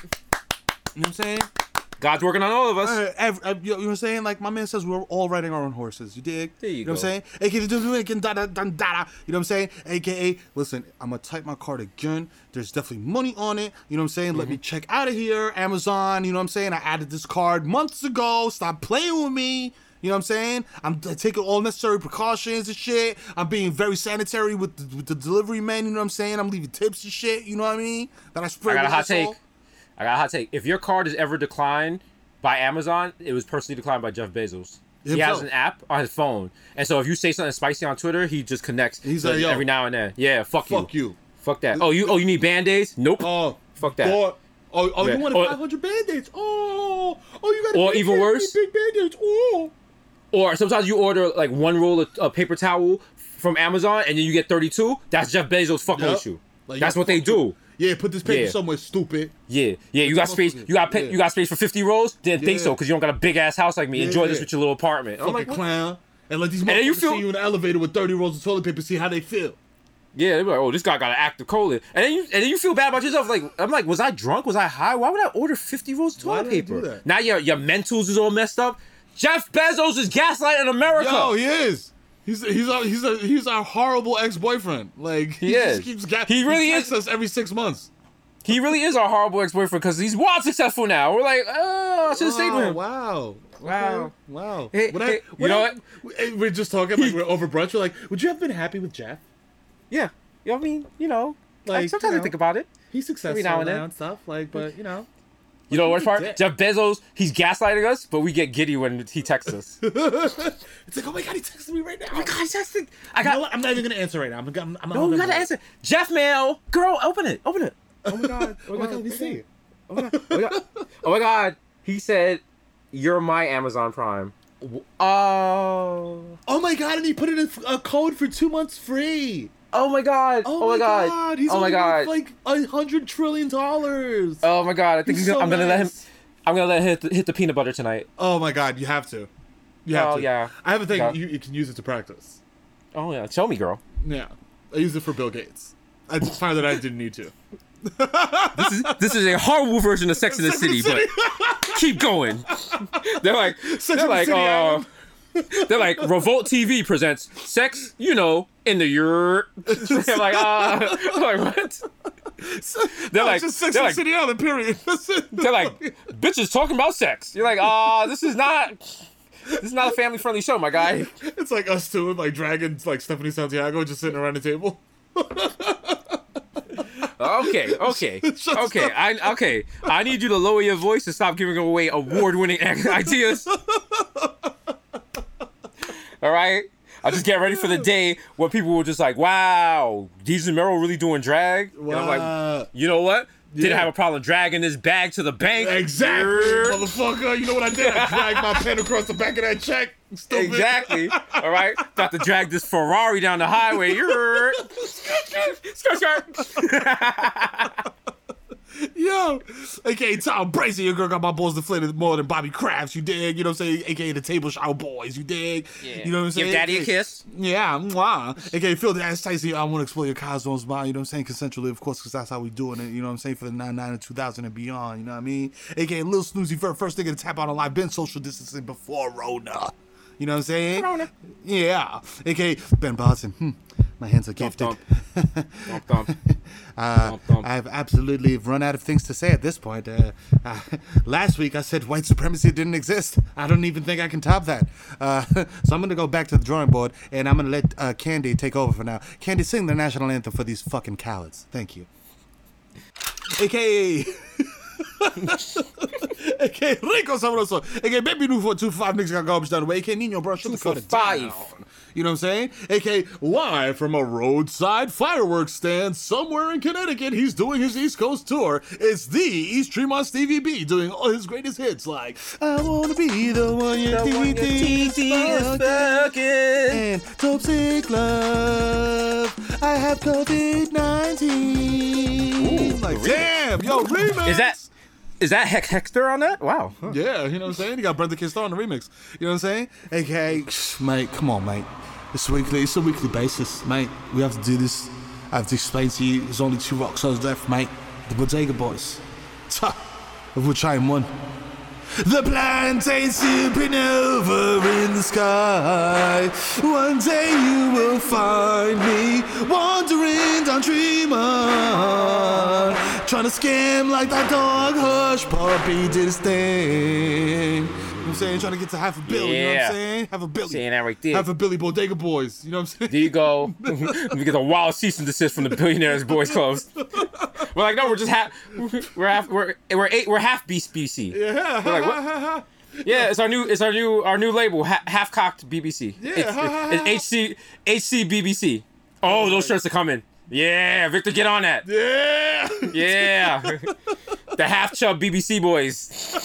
You know what I'm saying? God's working on all of us. Uh, every, uh, you know what I'm saying? Like my man says, we're all riding our own horses. You dig? There you, you know go. What I'm saying? A K A, you know what I'm saying? A K A, listen, I'm going to type my card again. There's definitely money on it. You know what I'm saying? Mm-hmm. Let me check out of here. Amazon, you know what I'm saying? I added this card months ago. Stop playing with me. You know what I'm saying? I'm taking all necessary precautions and shit. I'm being very sanitary with the, with the delivery men. You know what I'm saying? I'm leaving tips and shit. You know what I mean? That I spread. I got a hot take. I got a hot take. If your card is ever declined by Amazon, it was personally declined by Jeff Bezos. Himself. He has an app on his phone. And so if you say something spicy on Twitter, he just connects. He's like, yo, every now and then. Yeah, fuck, fuck you. you. Fuck that. Oh, you oh you need Band-Aids? Nope. Oh, fuck that. Or, oh, oh yeah. You want five hundred Band-Aids? Oh, oh, you got a big, even worse, big Band-Aids. Oh. Or sometimes you order like one roll of uh, paper towel from Amazon and then you get thirty-two. That's Jeff Bezos fucking yep. with you. Like, that's you what they do. Yeah, put this paper yeah. somewhere stupid. Yeah, yeah, you got space. You got pay, yeah. you got space for fifty rolls. Didn't yeah. think so because you don't got a big ass house like me. Yeah, Enjoy yeah. this with your little apartment. I'm like, clown. And let these motherfuckers feel- see you in the elevator with thirty rolls of toilet paper. See how they feel. Yeah, they be like, oh, this guy got an active colon, and then you and then you feel bad about yourself. Like I'm like, was I drunk? Was I high? Why would I order fifty rolls of toilet paper? Why did I do that? Now your your mentals is all messed up. Jeff Bezos is gaslighting America. Yo, he is. He's he's our, he's a, he's our horrible ex-boyfriend. Like he, he just is. keeps ga- he really he is us every six months. He really is our horrible ex-boyfriend because he's wild successful now. We're like, oh, I should have stayed with him. Wow, wow, wow. Hey, when hey, I, when you I, know what? We're just talking like we're over brunch. We're like, would you have been happy with Jeff? Yeah, you know, I mean, you know, like, like sometimes you know, I think about it. He's successful every now and, now and stuff. Like, but you know. You know the worst part? Dead. Jeff Bezos, he's gaslighting us, but we get giddy when he texts us. It's like, oh my God, he texted me right now. Oh my God, he's texting. I got, you know what? I'm not even going to answer right now. I'm, I'm, I'm No, you got to answer. Jeff mail. Girl, open it. Open it. Oh my God. Oh my God, let me see it. Oh my God. Oh my God. Oh my God. He said, you're my Amazon Prime. Oh. Oh my God, and he put in a, a code for two months free. Oh my God! Oh, oh my God! God. He's oh my God! Like a hundred trillion dollars. Oh my God! I think he's he's gonna, so I'm nice. gonna let him. I'm gonna let him hit the, hit the peanut butter tonight. Oh my God! You have to. You have oh, to. yeah. I have a thing. Yeah. You, you can use it to practice. Oh yeah! Show me, girl. Yeah, I use it for Bill Gates. I just found that I didn't need to. This is this is a horrible version of Sex in the City, City, but keep going. They're like Sex they're like oh. They're like, Revolt T V presents sex, you know, in the yurt. They're like, ah. Uh, like, what? They're no, like, just Sex and the City Island, period. They're like, bitches talking about sex. You're like, ah, uh, this is not, this is not a family-friendly show, my guy. It's like us two, like Dragon, like Stephanie Santiago just sitting around the table. Okay, okay, Shut okay, up. I okay. I need you to lower your voice and stop giving away award-winning ideas. All right, I just get ready for the day where people were just like, "Wow, Deezy Merrill really doing drag." Wow. And I'm like, you know what? Yeah. Didn't have a problem dragging this bag to the bank. Exactly, motherfucker. You know what I did? I dragged my pen across the back of that check. Stupid. Exactly. All right, about to drag this Ferrari down the highway. You're skirt, skirt. Yo, A K A Tom Bracey, your girl got my balls deflated more than Bobby Crafts, you dig? You know what I'm saying? A K A the Table Shower Boys, you dig? Yeah. You know what I'm saying? Give daddy a kiss. Yeah, mwah. A K A Phil the Ass Tyson, I want to explore your cosmos mind, you know what I'm saying? Consensually, of course, because that's how we doing it, you know what I'm saying? For the ninety-nine and two thousand and beyond, you know what I mean? A K A Lil Snoozy, first nigga to tap out on live, been social distancing before Rona. You know what I'm saying? Corona. Yeah. A K A Ben Boston. Hmm. My hands are gifted. Dump, dump. Dump, dump. uh, dump, dump. I've absolutely run out of things to say at this point. Uh, uh, last week I said white supremacy didn't exist. I don't even think I can top that. Uh, so I'm going to go back to the drawing board and I'm going to let uh, Candy take over for now. Candy, sing the national anthem for these fucking cowards. Thank you. A K A A K A Rico Sabroso, A K A Baby New four two five, niggas got garbage down the way, A K A Nino Bro, shut the fuck down. You know what I'm saying? A K A live from a roadside fireworks stand somewhere in Connecticut, he's doing his East Coast tour. It's the East Tremont Stevie B doing all his greatest hits like I Wanna Be the One Your T T is Fucking and Dope Sick Love. I Have COVID nineteen. Like, damn, yo, remix! Is that Is that Heck Hector on that? Wow. Huh. Yeah, you know what I'm saying? He got Brother Kid Star on the remix. You know what I'm saying? A K A, mate, come on, mate. It's weekly. It's a weekly basis, mate. We have to do this. I have to explain to you there's only two rock stars left, mate. The Bodega Boys. Tuh. Of which I am one. The plantain's supernova in the sky. One day you will find me wandering down Tremont, trying to scam like that dog Hushpuppi did his thing. You know what I'm saying? Trying to get to half a billion, yeah. You know what I'm saying? Half a billion. Saying that right there. Half a billion Bodega Boys, you know what I'm saying? There you go. We get a wild cease and desist from the Billionaires Boys Clubs. We're like, no, we're just half, we're half, we're we're eight, we're half B B C. Yeah. We're like, what? Yeah, it's our new, it's our new, our new label, ha- half cocked B B C. Yeah. It's, ha, it's, it's H C, H C B B C. Oh, those shirts are coming. Yeah, Victor, get on that. Yeah. Yeah. The half chub B B C boys.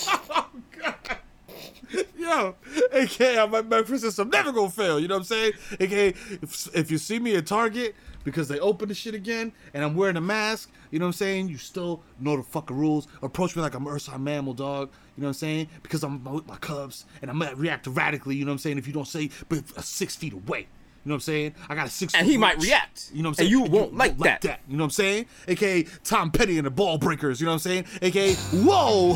Yo, A K A my breakfast system never gonna fail. You know what I'm saying? A K A if, if you see me at Target because they open the shit again and I'm wearing a mask, you know what I'm saying? You still know the fucking rules. Approach me like I'm Ursa Mammal, dog. You know what I'm saying? Because I'm with my cubs and I'm gonna react radically. You know what I'm saying? If you don't say, but six feet away. You know what I'm saying? I got a six foot. And he reach. Might react. You know what I'm saying? And you, and won't, you like won't like that. that. You know what I'm saying? A K A Tom Petty and the Ball Breakers. You know what I'm saying? A K A whoa!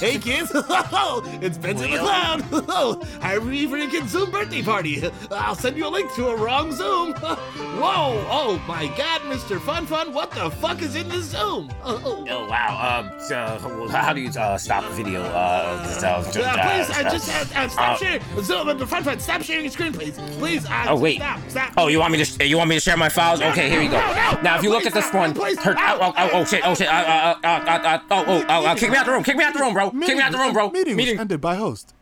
Hey kids! It's Benson the Clown! I'm here for your kid's Zoom birthday party. I'll send you a link to a wrong Zoom. Whoa! Oh my God, Mister Fun Fun, what the fuck is in this Zoom? Oh, oh wow. Um, uh, how do you uh, stop a video? Uh, just, uh, just, uh, please, uh, just uh, uh, stop uh, sharing. Zoom, Mister Fun Fun, stop sharing your screen, please. Please. Please, uh, oh wait! Stop, stop. Oh, you want me to? Sh- you want me to share my files? No, okay, no, here we go. No, no, now, if you no, look at this stop, one, please, her, no, oh, oh, oh shit! Oh shit! Uh, uh, uh, uh, uh, oh, oh, oh, uh, kick me out the room! Kick me out the room, bro! Kick me out the room, bro! Meeting, meeting was ended by host.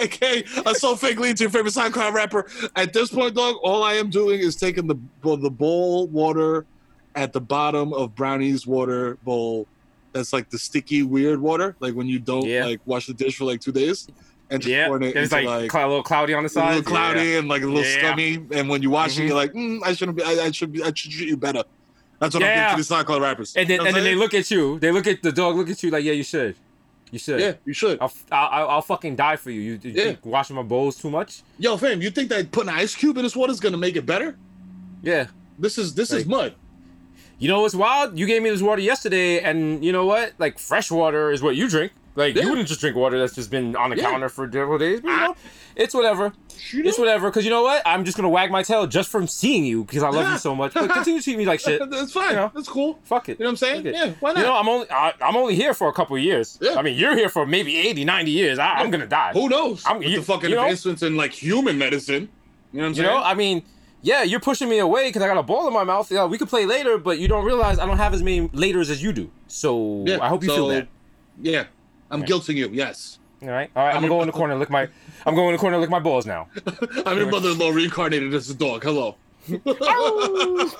Okay, I so fake lead to your favorite SoundCloud rapper. At this point, dog, all I am doing is taking the well, the bowl water at the bottom of Brownie's water bowl. That's like the sticky weird water, like when you don't yeah. like wash the dish for like two days. And yeah, it it's like, like a little cloudy on the side, a little cloudy yeah. and like a little yeah. scummy. And when you watch mm-hmm. it, you're like, mm, I shouldn't be. I, I should be. I should treat you better. That's what yeah. I'm doing to these SoundCloud rappers. And then, you know and then they look at you. They look at the dog. Look at you like, yeah, you should. You should. Yeah, you should. I'll I'll, I'll fucking die for you. You, you yeah. washing my bowls too much. Yo, fam, you think that putting an ice cube in this water is gonna make it better? Yeah. This is this like, is mud. You know what's wild? You gave me this water yesterday, and you know what? Like fresh water is what you drink. Like, yeah. you wouldn't just drink water that's just been on the yeah. counter for several days. But, you know, it's whatever. You know? It's whatever. Because you know what? I'm just going to wag my tail just from seeing you because I love yeah. you so much. But continue to treat me like shit. That's fine. You know? That's cool. Fuck it. You know what I'm saying? Yeah, why not? You know, I'm only I, I'm only here for a couple of years. Yeah. I mean, you're here for maybe eighty, ninety years. I, I'm going to die. Who knows? I'm, With you, the fucking you know? advancements in, like, human medicine. You know what I'm saying? You know, I mean... Yeah, you're pushing me away because I got a ball in my mouth. Yeah, we could play later, but you don't realize I don't have as many laters as you do. So, yeah. I hope you so, feel that. Yeah. I'm right. guilting you, yes. All right, all right. I'm, I'm gonna go in the corner and lick my. I'm going in the corner and lick my balls now. I'm your mother-in-law reincarnated as a dog. Hello. Oh.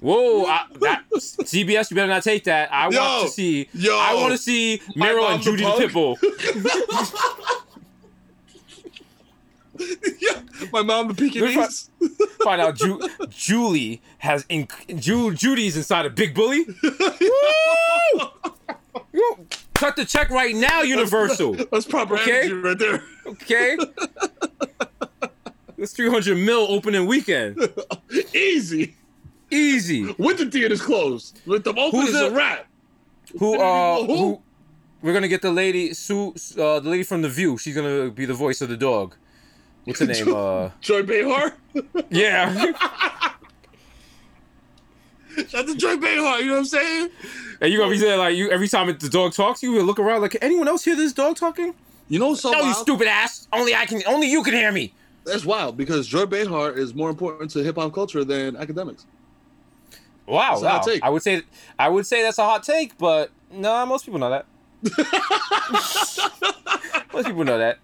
Whoa, I, that, C B S, you better not take that. I yo, want to see. Yo, I want to see Meryl and Judy the Pitbull. Yeah, my mom the Pekingese. Find out Ju- Julie has inc- Ju- Judy's inside a big bully. Woo! You cut the check right now, Universal. That's, that's proper okay? energy right there. Okay. That's three hundred mil opening weekend. Easy. Easy. With the theaters closed. With them open is a wrap. Who, uh, who? who? We're going to get the lady, Sue, uh, the lady from The View. She's going to be the voice of the dog. What's her name? Uh, Joy Behar? Yeah. Shout to Joy Behar, you know what I'm saying? And you gonna be there like you every time the dog talks, you will look around like, can anyone else hear this dog talking? You know so No, wild? You stupid ass. Only I can only you can hear me. That's wild because Joy Behar is more important to hip hop culture than Akademiks. Wow, that's wow. a hot take. I would say I would say that's a hot take, but no, nah, most people know that. Most people know that.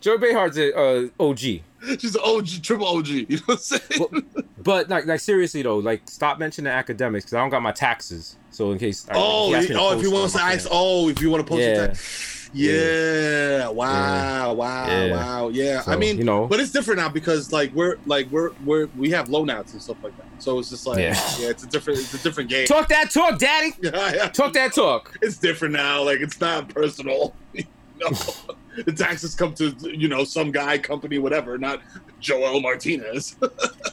Joy Behar's an uh, O G. She's an O G, triple O G. You know what I'm saying? But, but like, like seriously though, like stop mentioning Akademiks because I don't got my taxes. So in case, oh, I, if oh, if you want to ask, oh, if you want to post yeah. your tax, yeah, yeah. wow, yeah. wow, yeah. wow, yeah. So, I mean, you know, but it's different now because like we're like we're we're we have loanouts and stuff like that. So it's just like yeah, yeah it's a different it's a different game. Talk that talk, daddy. Talk that talk. It's different now. Like it's not personal. No. the taxes come to, you know, some guy, company, whatever, not Joel Martinez.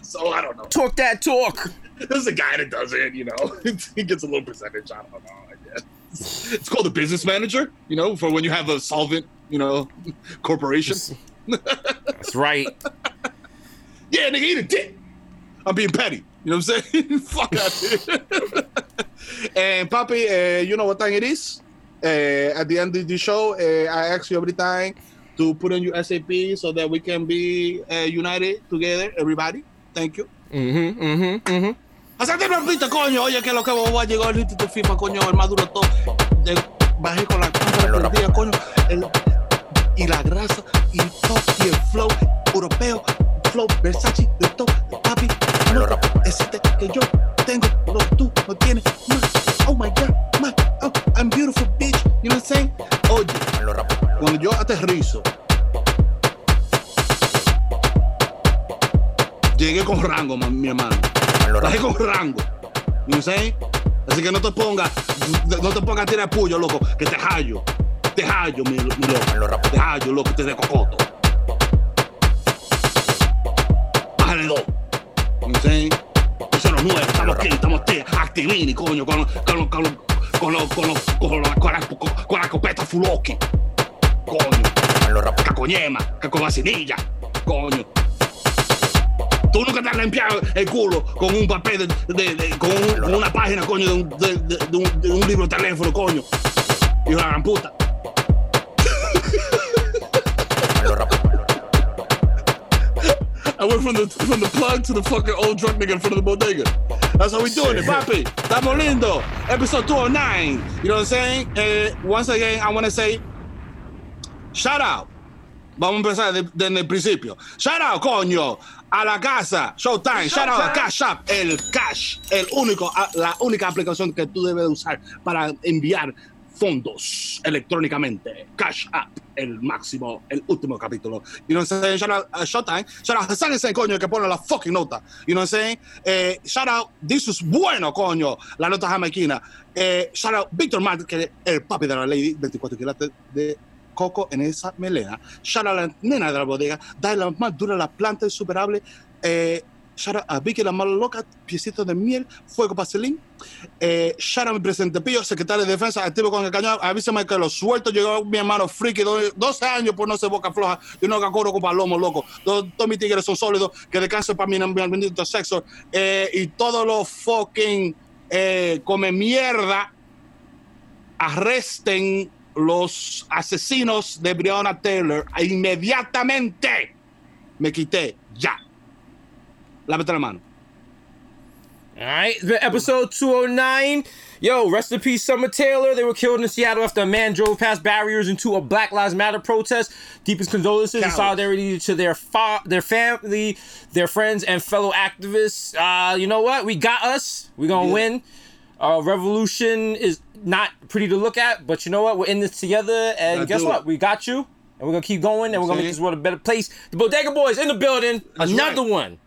So I don't know. Talk that talk. There's a guy that does it, you know. He gets a little percentage. I don't know. I guess. It's called a business manager, you know, for when you have a solvent, you know, corporation. That's right. Yeah, nigga, eat a dick. I'm being petty. You know what I'm saying? Fuck out here. And papi, uh, you know what time it is? Uh, at the end of the show, uh, I ask you every time to put on your S A P so that we can be uh, united together, everybody. Thank you. Mm-hmm, mm-hmm, mm-hmm. Hacete rompita, coño. Oye, que lo que vos vas a llegar ahorita te firma, coño, el más duro todo. Bajé con la cámara del día, coño. Y la grasa, y el top, y el flow europeo. Flow, Versace, de top, papi. No existe que yo tengo lo que tú no tienes. Oh my God, my, oh, I'm beautiful, bitch. You know what I'm saying? Oye, cuando yo aterrizo, llegué con rango, man, mi hermano. Llegué con rango. You know what I'm saying? Así que no te pongas, no te pongas a tirar puyo, loco, que te hallo. Te hallo, mi, mi loco. Te hallo, loco, te descocoto. Bájale dos. You know what I'm saying? Nueve, estamos aquí, estamos aquí, activini, coño, con con con con los con los con la con la con la copeta fuloki, coño, cacoñema, cacovacinilla, coño. Tú nunca te has limpiado el culo con un papel de, de, de con, un, con una página, coño, de un de, de, de un de un libro de teléfono, coño, hijo de la gran puta. I went from the from the plug to the fucking old drunk nigga in front of the bodega. That's how we doing it, papi. Estamos lindo. Episode two oh nine. You know what I'm saying? Uh, once again, I want to say, shout out. Vamos a empezar de, desde el principio. Shout out, coño, a la casa, Showtime. Shout out a Cash App, el Cash, el único, la única aplicación que tú debes usar para enviar fondos electrónicamente. Cash App, el máximo, el último capítulo. You know what I'm saying? Shout out uh, Showtime. Shout out Hassan ese coño que pone la fucking nota. You know what I'm saying? Eh, shout out, this is bueno, coño, la nota jamaiquina. Eh, shout out Victor Martin, que es el papi de la lady, veinticuatro quilates de coco en esa melena. Shout out a la nena de la bodega, dale la más dura, la planta insuperable. Eh, Shout out a Vicky, la mala loca, piecito de miel, fuego paselín. Eh, shout out a mi presidente Pío, secretario de Defensa, activo con el cañón. Avísame que lo suelto. Llegó mi hermano friki, doce años por no ser boca floja. Yo no cacoro con palomo, loco. Todos mis tigres son sólidos, que descansen para mi bendito sexo. Eh, y todos los fucking eh, come mierda, arresten los asesinos de Breonna Taylor. Inmediatamente me quité, ya. Lávate la mano. All right, the episode two oh nine. Yo, rest in peace, Summer Taylor. They were killed in Seattle after a man drove past barriers into a Black Lives Matter protest. Deepest condolences and solidarity to their fa- their family, their friends, and fellow activists. Uh, you know what? We got us. We're going to yeah. win. Uh, revolution is not pretty to look at, but you know what? We're in this together, and I guess what? It. We got you, and we're going to keep going, and we're going to make this world a better place. The Bodega Boys in the building. That's Another right. one.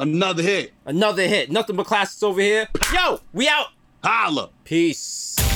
Another hit. Another hit. Nothing but classics over here. Yo, we out. Holla. Peace.